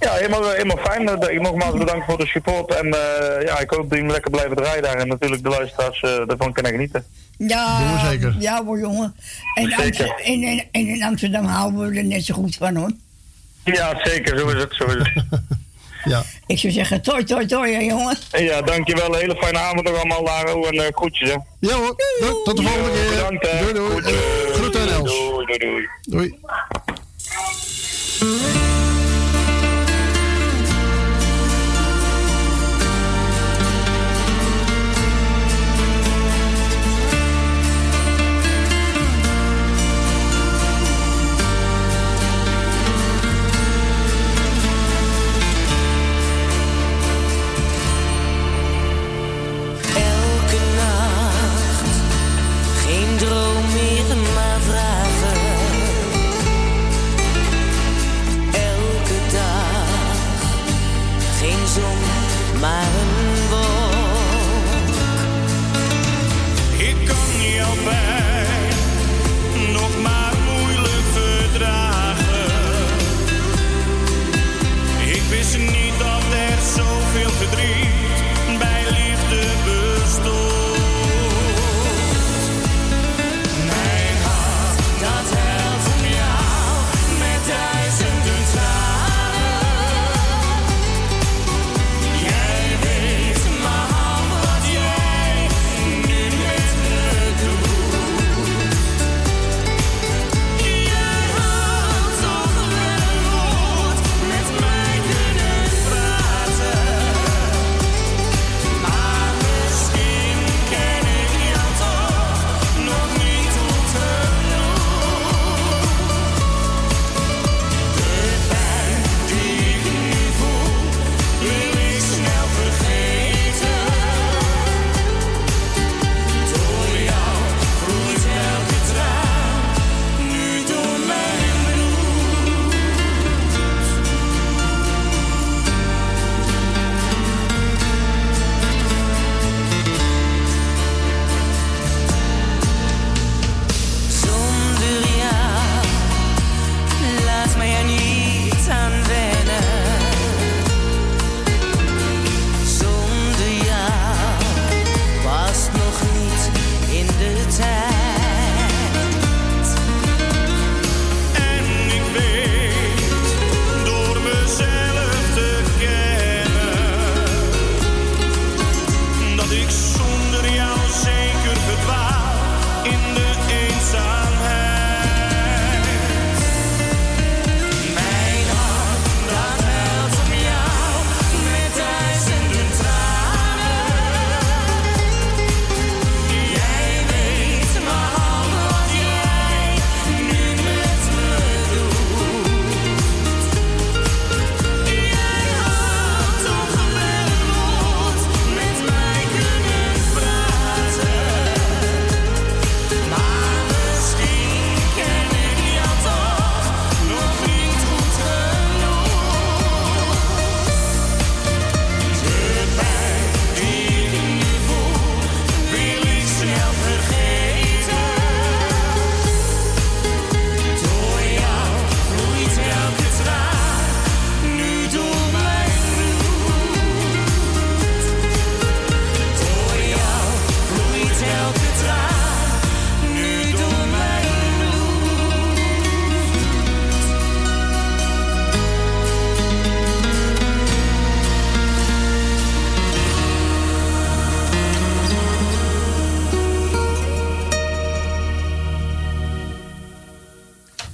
Ja, helemaal, helemaal fijn. Ik nogmaals bedankt voor de support. En uh, ja, ik hoop dat jullie lekker blijven draaien daar. En natuurlijk de luisteraars uh, daarvan kunnen genieten. Ja, zeker. Ja hoor, jongen. En, zeker. Amst- en, en, en in Amsterdam houden we er net zo goed van, hoor. Ja, zeker. Zo is het. Zo is het. Ja. Ik zou zeggen, toi, toi, toi, hè, jongen. Ja, dankjewel. Hele fijne avond nog allemaal, Laro. En uh, groetjes, hè. Ja, hoor. Doei, tot de volgende keer. Bedankt, hè. Doei, doei. Doei. Groeten, Els. Doei, doei, doei. Doei.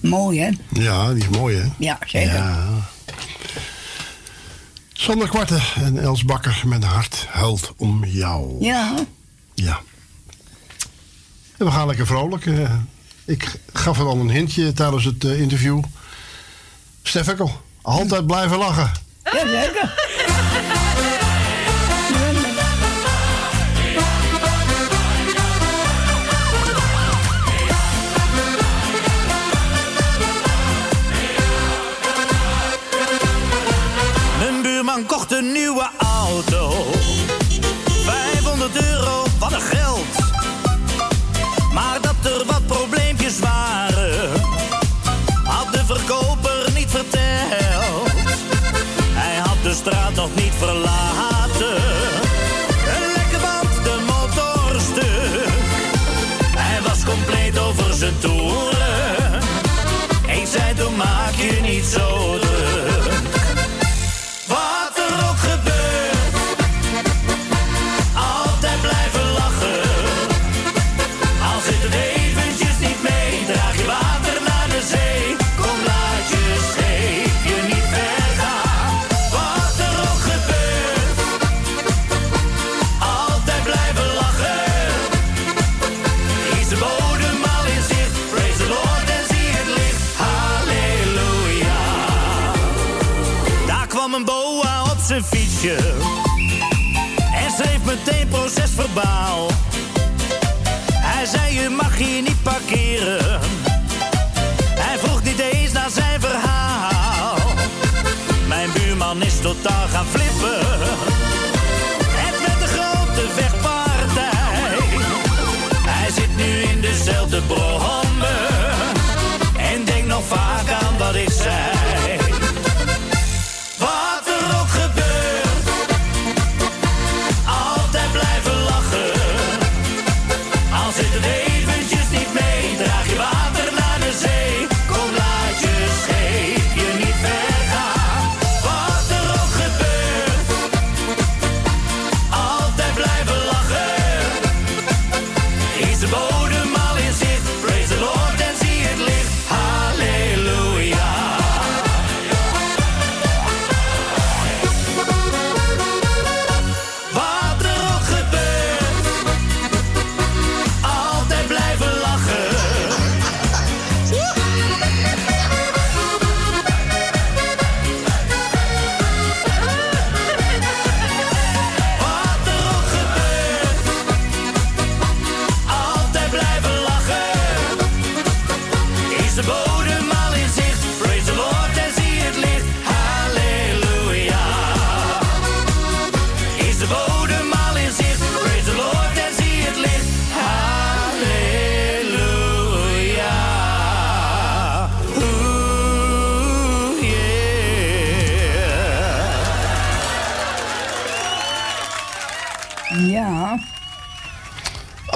Mooi, hè? Ja, die is mooi, hè? Ja, zeker. Ja. Sander Kwarten en Els Bakker met Hart huilt om jou. Ja. Ja. En we gaan lekker vrolijk. Ik gaf er al een hintje tijdens het interview. Stef Ekkel, Altijd blijven lachen. Ja, zeker. Mijn buurman kocht een nieuwe auto. vijfhonderd euro, wat een geld. Maar dat er wat probleempjes waren, had de verkoper niet verteld. Hij had de straat nog niet verlaten. Een lekke band, de motor stuk. Hij was compleet over zijn toeren. Ik zei, toen maak je niet zo druk. En schreef meteen procesverbaal. Hij zei, je mag hier niet parkeren. Hij vroeg niet eens naar zijn verhaal. Mijn buurman is totaal gaan flippen. Het werd een grote wegpartij. Hij zit nu in dezelfde brommer en denkt nog vaak aan wat ik zei.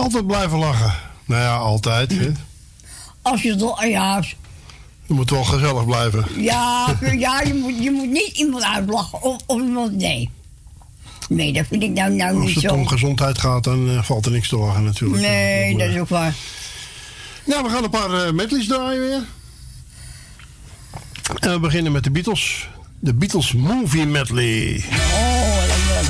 Altijd blijven lachen. Nou ja, altijd. Hè? Als je het ja. Je moet wel gezellig blijven. Ja, ja je, moet, je moet niet iemand uitlachen of, of iemand nee. Nee, dat vind ik nou, nou niet zo. Als het om gezondheid gaat, dan uh, valt er niks te lachen natuurlijk. Nee, maar, dat is ook waar. Nou, we gaan een paar uh, medleys draaien weer. En we beginnen met de Beatles. De Beatles Movie Medley. Oh, dat is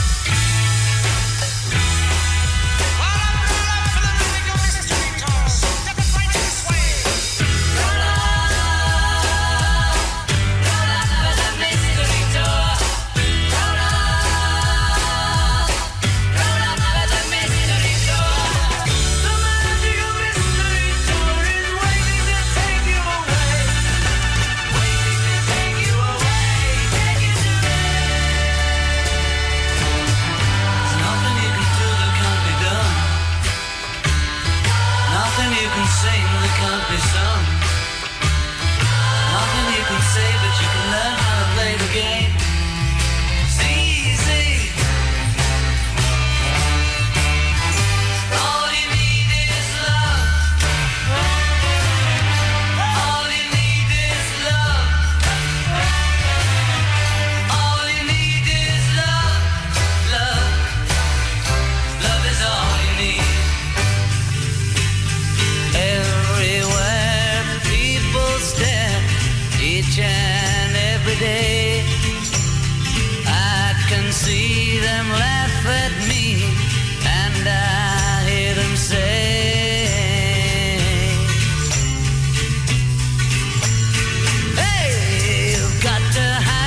got to have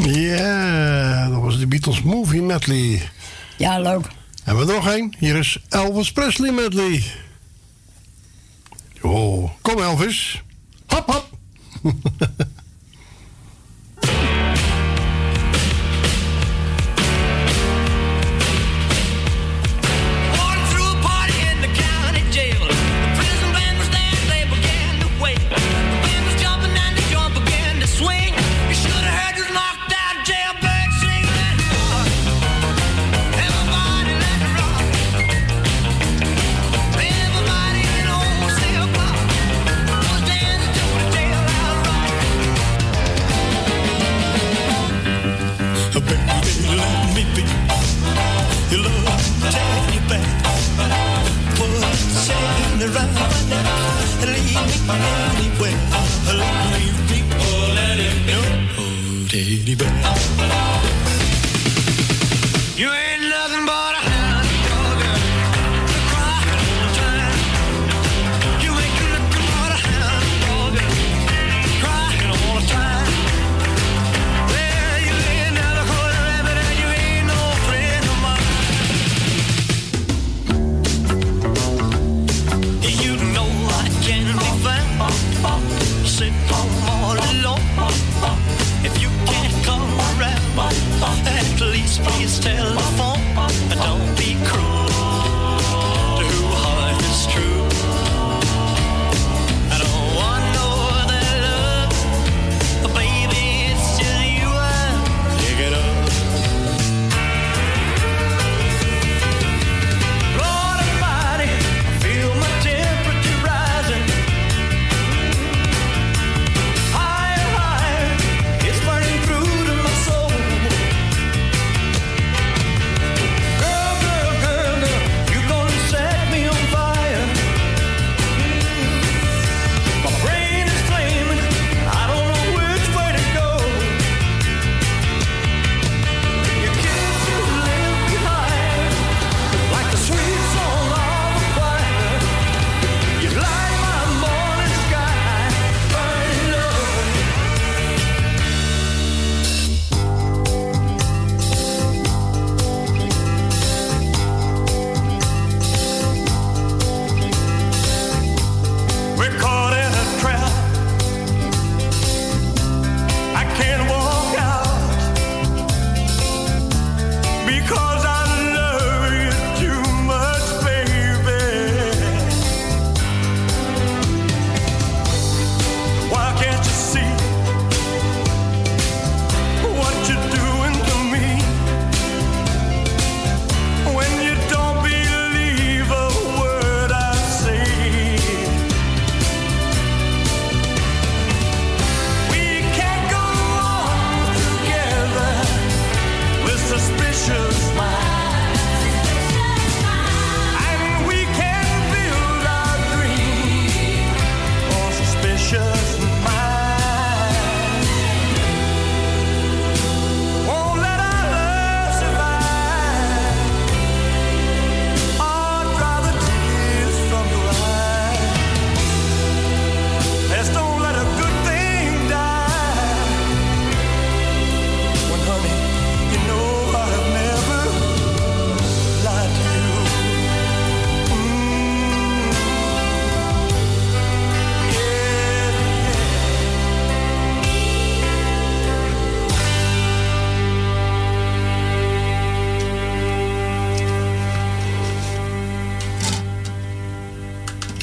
Ja, yeah, dat was de Beatles Movie Medley. Ja, leuk. Hebben we er nog één? Hier is Elvis Presley Medley. Oh, kom Elvis. Hop, hop.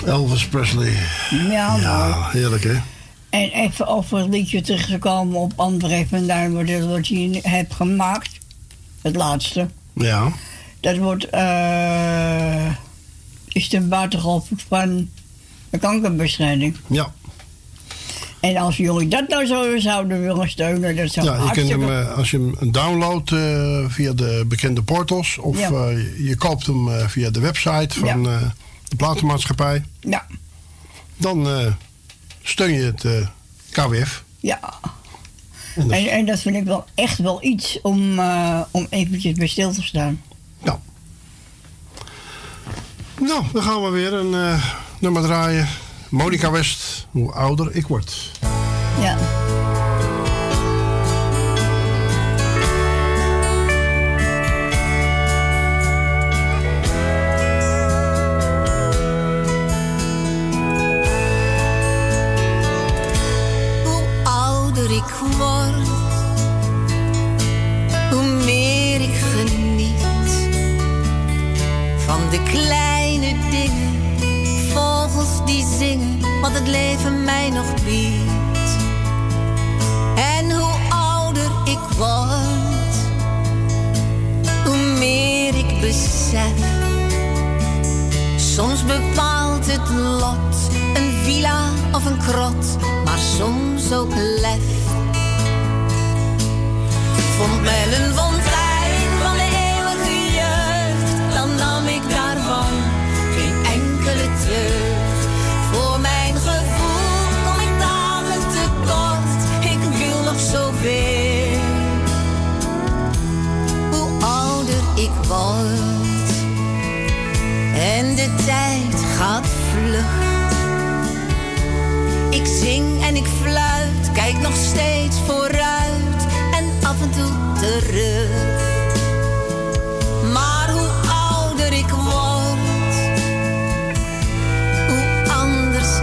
Elvis Presley. Ja, ja, heerlijk, hè? En even over het liedje teruggekomen op André van Duin, wat je hebt gemaakt. Het laatste. Ja. Dat wordt, uh, is de buitengewoon van de kankerbestrijding. Ja. En als jullie dat nou zo zouden willen steunen, dat zou ja, hartstikke... je kunt hem, als je hem downloadt uh, via de bekende portals, of ja. uh, je koopt hem uh, via de website van... Ja. Uh, de platenmaatschappij. Ja. Dan uh, steun je het uh, K W F. Ja. En dat, en, en dat vind ik wel echt wel iets om, uh, om eventjes bij stil te staan. Ja. Nou, dan gaan we weer een uh, nummer draaien. Monika West, hoe ouder ik word. Ja. de kleine dingen, vogels die zingen wat het leven mij nog biedt. En hoe ouder ik word, hoe meer ik besef. Soms bepaalt het lot een villa of een krot, maar soms ook lef. Vond mij een wond. Voor mijn gevoel kom ik tamelijk tekort. Ik wil nog zoveel. Hoe ouder ik word en de tijd gaat vlug. Ik zing en ik fluit, kijk nog steeds vooruit en af en toe terug. Maar hoe ouder ik word,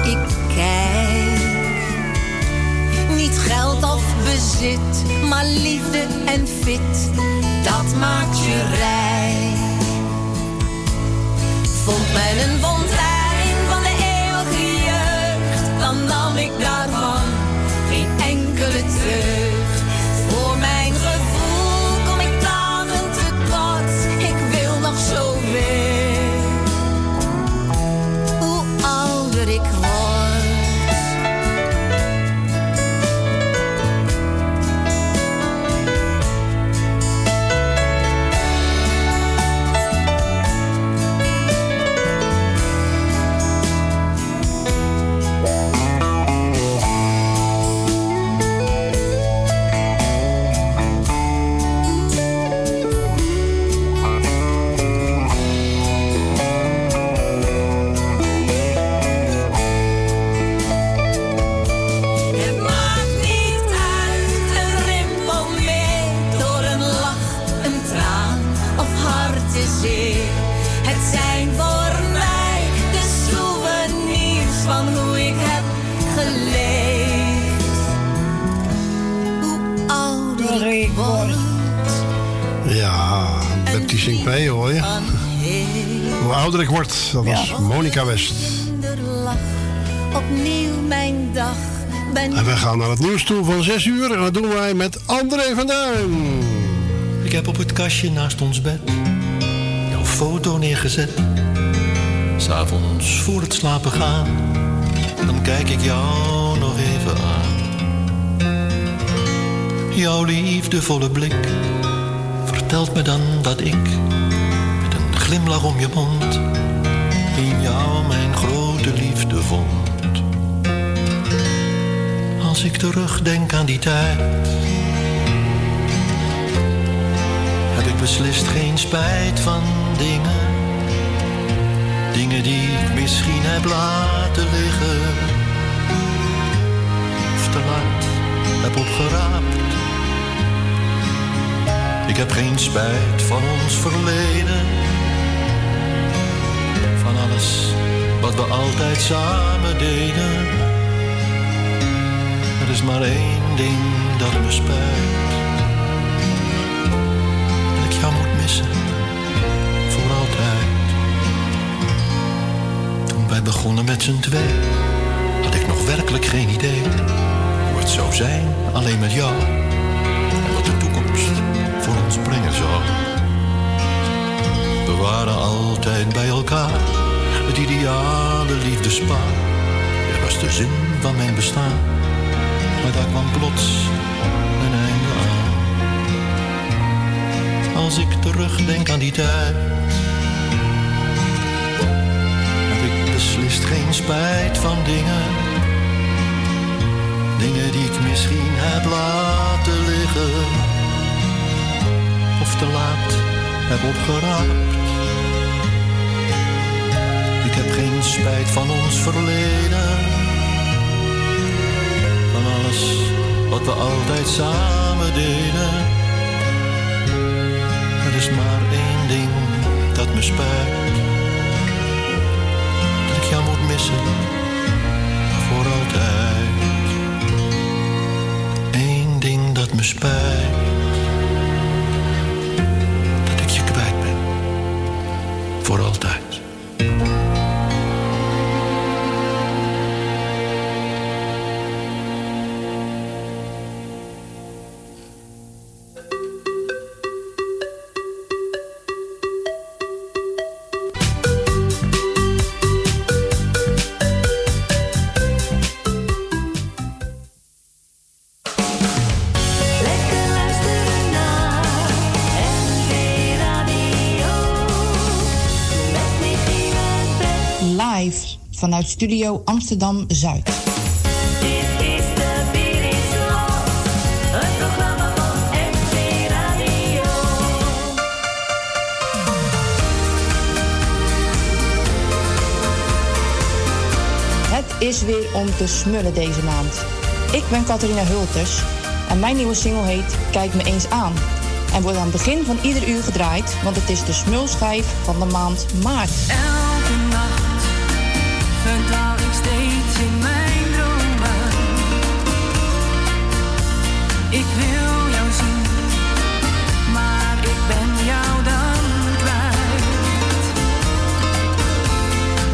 ik kijk, niet geld of bezit, maar liefde en fit, dat maakt je rijk. Vond men een fontein van de eeuwige jeugd, dan nam ik daarvan geen enkele teug. Voor mijn gevoel kom ik dagen tekort, ik wil nog zoveel. Ik word. Ik word. Dat was ja. Monika West. Opnieuw mijn dag. En we gaan naar het nieuws toe van zes uur. En dat doen wij met André van Duin. Ik heb op het kastje naast ons bed jouw foto neergezet. S'avonds voor het slapen gaan, dan kijk ik jou nog even aan. Jouw liefdevolle blik vertelt me dan dat ik, glimlach om je mond, in jou mijn grote liefde vond. Als ik terugdenk aan die tijd, heb ik beslist geen spijt van dingen. Dingen die ik misschien heb laten liggen, of te laat heb opgeraapt. Ik heb geen spijt van ons verleden, van alles wat we altijd samen deden. Er is maar één ding dat me spijt, dat ik jou moet missen, voor altijd. Toen wij begonnen met z'n twee, had ik nog werkelijk geen idee hoe het zou zijn alleen met jou, en wat de toekomst voor ons brengen zou. We waren altijd bij elkaar, het ideale liefdespaar. Er was de zin van mijn bestaan, maar daar kwam plots een einde aan. Als ik terugdenk aan die tijd, heb ik beslist geen spijt van dingen. Dingen die ik misschien heb laten liggen, of te laat heb opgeraapt. Ik heb geen spijt van ons verleden, van alles wat we altijd samen deden. Er is maar één ding dat me spijt, dat ik jou moet missen, voor altijd. Eén ding dat me spijt, voor altijd. vanuit Studio Amsterdam-Zuid. Is weer om te smullen deze maand. Ik ben Katharina Hulters en mijn nieuwe single heet Kijk me eens aan. En wordt aan het begin van ieder uur gedraaid, want het is de smulschijf van de maand maart. Elke nacht verdwaal ik steeds in mijn dromen. Ik wil jou zien, maar ik ben jou dan kwijt.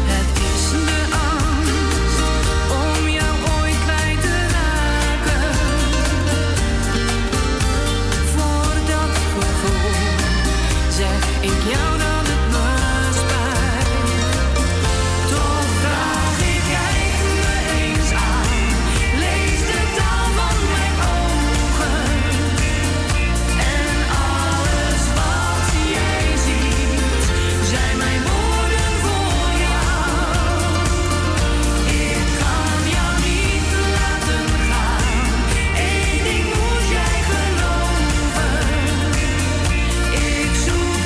Het is de ik jou dat het me spijt. Toch vraag ik, kijk me eens aan. Lees de taal van mijn ogen. En alles wat jij ziet, zijn mijn woorden voor jou. Ik kan jou niet laten gaan. Eén ding moet jij geloven. Ik zoek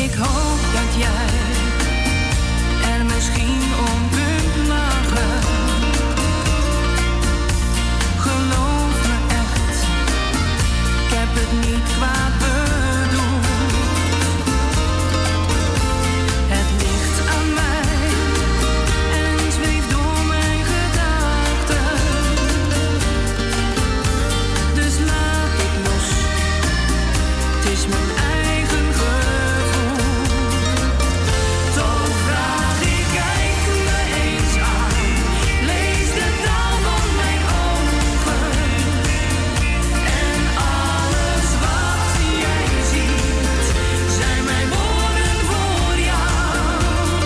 ik hoop dat jij er misschien om kunt lachen. Geloof me echt, ik heb het niet kwaad bedoeld. Het ligt aan mij en zweeft door mijn gedachten. Dus laat ik los, het is mijn eigen gevoel. Toch vraag ik, kijk me eens aan. Lees de taal van mijn ogen. En alles wat jij ziet, zijn mijn woorden voor jou. Ik kan jou niet laten gaan.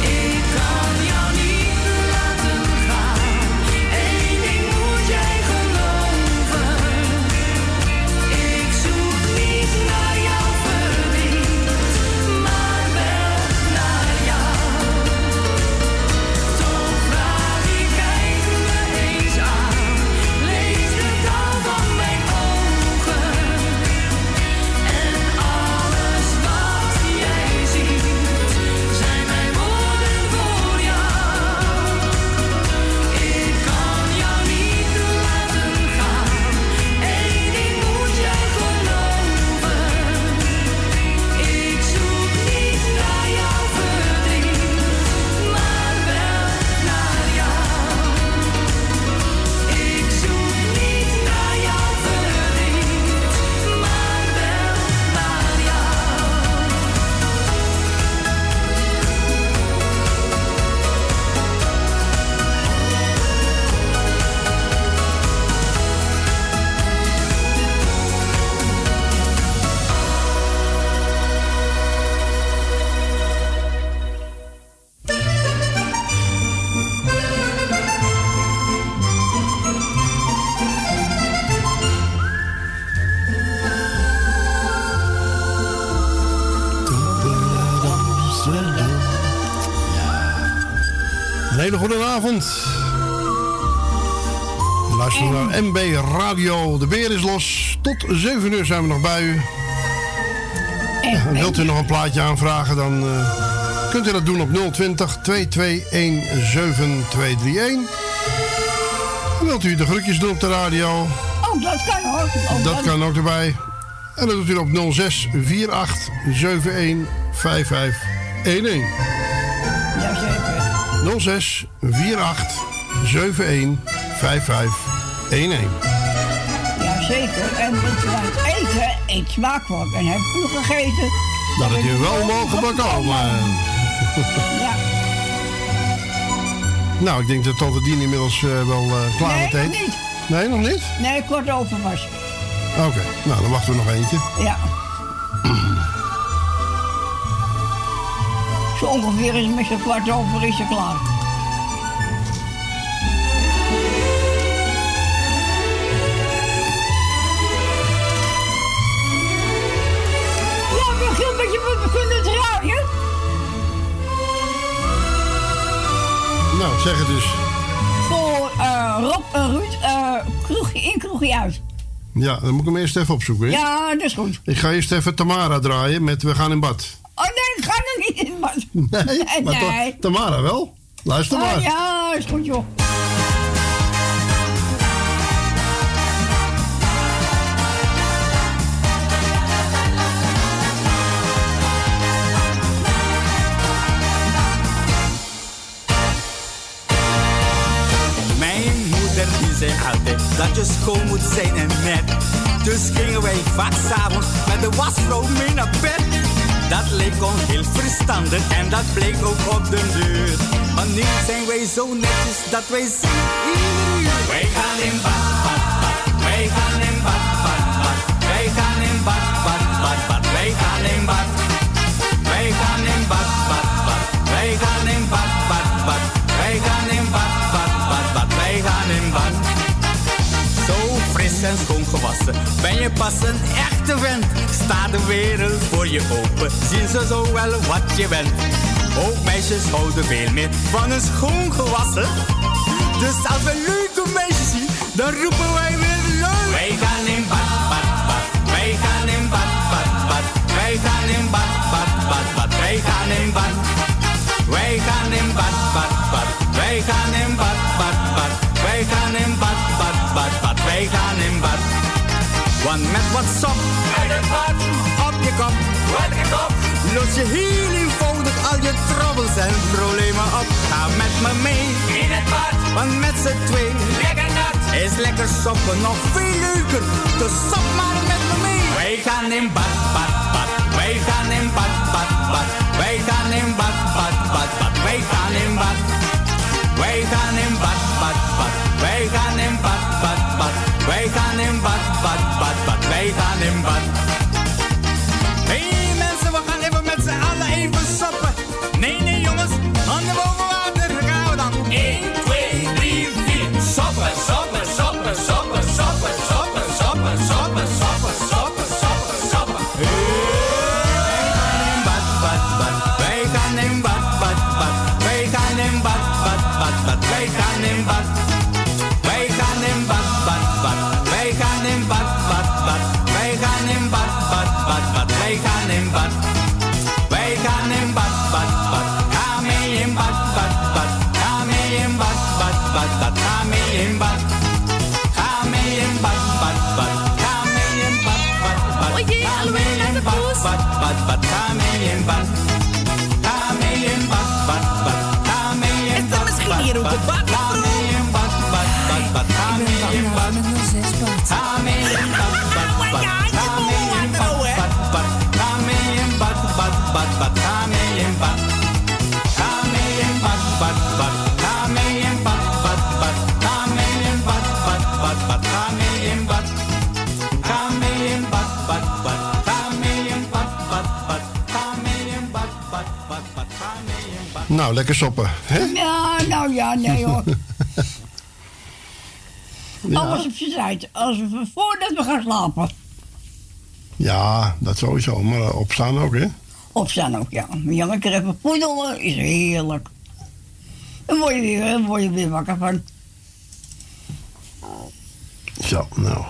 Eén ding moet jij geloven. Ik zoek niet naar jou verdriet, maar wel naar jou. Toch vraag ik, kijk me eens aan. Lees de taal van mijn ogen. En alles wat jij ziet, zijn mijn woorden voor jou. Ik kan jou niet laten gaan. Eén ding moet jij geloven. Ik zoek niet naar jouw verdriet, maar wel naar jou. Ik zoek niet naar jouw verdriet, maar wel naar jou. Een hele goede avond. Luister naar M B Radio. De Beer is Los. Tot zeven uur zijn we nog bij u. En wilt u nog een plaatje aanvragen, dan eh, kunt u dat doen op nul twintig, twee twee een, zeven twee drie een. En wilt u de groetjes doen op de radio, Oh, dat kan ook. Oh, dat dan- kan ook erbij. En dat doet u op nul zes, vier acht, zeven een, vijf vijf een een. Jazeker. nul zes, vier acht, zeven een, vijf vijf een een. Jazeker. En moet je aan het eten eet smaakvol. En heb je gegeten? Dat het hier wel mogelijk kan, maar... Ja. Nou, ik denk dat tante Dien inmiddels eh, wel eh, klaar Nee, met nog eten. niet. Nee, nog niet? Nee, kort over was. Oké, okay, nou dan wachten we nog eentje. Ja. Zo ongeveer is het met z'n kwart over is je klaar. Ja, begin met je moet beginnen te draaien. Nou, zeg het dus. Voor uh, Rob en Ruud, uh, kroegje in, kroegje uit. Ja, dan moet ik hem eerst even opzoeken. He? Ja, dat is goed. Ik ga eerst even Tamara draaien met We gaan in bad. Oh nee, ik ga nog niet in bad. Nee, nee, maar nee. Ta- Tamara wel. Luister maar. Oh, ja, is goed joh. Zei altijd dat je schoon moet zijn en net. Dus gingen wij vaak s'avonds met de wasvrouw mee naar bed. Dat leek ons heel verstandig en dat bleek ook op de deur. Maar nu zijn wij zo netjes dat wij zingen hier. Wij gaan in bad, bad, bad. Wij gaan in bad, bad, bad. Wij gaan in bad, bad, bad, bad. Wij gaan in bad. Wij gaan in bad, bad, bad. Wij gaan in bad, bad, bad. Wij gaan in bad, bad, bad, bad. Wij gaan in bad. Zo fris en schoongewassen, ben je pas een echte vent. Staat de wereld voor je open, zien ze zo wel wat je bent. Ook meisjes houden veel meer van een schoongewassen. Dus als we leuke meisjes zien, dan roepen wij weer leuk. Wij gaan in bad, bad, bad. Wij gaan in bad, bad, bad. Wij gaan in bad, bad, bad, bad. Wij gaan in bad. Wij gaan in bad, bad, bad. Wij gaan in bad, bad, bad. Wij gaan in bad, bad, bad, bad. Wij gaan in bad. Want met wat sop en een bad op je kop, op je kop, los je heel eenvoudig al je troubles en problemen op. Ga met me mee in het bad, want met z'n twee lekker nat is lekker soppen nog veel leuker. Dus sop maar met me mee. Wij gaan in bad, bad, bad. Wij gaan in bad, bad, bad. Wij gaan in bad, bad, bad, bad. Wij gaan in bad. Wij gaan in bad, bad, bad. Wij gaan in bad, bad, bad. Wij gaan in bad, bad, bad, bad. Wij gaan in bad. Hé hey, mensen, we gaan even met z'n allen even soppen. Nee, nee jongens, handen boven water. Gaan we dan. één, twee, drie, vier. Soppen, soppen, soppen, soppen, soppen, soppen, soppen, soppen, soppen, soppen, soppen, soppen. Wij gaan in bad, bad, bad. Wij gaan in bad, bad, bad. Wij gaan in bad, bad, bad, bad. Wij gaan in bad. Wij gaan in bad, bad, bad. Wij gaan in bad, bad, bad. Wij gaan in bad, bad, bad, bad. Wij gaan in bad. Wij gaan in bad, bad, bad. Ga mee in bad, bad, bad. Ga mee in bad, bad, bad, bad. Ga mee in bad. Ga mee in bad, bad, bad. Ga mee in bad, bad, bad. Ga mee in bad, bad, bad, bad. Ga mee in bad. Ga mee in bad, bad, bad. Ga mee in bad, bad, bad. Ga mee in bad, bad, bad, bad. Ga mee in bad. Ga mee in bad, bad, bad. Ga mee in bad, bad, bad. Ga mee in bad, bad, bad, bad. Ga mee in bad. Ga mee in bad, bad, bad. Ga mee in bad, bad, bad. Ga mee in bad, bad, bad, bad. Ga mee in bad. Ga mee in bad, bad, bad. Ga mee in bad, bad, bad. Ga mee in bad, bad, bad, bad. Ga mee in bad. Nou, lekker soppen, hè? Ja, nou ja, nee hoor. Ja. Alles op je tijd, als we voordat we gaan slapen. Ja, dat sowieso, maar opstaan ook, hè? Opstaan ook, ja. Ja, lekker even poedelen is heerlijk. Dan word je weer, dan word je weer wakker van. Zo, nou.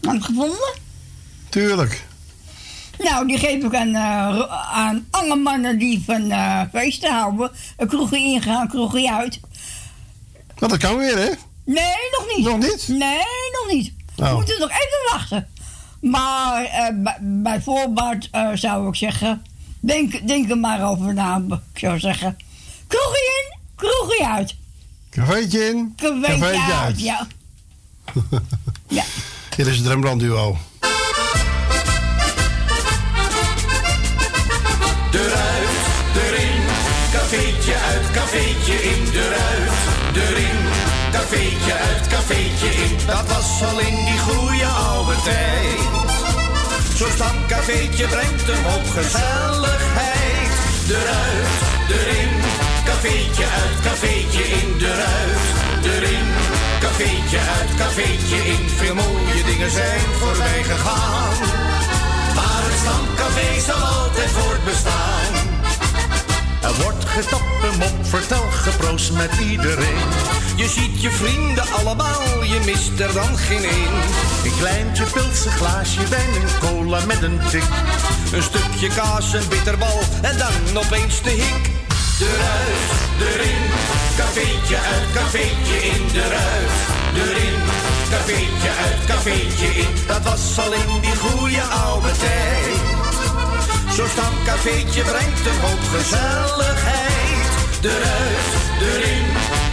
Heb je gevonden? Tuurlijk. Nou, die geef ik aan, uh, aan alle mannen die van uh, feesten houden. Een kroegje ingaan, een kroegje uit. Nou, dat kan weer, hè? Nee, nog niet. Nog niet? Nee, nog niet. Oh. We moeten nog even wachten. Maar uh, b- bij voorbaat uh, zou ik zeggen... Denk, denk er maar over na, ik zou zeggen. Kroegje in, kroegje uit. Cafeetje in, cafeetje uit. uit. Ja. Ja. Hier is het Rembrandt Duo. De ruit, erin. Cafeetje uit, cafeetje in. De ruit, erin. Cafeetje uit, cafeetje in, dat was al in die goeie oude tijd. Zo'n stamcafeetje brengt een hoop gezelligheid. De ruit, de ring, cafeetje uit, cafeetje in. De ruit, de ring, cafeetje uit, cafeetje in. Veel mooie dingen zijn voorbij gegaan, maar het stamcafé zal altijd voortbestaan. Er wordt getapt, een mop, vertel, geproost met iedereen. Je ziet je vrienden allemaal, je mist er dan geen een. Een kleintje pils, een glaasje wijn, een cola met een tik. Een stukje kaas, een bitterbal en dan opeens de hik. De ruit, de ring, cafeetje uit, cafeetje in. De ruit, de ring, cafeetje uit, cafeetje in. Dat was al in die goede oude tijd. Zo'n stamcafeetje brengt een hoop gezelligheid. De ruit, de ring,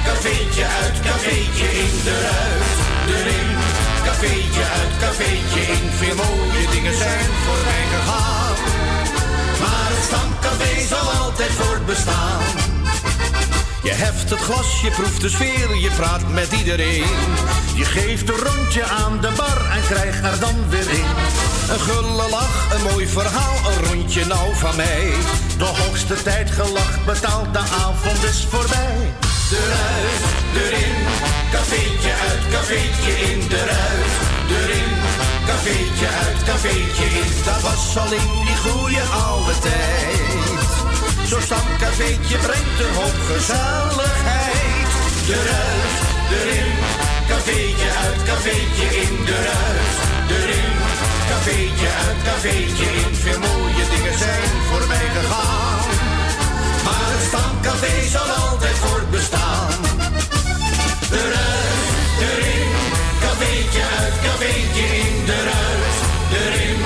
cafeetje uit, cafeetje in. De ruit, de ring, cafeetje uit, cafeetje in. Veel mooie dingen zijn voorbij gegaan, maar het stamcafé zal altijd voortbestaan. Je heft het glas, je proeft de sfeer, je praat met iedereen. Je geeft een rondje aan de bar en krijgt er dan weer in. Een gulle lach, een mooi verhaal, een rondje nou van mij. De hoogste tijd gelacht, betaald, de avond is voorbij. De ruit, de ring, cafeetje uit, cafeetje in. De ruit, de ring, cafeetje uit, cafeetje in. Dat was al in die goede oude tijd. Zo'n stamcafeetje brengt een hoop gezelligheid. De ruit, de ring, cafeetje uit, cafeetje in. De ruit, de ring, cafeetje uit, cafeetje in. Veel mooie dingen zijn voorbij gegaan, maar het stamcafé zal altijd voortbestaan. De ruit, de ring, cafeetje uit, cafeetje in. De ruit, de ring,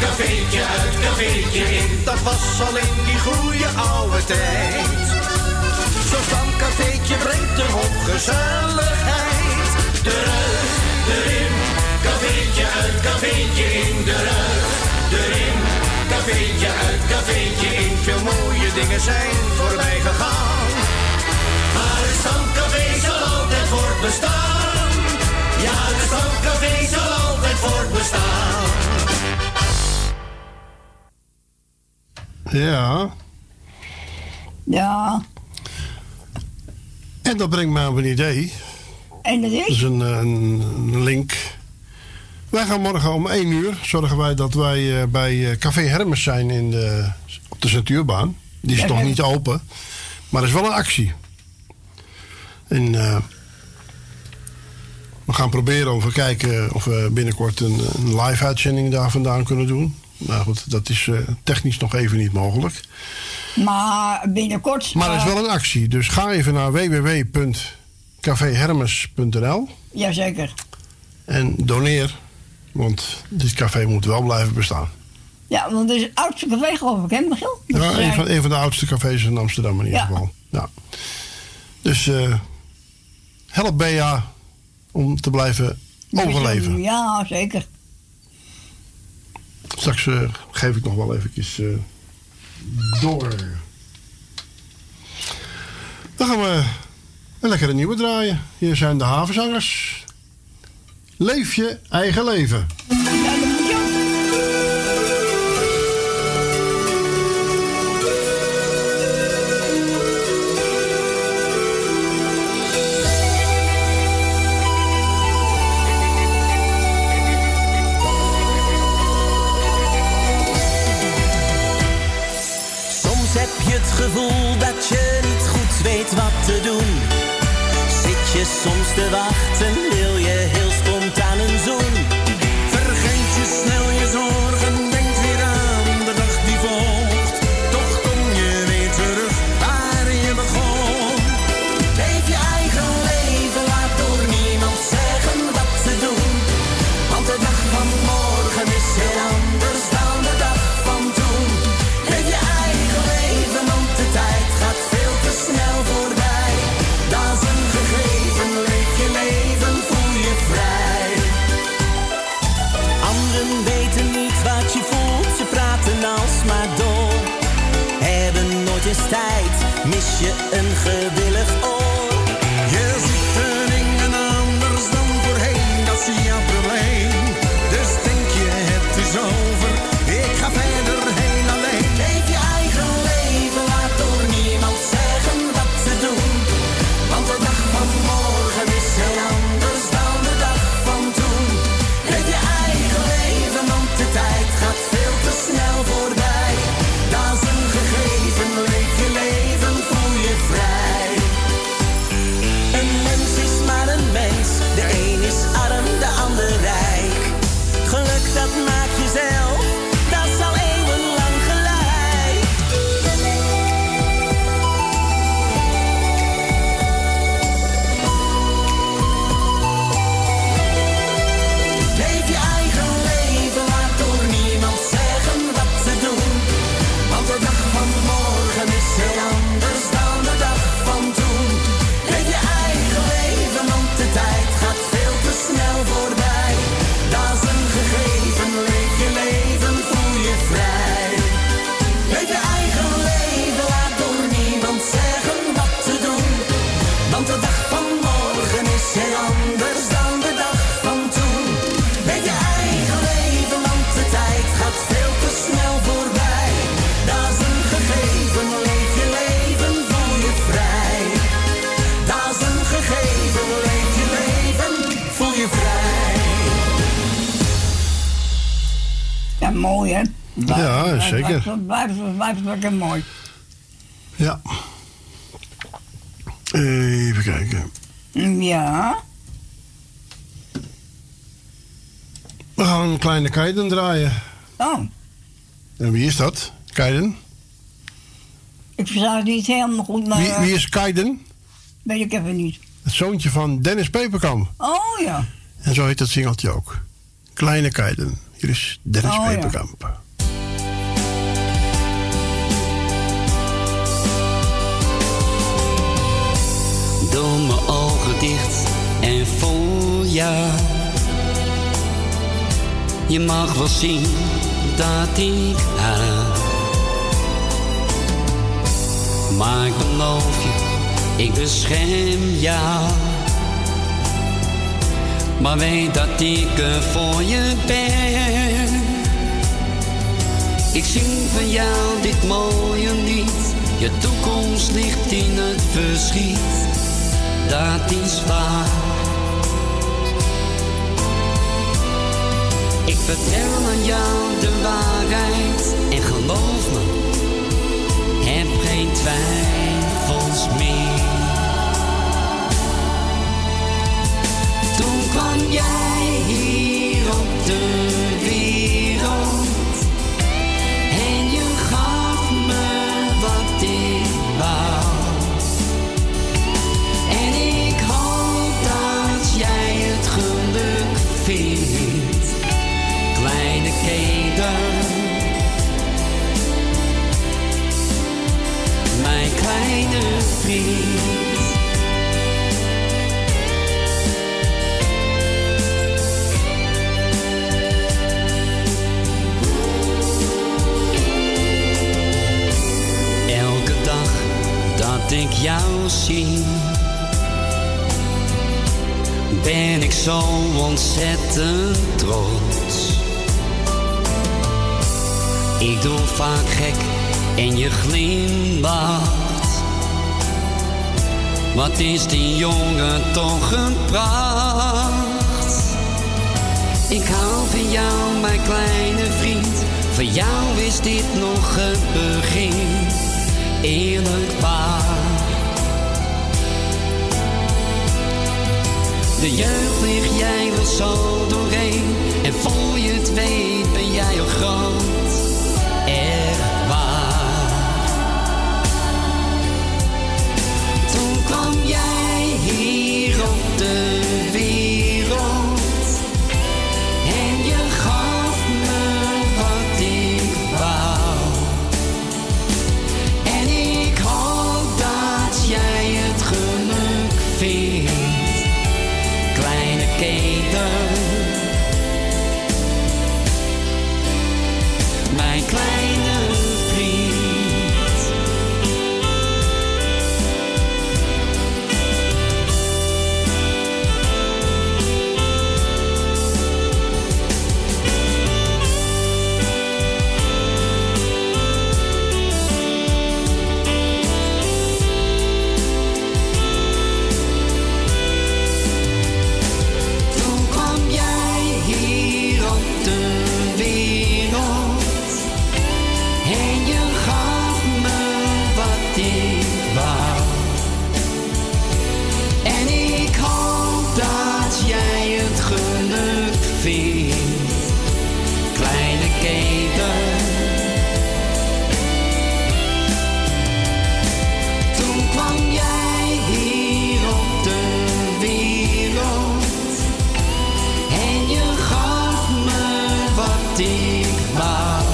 cafeetje uit, cafeetje in. Dat was al in die goede oude tijd. Zo'n stamcafeetje brengt een hoop gezelligheid. De ruit, de ring, cafeetje uit, cafeetje in. De ruit, de ring, cafeetje uit, cafeetje in. Veel mooie dingen zijn voorbij gegaan, maar het stamcafé zal altijd voortbestaan. Ja, het stamcafé zal altijd voortbestaan. Ja. Ja. En dat brengt me aan een idee. En dat is? Dat is een, een link. Wij gaan morgen om één uur zorgen wij dat wij bij Café Hermes zijn in de, op de Centuurbaan. Die is ja, nog niet open. Maar er is wel een actie. En uh, we gaan proberen of we kijken of we binnenkort een, een live uitzending daar vandaan kunnen doen. Nou goed, dat is uh, technisch nog even niet mogelijk. Maar binnenkort... Maar er is wel een actie. Dus ga even naar w w w punt café hermes punt n l. Jazeker. En doneer. Want dit café moet wel blijven bestaan. Ja, want het is het oudste café geloof ik, hè Michiel? Dat ja, een van, een van de oudste cafés in Amsterdam in ieder ja. geval. Ja. Dus uh, help Bea om te blijven overleven. Ja, zeker. Straks uh, geef ik nog wel eventjes uh, door. Dan gaan we een lekkere nieuwe draaien. Hier zijn de havenzangers. Leef je eigen leven. Wat te doen. Zit je soms te wachten, wil je heel spontaan een zoen. Vergeet je snel je zorgen, denk weer aan de dag die volgt. Toch kom je weer terug waar je begon. Leef je eigen leven, laat door niemand zeggen wat te doen. Want de dag van morgen is heel anders dan de dag van toen. Leef je eigen leven, want de tijd gaat veel te snel voor. Leef je leven, voel je vrij. Anderen weten mooi, hè? Blijf, ja, zeker. Blijft blijf, blijf, blijf, blijf mooi. Ja. Even kijken. Ja. We gaan een kleine Kaiden draaien. Oh. En wie is dat? Kaiden? Ik versta het niet helemaal goed, maar... Wie, wie is Kaiden? Weet ik even niet. Het zoontje van Dennis Peperkamp. Oh, ja. En zo heet dat singeltje ook. Kleine Kaiden. Hier is Dennis oh, Peperkamp. Ja. Doe mijn ogen dicht en voel ja. Je mag wel zien dat ik haal. Maar ik beloof je, ik bescherm jou. Maar weet dat ik er voor je ben. Ik zing van jou dit mooie lied. Je toekomst ligt in het verschiet. Dat is waar. Ik vertel aan jou de waarheid. En geloof me, heb geen twijfels meer. Toen kwam jij hier op de wereld. En je gaf me wat ik wou. En ik hoop dat jij het geluk vindt. Kleine Kaiden. Mijn kleine vriend. Dat ik jou zie, ben ik zo ontzettend trots. Ik doe vaak gek en je glimlacht. Wat is die jongen toch een pracht. Ik hou van jou, mijn kleine vriend. Voor jou is dit nog het begin. Eerlijk waar. De jeugd ligt jij er zo doorheen. En voor je het weet ben jij al groot. Echt waar. Toen kwam jij hier op de wereld. En je gaf me wat ik wou. En ik hoop dat jij het geluk vindt. Mijn kleine vriend. Toen kwam jij hier op de wereld. En je gaf me wat ik wou. En ik hoop dat jij het geluk vindt. Kleine Kaiden. Toen kwam jij hier op de wereld. En je gaf me wat ik wou.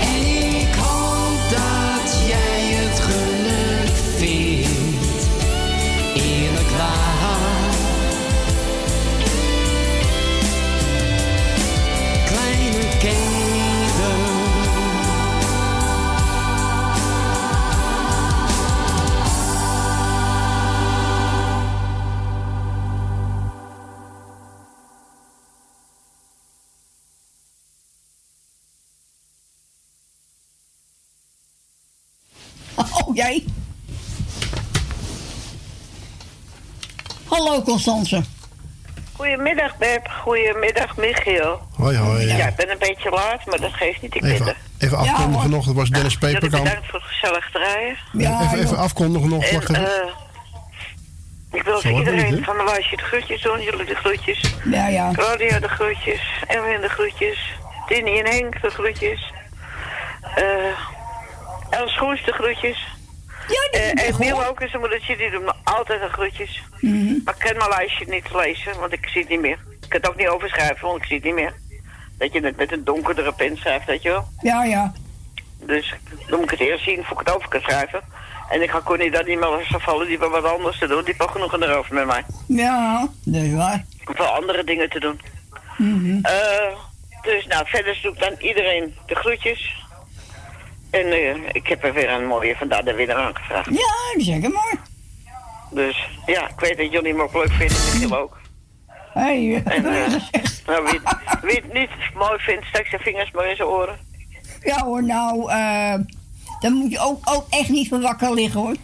En ik hoop dat jij het geluk vindt. Eerlijk waar. Kleine Kaiden. Oh, jij. Hallo, Constance. Goedemiddag, Beb. Goedemiddag, Michiel. Hoi, hoi. Ja, ja, ik ben een beetje laat, maar dat geeft niet. Ik even, ben even afkondigen ja, nog, dat was Dennis Peperkamp. Ja, bedankt voor gezellig draaien. Ja, even, even afkondigen nog. En, uh, ik wil voor iedereen niet, van de lijstje de groetjes doen. Jullie de groetjes. Ja, ja. Claudia de groetjes. Erwin de groetjes. Tini en Henk de groetjes. Uh, Els Goes de groetjes. Ja, uh, en Miel ook en zijn moedertje, die doen me altijd een groetjes. Mm-hmm. Maar ik ken mijn lijstje niet te lezen, want ik zie het niet meer. Ik kan het ook niet overschrijven, want ik zie het niet meer. Dat je het met een donkerdere pen schrijft, weet je wel. Ja, ja. Dus dan moet ik het eerst zien, voor ik het over kan schrijven. En ik ga Connie dan niet meer laten vallen, die wil wat anders te doen. Die heeft genoeg in de hoofd met mij. Ja, dat is waar. Ik heb wel andere dingen te doen. Mm-hmm. uh, dus nou, verder doe ik dan iedereen de groetjes. En uh, ik heb er weer een mooie vandaag de winnaar aan gevraagd. Ja, zeker maar. Dus ja, ik weet dat jullie hem ook leuk vinden, Michiel ook. Hey, en, uh, nou, wie, wie het niet mooi vindt, stek zijn vingers maar in zijn oren. Ja hoor, nou, uh, dan moet je ook, ook echt niet van wakker liggen hoor.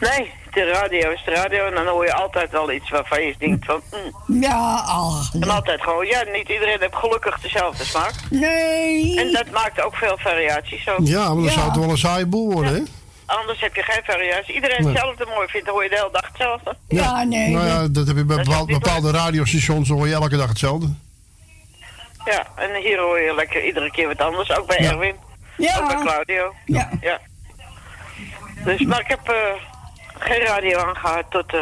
Nee, de radio is de radio en dan hoor je altijd wel iets waarvan je denkt van... Mm. Ja, ach. En altijd gewoon, ja, niet iedereen heeft gelukkig dezelfde smaak. Nee. En dat maakt ook veel variaties ook. Ja, maar dan zou het wel een saaie boel worden, hè? Anders heb je geen variatie. Iedereen nee. hetzelfde mooi vindt, dan hoor je de hele dag hetzelfde. Ja, ja nee. Nou ja, dat heb je bij bepaal, bepaalde radiostations, hoor je elke dag hetzelfde. Ja, en hier hoor je lekker iedere keer wat anders, ook bij ja. Erwin. Ja. Ook bij Claudio. Ja. ja. Dus, maar ik heb... Uh, geen radio aangehaald tot, uh,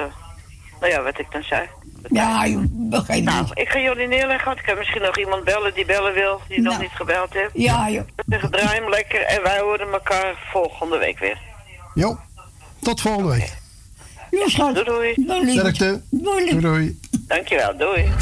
nou ja, wat ik dan zei. Ja, begrijp nou, niet. Ik ga jullie neerleggen, want ik heb misschien nog iemand bellen die bellen wil, die nou. nog niet gebeld heeft. Ja, joh. Dus ik draai hem lekker en wij horen elkaar volgende week weer. Jo, tot volgende week. Okay. Ja, schat. Doei, doei. Sterkte. Doei. Doei, doei. Dankjewel, doei.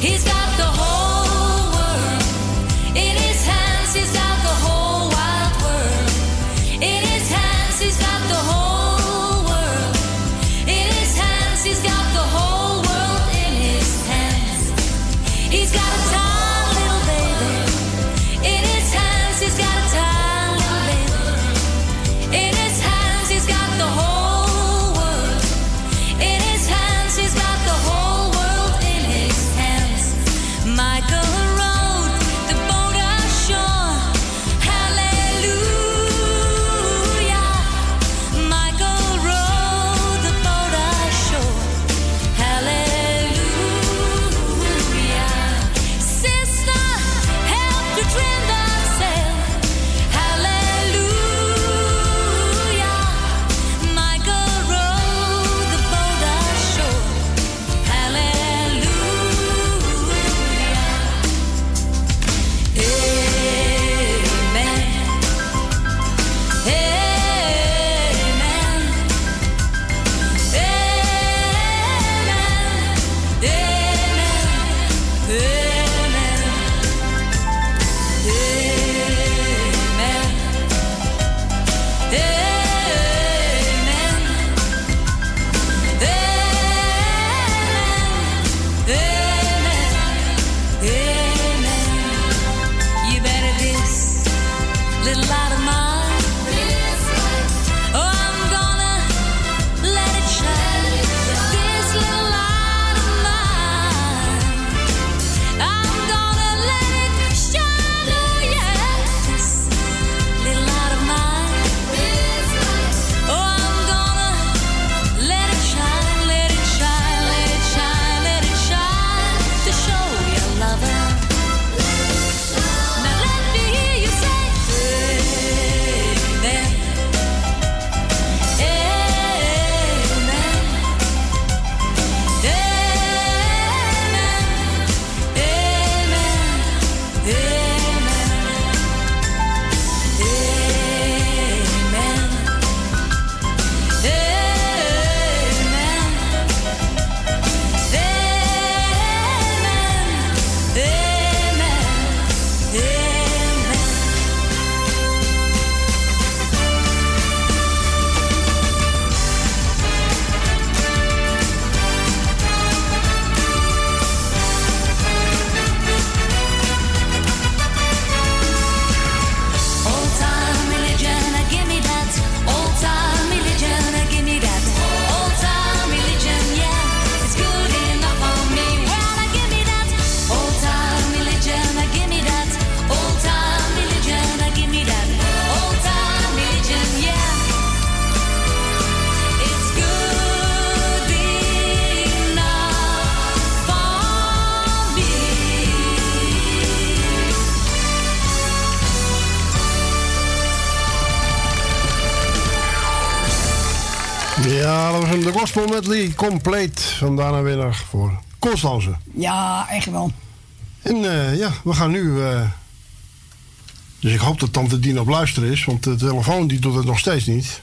He's got the whole world in his hands, he's got the whole wide He's got a tiny little baby in his hands. He's got a tiny little baby in his hands. He's got the whole world in his hands. He's got the whole world in his hands. Michael rowed the boat ashore. Hallelujah. Michael rowed the boat ashore. Hallelujah. Gospel medley, compleet. Vandaar een winnaar voor Constance. Ja, echt wel. En uh, ja, we gaan nu... Uh, dus ik hoop dat tante Dien op luisteren is, want de telefoon die doet het nog steeds niet.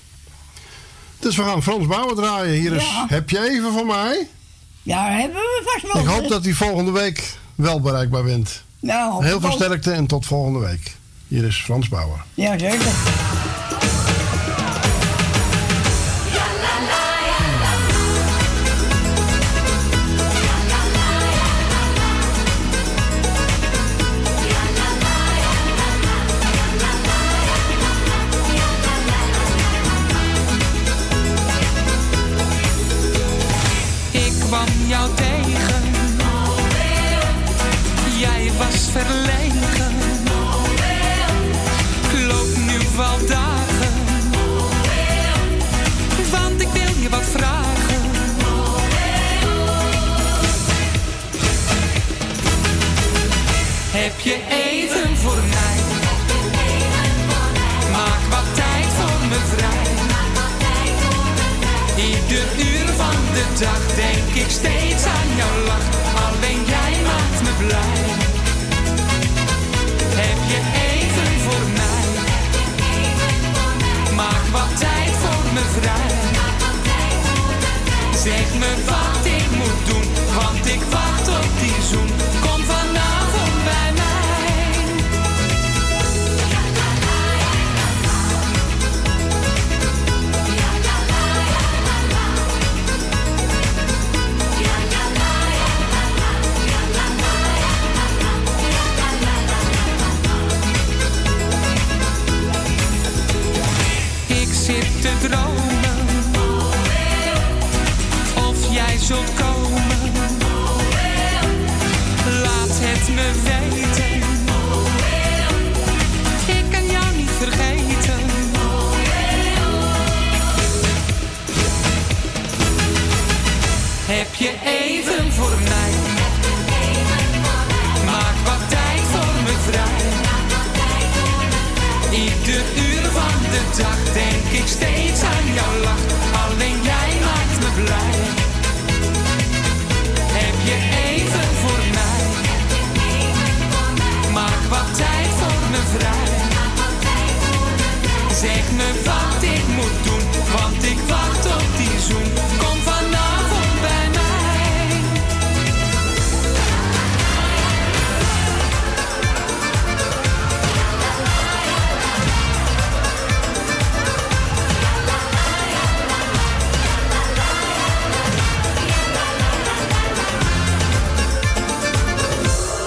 Dus we gaan Frans Bauer draaien. Hier is, ja. Heb je even van mij? Ja, hebben we vast wel. Ik hoop dat hij volgende week wel bereikbaar bent. Nou, heel veel sterkte en tot volgende week. Hier is Frans Bauer. Ja, zeker. Verlegen. Loop nu al dagen, want ik wil je wat vragen. Heb je even voor mij? Maak wat tijd voor me vrij. Ieder uur van de dag denk ik steeds aan jouw lach. Alleen jij maakt me blij. Heb je even voor mij? Maak wat tijd voor me vrij. Zeg me wat ik moet doen, want ik wacht op die zoen. Kom vanavond bij mij. het me weten. Ik kan jou niet vergeten. Heb je even voor mij? Maak wat tijd voor me vrij. Ieder uur van de dag denk ik steeds aan jouw lach. Alleen jij maakt me blij. Heb je even voor mij? Maak wat tijd voor me vrij. Zeg me wat ik moet doen, want ik wacht op die zoen. Kom vanavond bij mij.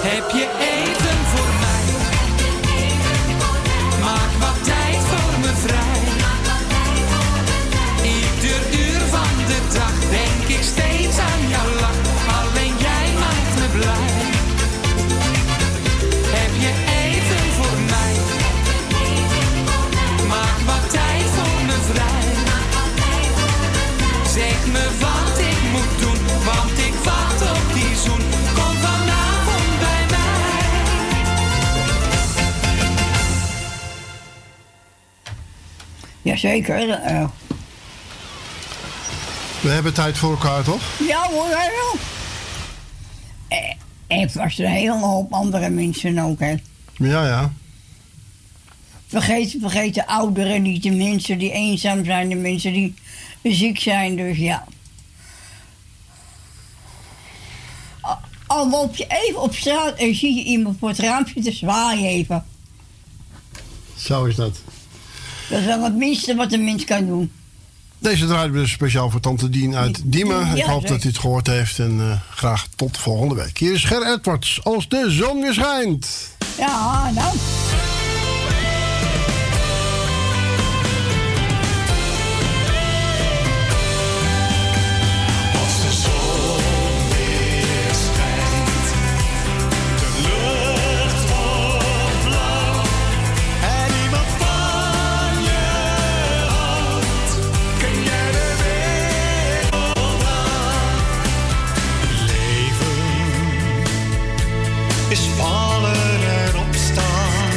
Heb je even voor mij? Maak wat tijd voor me vrij. Ieder uur van de dag denk ik steeds aan jouw lach. Alleen jij maakt me blij. Heb je even voor mij? Maak wat tijd voor me vrij. Zeg me wat ik moet doen, want ik wacht op die zoen. Kom vanavond bij mij. Jazeker. eh, We hebben tijd voor elkaar, toch? Ja hoor, hij wel. Eh, Het was er een hele hoop andere mensen ook, hè. Ja, ja. Vergeet, vergeet de ouderen niet, de mensen die eenzaam zijn, de mensen die ziek zijn, dus ja. Al- Al loop je even op straat en zie je iemand voor het raampje te zwaaien even. Zo is dat. Dat is wel het minste wat een mens kan doen. Deze draaien we dus speciaal voor tante Dien uit Diemen. Ik Ja, hoop dat u het gehoord heeft en eh, graag tot volgende week. Hier is Ger Edwards, als de zon weer schijnt. Ja, nou. Als de zon weer schijnt, de lucht wordt blauw en iemand van je houdt, kun jij de wereld aan. Leven is vallen en opstaan,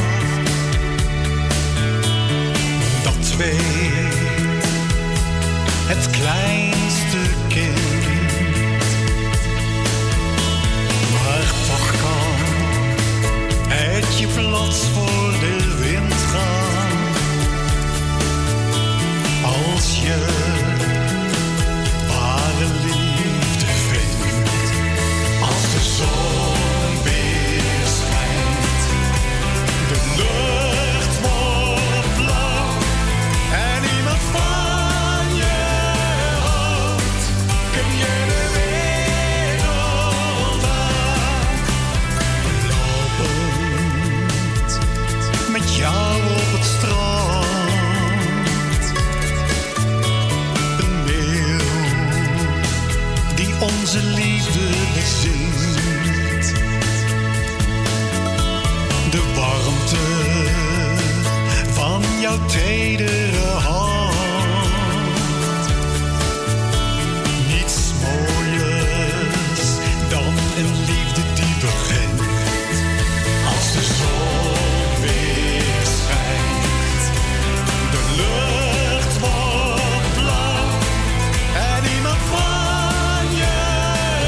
dat weet het kleinste kind, maar toch kan het je plots voor de wind gaan, als je ware liefde vindt. Als de zon weer schijnt, de lucht wordt blauw en iemand van je houdt, kun je de wereld aan. Lopend met jou op het strand, een meeuw die onze liefde zingt, de warmte van jouw tedere hand. Niets mooiers dan een liefde die begint. Als de zon weer schijnt, de lucht wordt blauw en iemand van je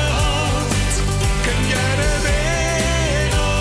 houdt, kun jij de wereld aan.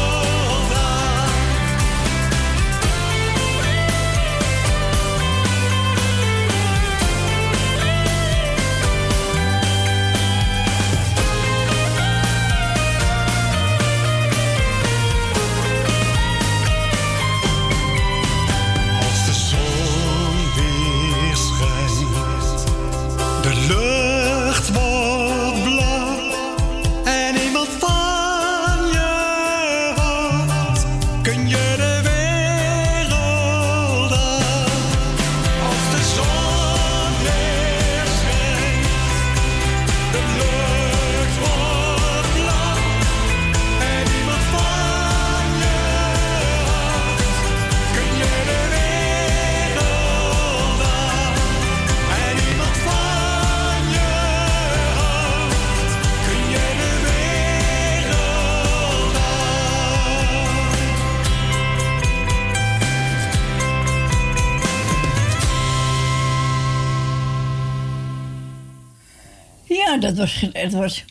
Ja, dat was het was.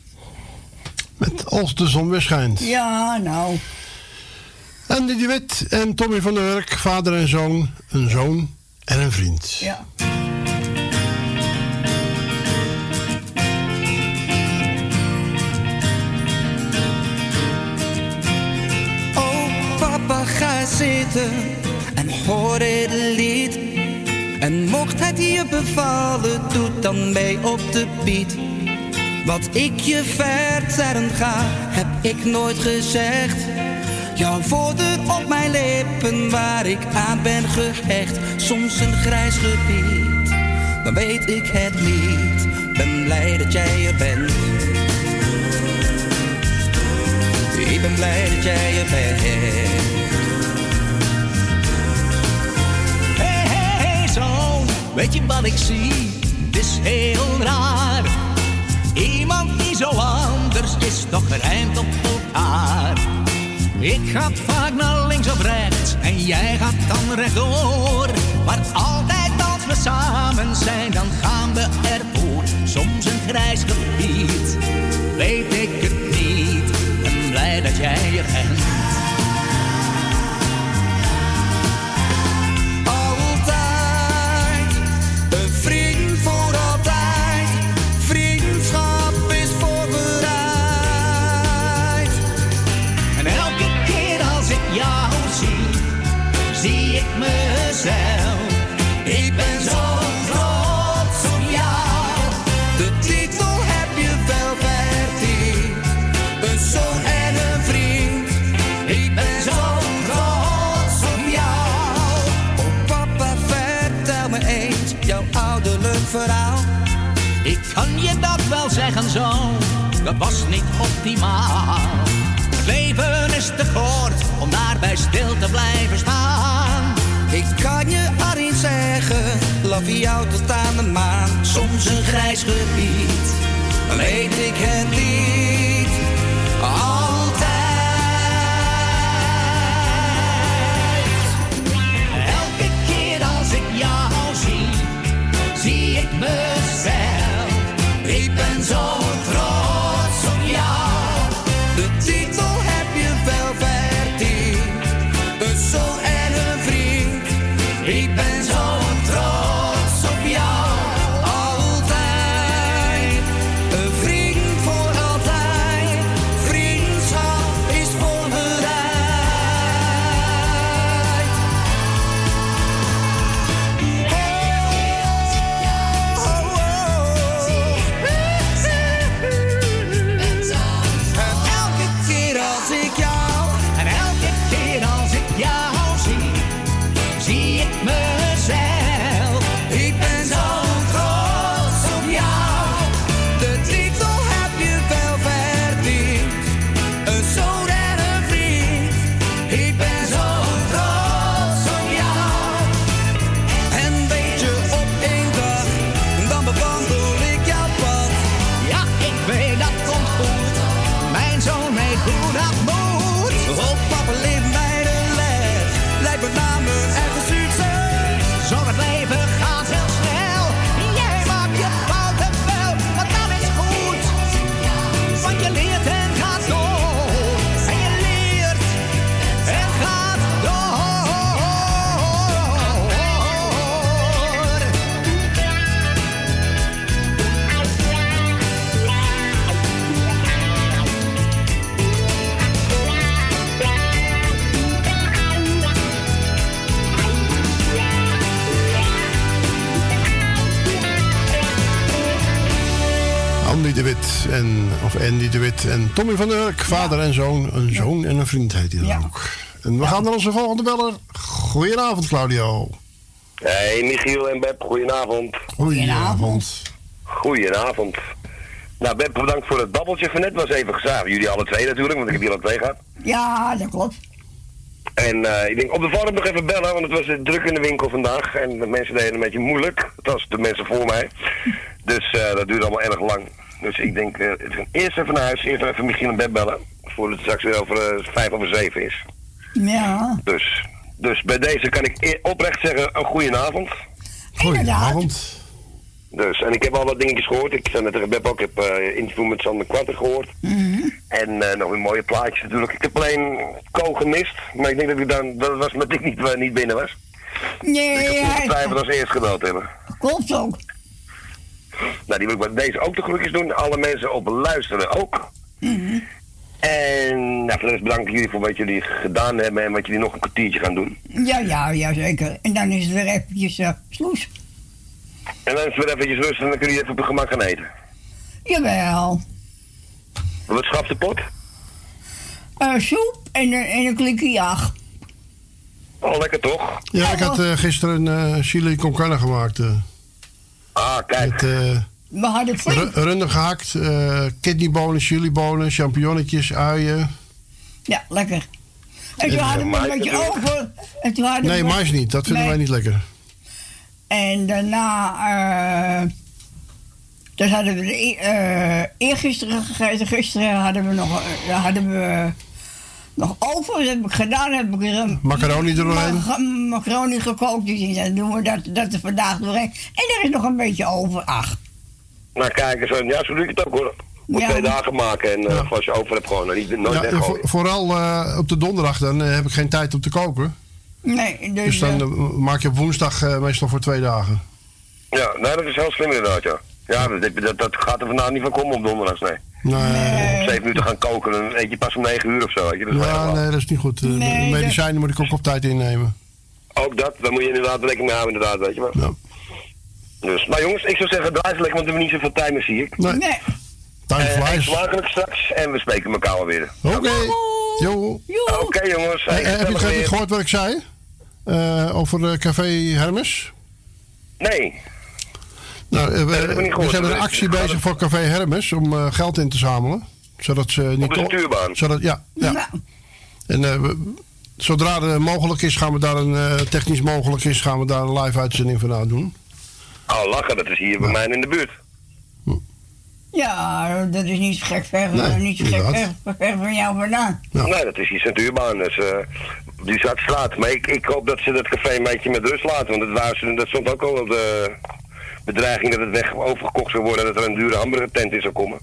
Met Als de zon weer schijnt. Ja, nou. Andy de Wit en Tommy van der Urk, vader en zoon, een zoon en een vriend. Ja. Oh, papa, ga zitten en hoor dit lied. En mocht het je bevallen, doe dan mee op de beat. Wat ik je vertellen ga, heb ik nooit gezegd. Jouw woorden op mijn lippen, waar ik aan ben gehecht. Soms een grijs gebied, dan weet ik het niet. Ben blij dat jij er bent. Ik ben blij dat jij er bent. Weet je wat ik zie? Het is heel raar. Iemand die zo anders is, toch rijmt op elkaar. Ik ga vaak naar links of rechts en jij gaat dan rechtdoor. Maar altijd als we samen zijn, dan gaan we ervoor. Soms een grijs gebied, weet ik het niet. Ben blij dat jij er bent. Ik ben zo trots op jou. De titel heb je wel verdiend. Een zoon en een vriend. Ik ben zo trots op jou. Oh papa, vertel me eens jouw ouderlijk verhaal. Ik kan je dat wel zeggen zo. Dat was niet optimaal. Het leven is te kort om daarbij stil te blijven staan. Ik kan je al niet zeggen, love jou tot aan de maan. Soms een grijs gebied, weet ik het niet. Altijd. Elke keer als ik jou zie, zie ik mezelf. Ik ben zo trots op jou. De titel heb je wel verdiend. Een zoon en een vriend. Ik ben zo trots op jou, altijd. Een vriend voor altijd, vriendschap is voor bereid. Hey, oh, oh. En elke keer als ik jou, en elke keer als ik jou. Zie ik mezelf, ik ben zo trots op jou. De titel heb je wel verdiend. Een zoon en een vriend, ik ben zo trots op jou. En weet je, op één dag, dan bewandel ik jouw pad. Ja, ik weet dat komt goed, mijn zoon heeft goed dat moet. Oh, papa leeft mij de les, blijf me namen en zorg het leven gaat heel snel. Jij maakt je fouten wel, want dat is goed. Want je leert en gaat door. En je leert en gaat Andy de Wit en, of Andy de Wit en Tommy van der Urk, vader ja. en zoon. Een zoon ja. en een vriend heet hij dan ja. ook. En we ja. gaan naar onze volgende beller. Goedenavond, Claudio. Hey, Michiel en Beb, goedenavond. Goedenavond. Goedenavond. Nou, Beb, bedankt voor het babbeltje van net. Was even gezellig. Jullie alle twee natuurlijk, want ik heb jullie alle twee gehad. Ja, dat klopt. En uh, ik denk op de vorm nog even bellen, want het was druk in de winkel vandaag. En de mensen deden een beetje moeilijk. Dat was de mensen voor mij. Dus uh, dat duurde allemaal erg lang. Dus ik denk, uh, eerst even naar huis, eerst even Michiel en Beb bellen. Voordat het straks weer over uh, vijf over zeven is. Ja. Dus, dus bij deze kan ik oprecht zeggen, een goedenavond. Goedenavond. Dus, en ik heb al wat dingetjes gehoord. Ik zei net, ik heb ook een uh, interview met Sander Kwarten gehoord. Mm-hmm. En uh, nog een mooie plaatjes natuurlijk. Ik heb alleen Ko gemist, maar ik denk dat ik dan, dat was met ik niet, uh, niet binnen was. Nee, dus ik heb ongetwijfeld als eerst gebeld hebben. Klopt ook. Nou, die wil ik met deze ook de groetjes doen. Alle mensen op luisteren ook. Mm-hmm. En nou, voor de rest bedank ik jullie voor wat jullie gedaan hebben en wat jullie nog een kwartiertje gaan doen. Ja, ja, ja, zeker. En dan is het weer eventjes uh, sloes. En dan is het weer eventjes rustig en dan kun je even op het gemak gaan eten. Jawel. Wat schaft de pot? Uh, soep en, en een klikje jaag. Oh, lekker toch? Ja, ja ik toch? had uh, gisteren uh, chili con carne gemaakt. Uh, ah, kijk. Met, uh, We hadden flink. Runder gehakt, uh, kidneybonen, chilibonen, champignonnetjes, uien. Ja, lekker. En toen hadden we een beetje over. En toen hadden nee, we... mais niet. Dat vinden nee. wij niet lekker. En daarna, uh, dat hadden we uh, eergisteren gegeten. Gisteren hadden we nog, uh, hadden we nog over. Dat heb ik gedaan. Heb ik een macaroni doorheen. Ma- macaroni gekookt. Dus dan doen we dat, dat er vandaag doorheen. En er is nog een beetje over. Ach. Nou kijk, zo, ja, zo doe ik het ook hoor. Moet ja. twee dagen maken en uh, als je over hebt gewoon niet, nooit ja, weggooien. Voor, vooral uh, op de donderdag, dan uh, heb ik geen tijd om te koken. Nee, dus, dus dan uh, maak je op woensdag uh, meestal voor twee dagen. Ja, nee, dat is heel slim inderdaad, ja. Ja, dat, dat, dat gaat er vandaag niet van komen op donderdags, nee. nee. nee. Om zeven uur te gaan koken, dan eet je pas om negen uur of zo. Weet je? Dat is ja, nee, dat is niet goed. Nee, de medicijnen dat... moet ik ook op tijd innemen. Ook dat, daar moet je inderdaad rekening mee houden, inderdaad, weet je maar. Ja. Dus, maar jongens, ik zou zeggen, blijf lekker, want we hebben niet zoveel tijd meer, zie ik. Nee. nee. Time flies. Smakelijk straks en we spreken elkaar alweer. Oké. Okay. Oké okay, jongens. Hey, heb je het gehoord wat ik zei? Uh, over Café Hermes? Nee. Nou, we, nee, dat we, niet we zijn met een actie bezig het... voor Café Hermes om uh, geld in te zamelen. Zodat ze niet... Op de stuurbaan. Zodat, ja, ja. ja. En uh, we, zodra het mogelijk is, gaan we daar een... Uh, technisch mogelijk is, gaan we daar een live uitzending van aan doen. Oh, lachen, dat is hier bij ja. mij in de buurt. Ja, dat is niet zo gek ver, nee, niet zo gek ver, ver van jou vandaan. Ja. Nee, dat is die centuurbaan, dus uh, die staat straat. Maar ik, ik hoop dat ze dat café een beetje met rust laten, want het waarschuwde, dat stond ook al op de bedreiging dat het weg overgekocht zou worden en dat er een dure hamburger tent in zou komen.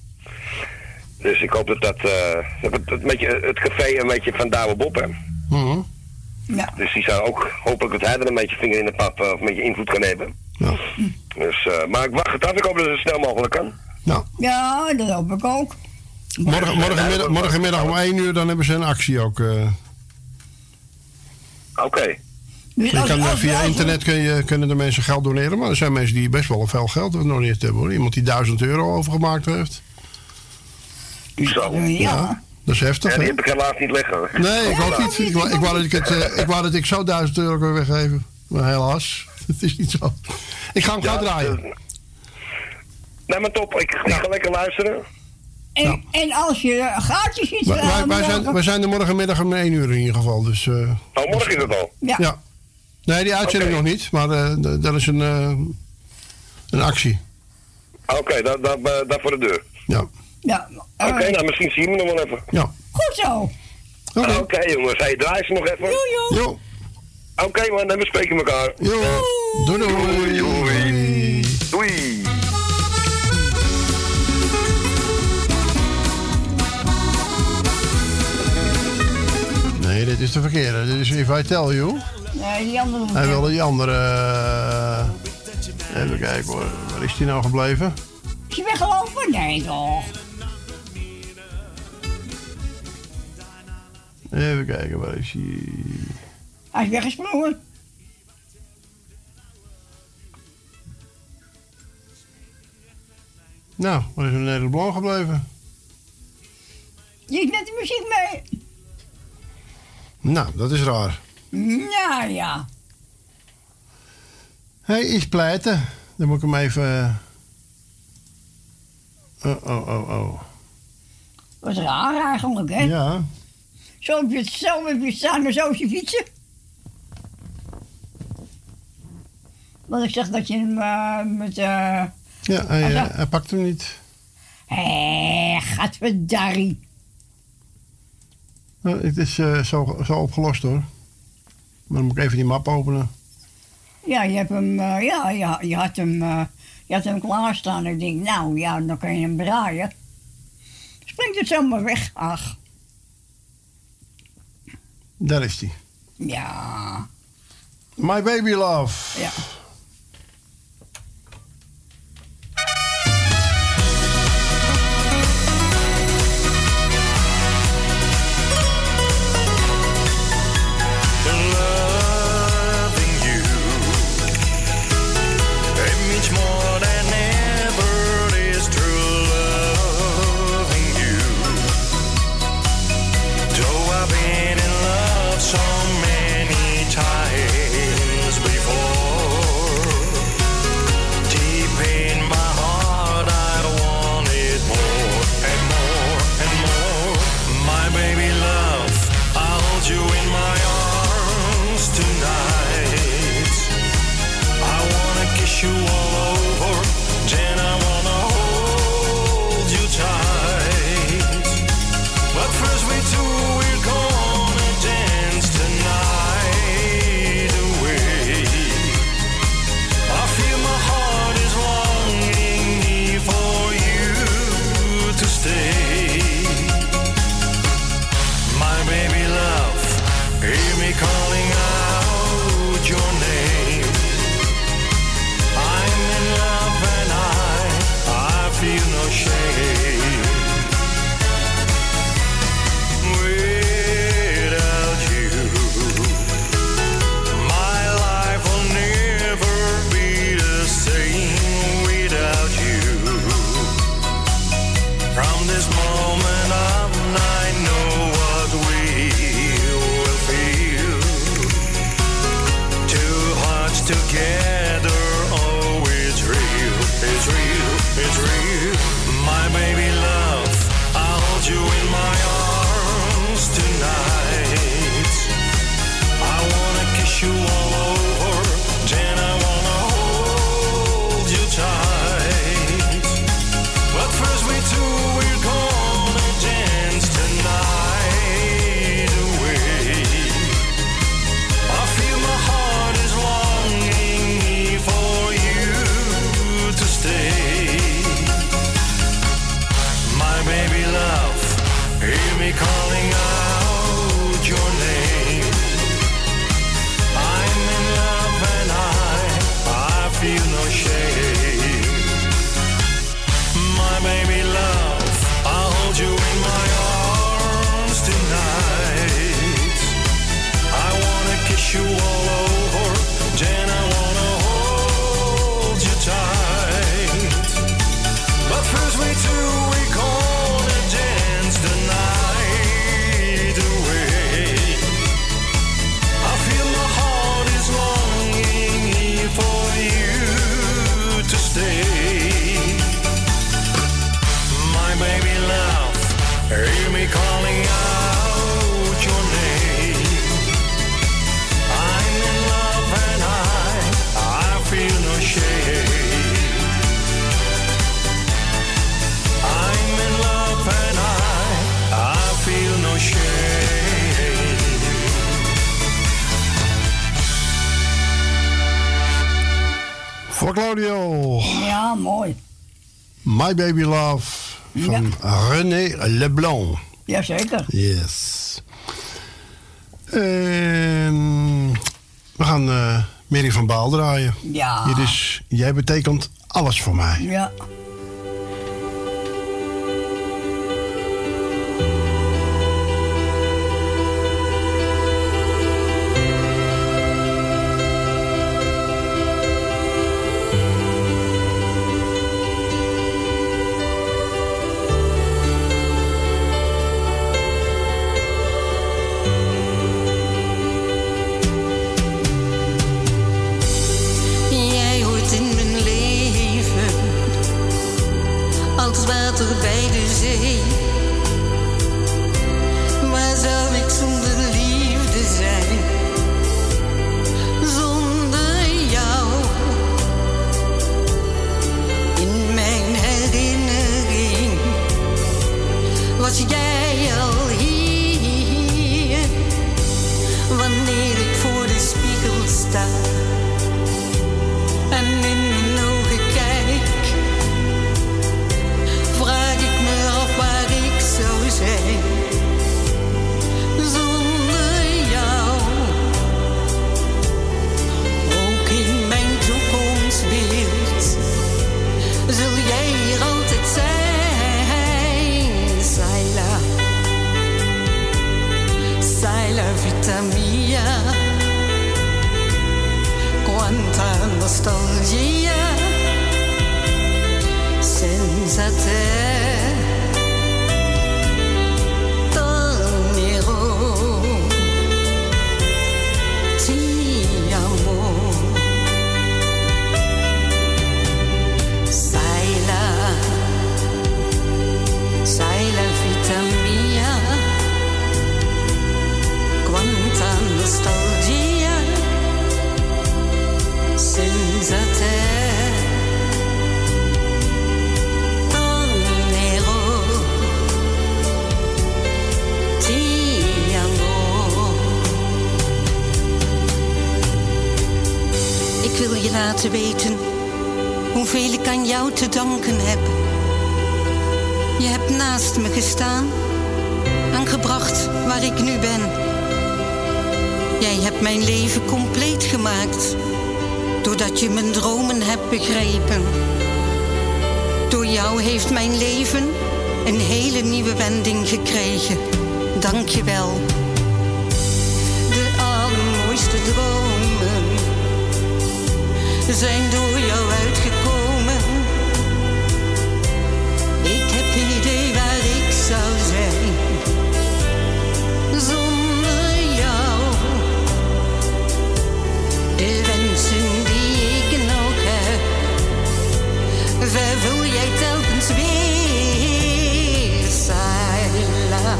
Dus ik hoop dat, dat, uh, dat het, een beetje, het café een beetje van Douwe Bob hè. Mm-hmm. Ja. Dus die zou ook, hopelijk dat hij er een beetje vinger in de pap of een beetje invloed kan hebben. Ja. Dus, uh, maar ik wacht het af, ik hoop dat het zo snel mogelijk kan. Ja, ja dat hoop ik ook. Morgen, morgenmiddag, morgenmiddag om één uur, dan hebben ze een actie ook. Uh. Oké. Okay. Dus uh, via internet kun je, kunnen de mensen geld doneren, maar er zijn mensen die best wel veel geld gedoneerd hebben hoor. Iemand die duizend euro overgemaakt heeft. Zo. Ja. ja. Dat is heftig. Ja, die heb ik helaas niet liggen. Hoor. Nee, ik ook niet. Ik wou, ik wou dat ik, het, uh, ik, wou dat ik zo duizend euro kon weggeven. Maar helaas, het is niet zo. Ik ga hem ja, gaan draaien. Uh, nee, maar top. Ik, ik ga lekker luisteren. En, nou. en als je gaatjes ziet... Wij, wij, wij, zijn, wij zijn er morgenmiddag om één uur in ieder geval. Dus, uh, oh, morgen is het al? Ja. ja. Nee, die uitzending okay. nog niet. Maar uh, d- dat is een, uh, een actie. Oké, okay, daar da- da- da voor de deur. Ja. ja uh, Oké, okay, nou misschien zien we nog wel even. Ja. Goed zo. Oké okay. okay, jongens, hey, draai ze nog even. Joe, joe. Oké okay, man, dan bespreken we elkaar. Joe. Doei, doei. Doei. Doei. doei. Nee, dit is de verkeerde. Dit is If I Tell You. Nee, die andere. Hij wilde die andere... Even kijken hoor. Waar is die nou gebleven? Is je weggelopen? Nee toch. Even kijken, waar is hij? Hij is weggesprongen. Nou, waar is een Nederblom gebleven? Je is net de muziek mee. Nou, dat is raar. Ja, ja. Hij is pleiten. Dan moet ik hem even... Oh, oh, oh, oh. Wat raar eigenlijk, hè? Ja. Zo heb je, zo heb je staan en zo is je fietsen. Want ik zeg dat je hem uh, met... Uh, ja, hij, hij, hij pakt hem niet. Hé, gadverdari. Nou, het is uh, zo, zo opgelost, hoor. Maar dan moet ik even die map openen. Ja, je hebt hem... Uh, ja, ja, je had hem... Uh, Je had hem klaarstaan en ik denk, nou ja, dan kan je hem draaien. Springt het zomaar weg, ach. Daar is hij. Ja. My Baby Love. Ja. My Baby Love van ja. René Leblanc. Jazeker. Yes. En we gaan uh, Mary van Baal draaien. Ja. Hier is, jij betekent alles voor mij. Ja. En in mijn ogen kijk. la vita mia, quanta nostalgia, senza te tornerò, ti amo, sai la, sai la vita mia. Nostalgia senza te tornerò, ti amo. Ik wil je laten weten hoeveel ik aan jou te danken heb. Je hebt naast me gestaan en gebracht waar ik nu ben. Jij hebt mijn leven compleet gemaakt, doordat je mijn dromen hebt begrepen. Door jou heeft mijn leven een hele nieuwe wending gekregen. Dank je wel. De allermooiste dromen zijn door jou uitgekomen. Ik heb geen idee waar ik zou zijn zonder jou. De wensen die ik nog heb, vervul jij telkens weer. Sai la,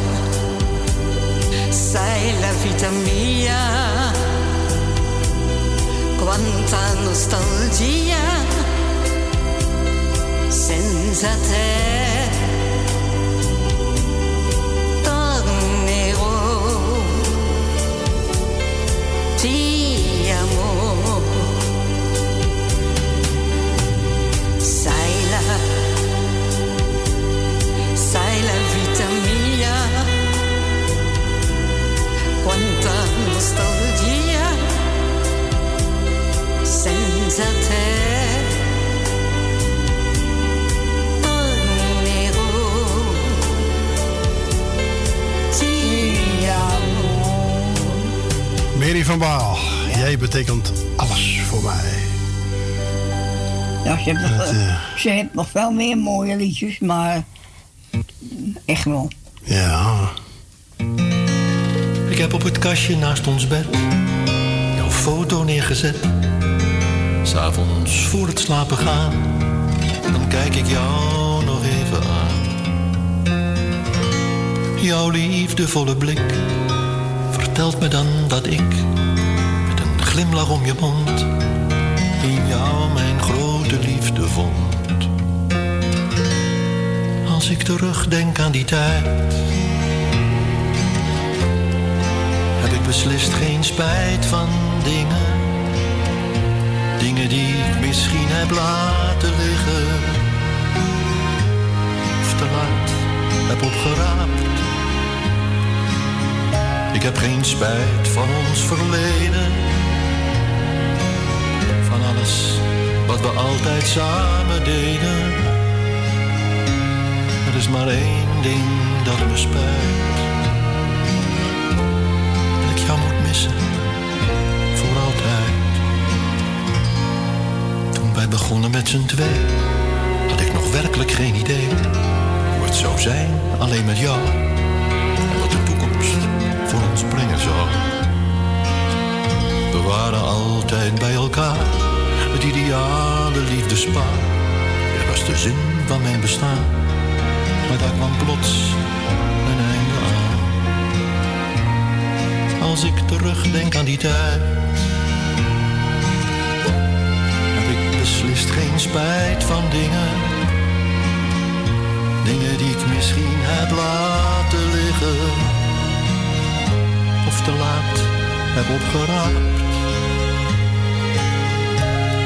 sai la vita mia, quanta nostalgia, senza te tornerò, ti amo. Sai la, sai la vita mia, quanta nostalgia, senza te. Mary van Baal, ja. Jij betekent alles voor mij. Ja, ze, heeft nog, dat, uh, ze heeft nog veel meer mooie liedjes, maar echt wel. Ja. Ik heb op het kastje naast ons bed jouw foto neergezet. 'S Avonds voor het slapen gaan, dan kijk ik jou nog even aan. Jouw liefdevolle blik vertelt me dan dat ik, met een glimlach om je mond, in jou mijn grote liefde vond. Als ik terugdenk aan die tijd, heb ik beslist geen spijt van dingen, dingen die ik misschien heb laten liggen, of te laat heb opgeraapt. Ik heb geen spijt van ons verleden, van alles wat we altijd samen deden. Er is maar één ding dat me spijt, dat ik jou moet missen, voor altijd. Toen wij begonnen met z'n twee, had ik nog werkelijk geen idee hoe het zou zijn, alleen met jou, en wat de toekomst voor ons brengen zou. We waren altijd bij elkaar, het ideale liefdespaar. Er was de zin van mijn bestaan, maar daar kwam plots een einde aan. Als ik terugdenk aan die tijd, heb ik beslist geen spijt van dingen, dingen die ik misschien heb laten liggen, of te laat heb opgeraapt.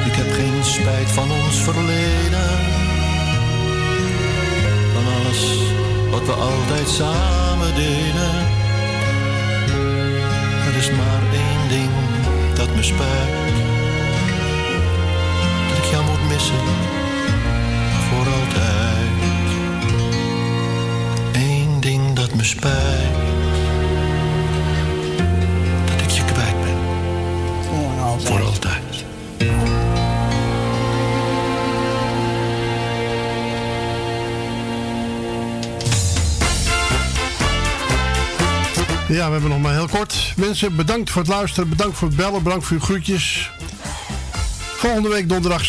Ik heb geen spijt van ons verleden, van alles wat we altijd samen deden. Er is maar één ding dat me spijt, dat ik jou moet missen, voor altijd. Eén ding dat me spijt, altijd. Voor altijd. Ja, we hebben nog maar heel kort. Mensen, bedankt voor het luisteren. Bedankt voor het bellen. Bedankt voor uw groetjes. Volgende week donderdag